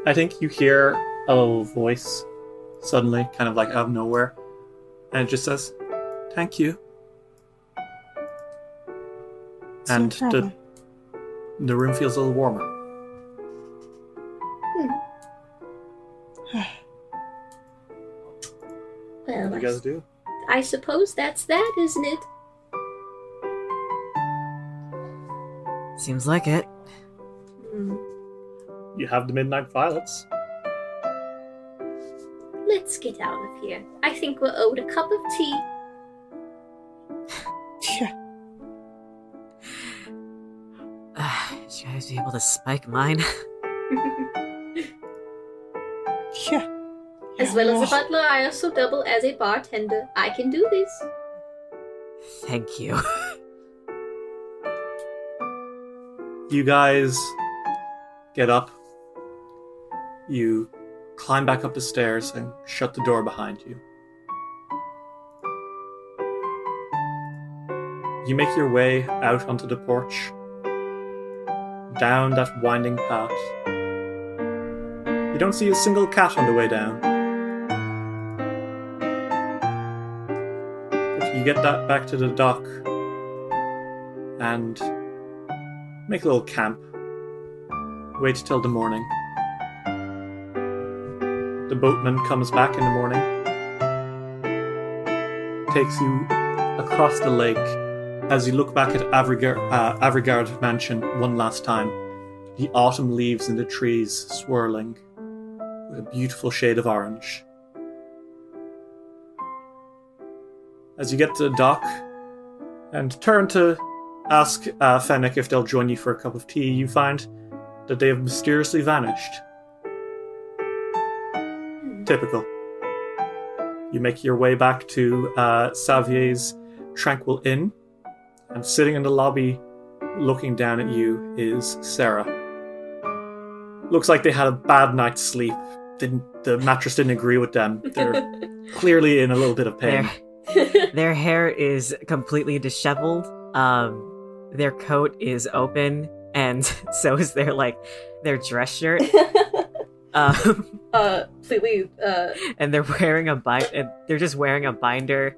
I think you hear a little voice suddenly, kind of like out of nowhere, and it just says, "Thank you." And the room feels a little warmer. Hmm. Well, what do you guys do? I suppose that's that, isn't it? Seems like it. Mm. You have the Midnight Violets. Let's get out of here. I think we're owed a cup of tea. Yeah. Should I be able to spike mine? Yeah. As well as a butler, I also double as a bartender. I can do this. Thank you. You guys get up. You climb back up the stairs and shut the door behind you. You make your way out onto the porch, down that winding path. You don't see a single cat on the way down. But you get that back to the dock and make a little camp. Wait till the morning. The boatman comes back in the morning. Takes you across the lake. As you look back at Avrigard Mansion one last time, the autumn leaves in the trees swirling with a beautiful shade of orange. As you get to the dock and turn to ask Fennec if they'll join you for a cup of tea, you find that they have mysteriously vanished. Typical. You make your way back to Savier's Tranquil Inn, and sitting in the lobby looking down at you is Sarah. Looks like they had a bad night's sleep. The mattress didn't agree with them. They're clearly in a little bit of pain. Their hair is completely disheveled. Their coat is open, and so is their dress shirt. Completely. And they're wearing a they're just wearing a binder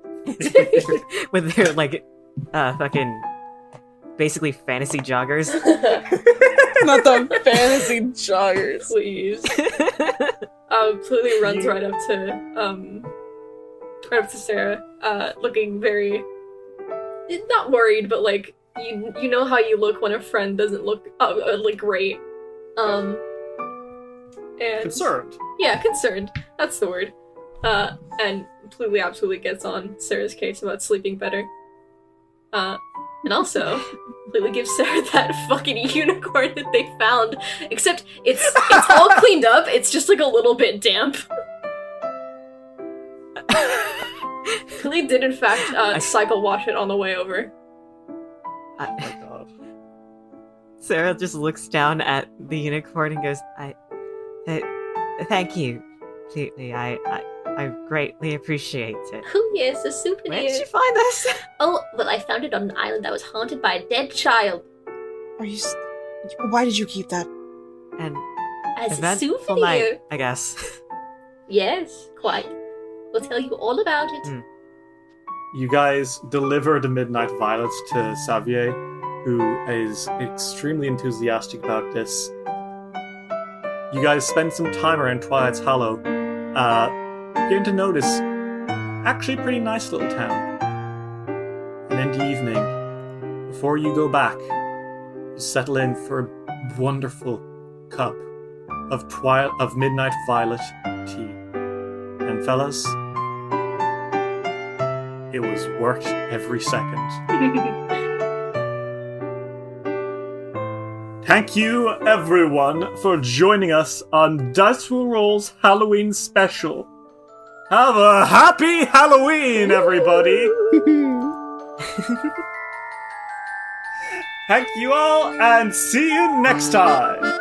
with their like fucking basically fantasy joggers. Not the fantasy joggers, please. Completely runs right up to Sarah, looking very not worried, but like you know how you look when a friend doesn't look like great. And concerned. Yeah, concerned. That's the word. And completely, absolutely gets on Sarah's case about sleeping better. And also, completely gives Sarah that fucking unicorn that they found. Except it's all cleaned up. It's just like a little bit damp. Completely did in fact cycle wash it on the way over. Oh my god. Sarah just looks down at the unicorn and goes, thank you, completely. I greatly appreciate it. Oh yes, a souvenir. Where did you find this? Oh, well, I found it on an island that was haunted by a dead child. Are you? Why did you keep that? And as a souvenir, night, I guess. Yes, quite. We'll tell you all about it. Mm. You guys deliver the Midnight Violet to Savier, who is extremely enthusiastic about this. You guys spend some time around Twilight's Hollow, getting to notice actually a pretty nice little town. And in the evening, before you go back, you settle in for a wonderful cup of Midnight Violet Tea. And fellas, it was worth every second. Thank you, everyone, for joining us on Dice the World's Halloween special. Have a happy Halloween, everybody! Thank you all, and see you next time!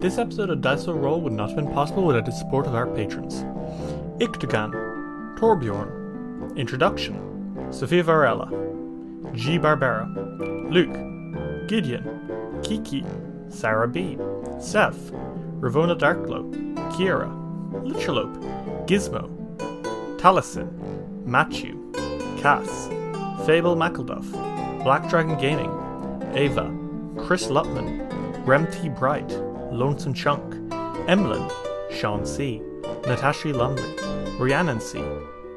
This episode of Dice the Roll would not have been possible without the support of our patrons. Iktagan, Torbjorn, Introduction, Sophia Varela, G. Barbera, Luke, Gideon, Kiki, Sarah B, Seth, Ravona Darkglow, Kiera, Lichalope, Gizmo, Taliesin, Matthew, Cass, Fable McElduff, Black Dragon Gaming, Ava, Chris Lutman, Rem T. Bright, Lonesome Chunk, Emlyn, Sean C, Natasha Lumley, Rhiannon C,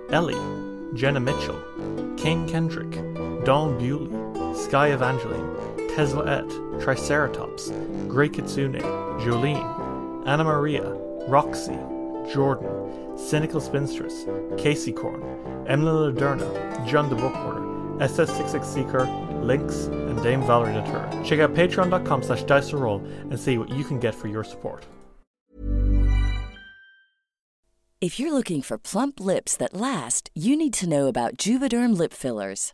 Ellie, Jenna Mitchell, Kane Kendrick, Dawn Bewley, Sky Evangeline, Tesla Et, Triceratops, Grey Kitsune, Jolene, Anna Maria, Roxy, Jordan, Cynical Spinstress, Casey Corn, Emily Laderna, John the Bookworm, SS66 Seeker, Lynx, and Dame Valerie Deterre. Check out patreon.com/diceroll and see what you can get for your support. If you're looking for plump lips that last, you need to know about Juvederm lip fillers.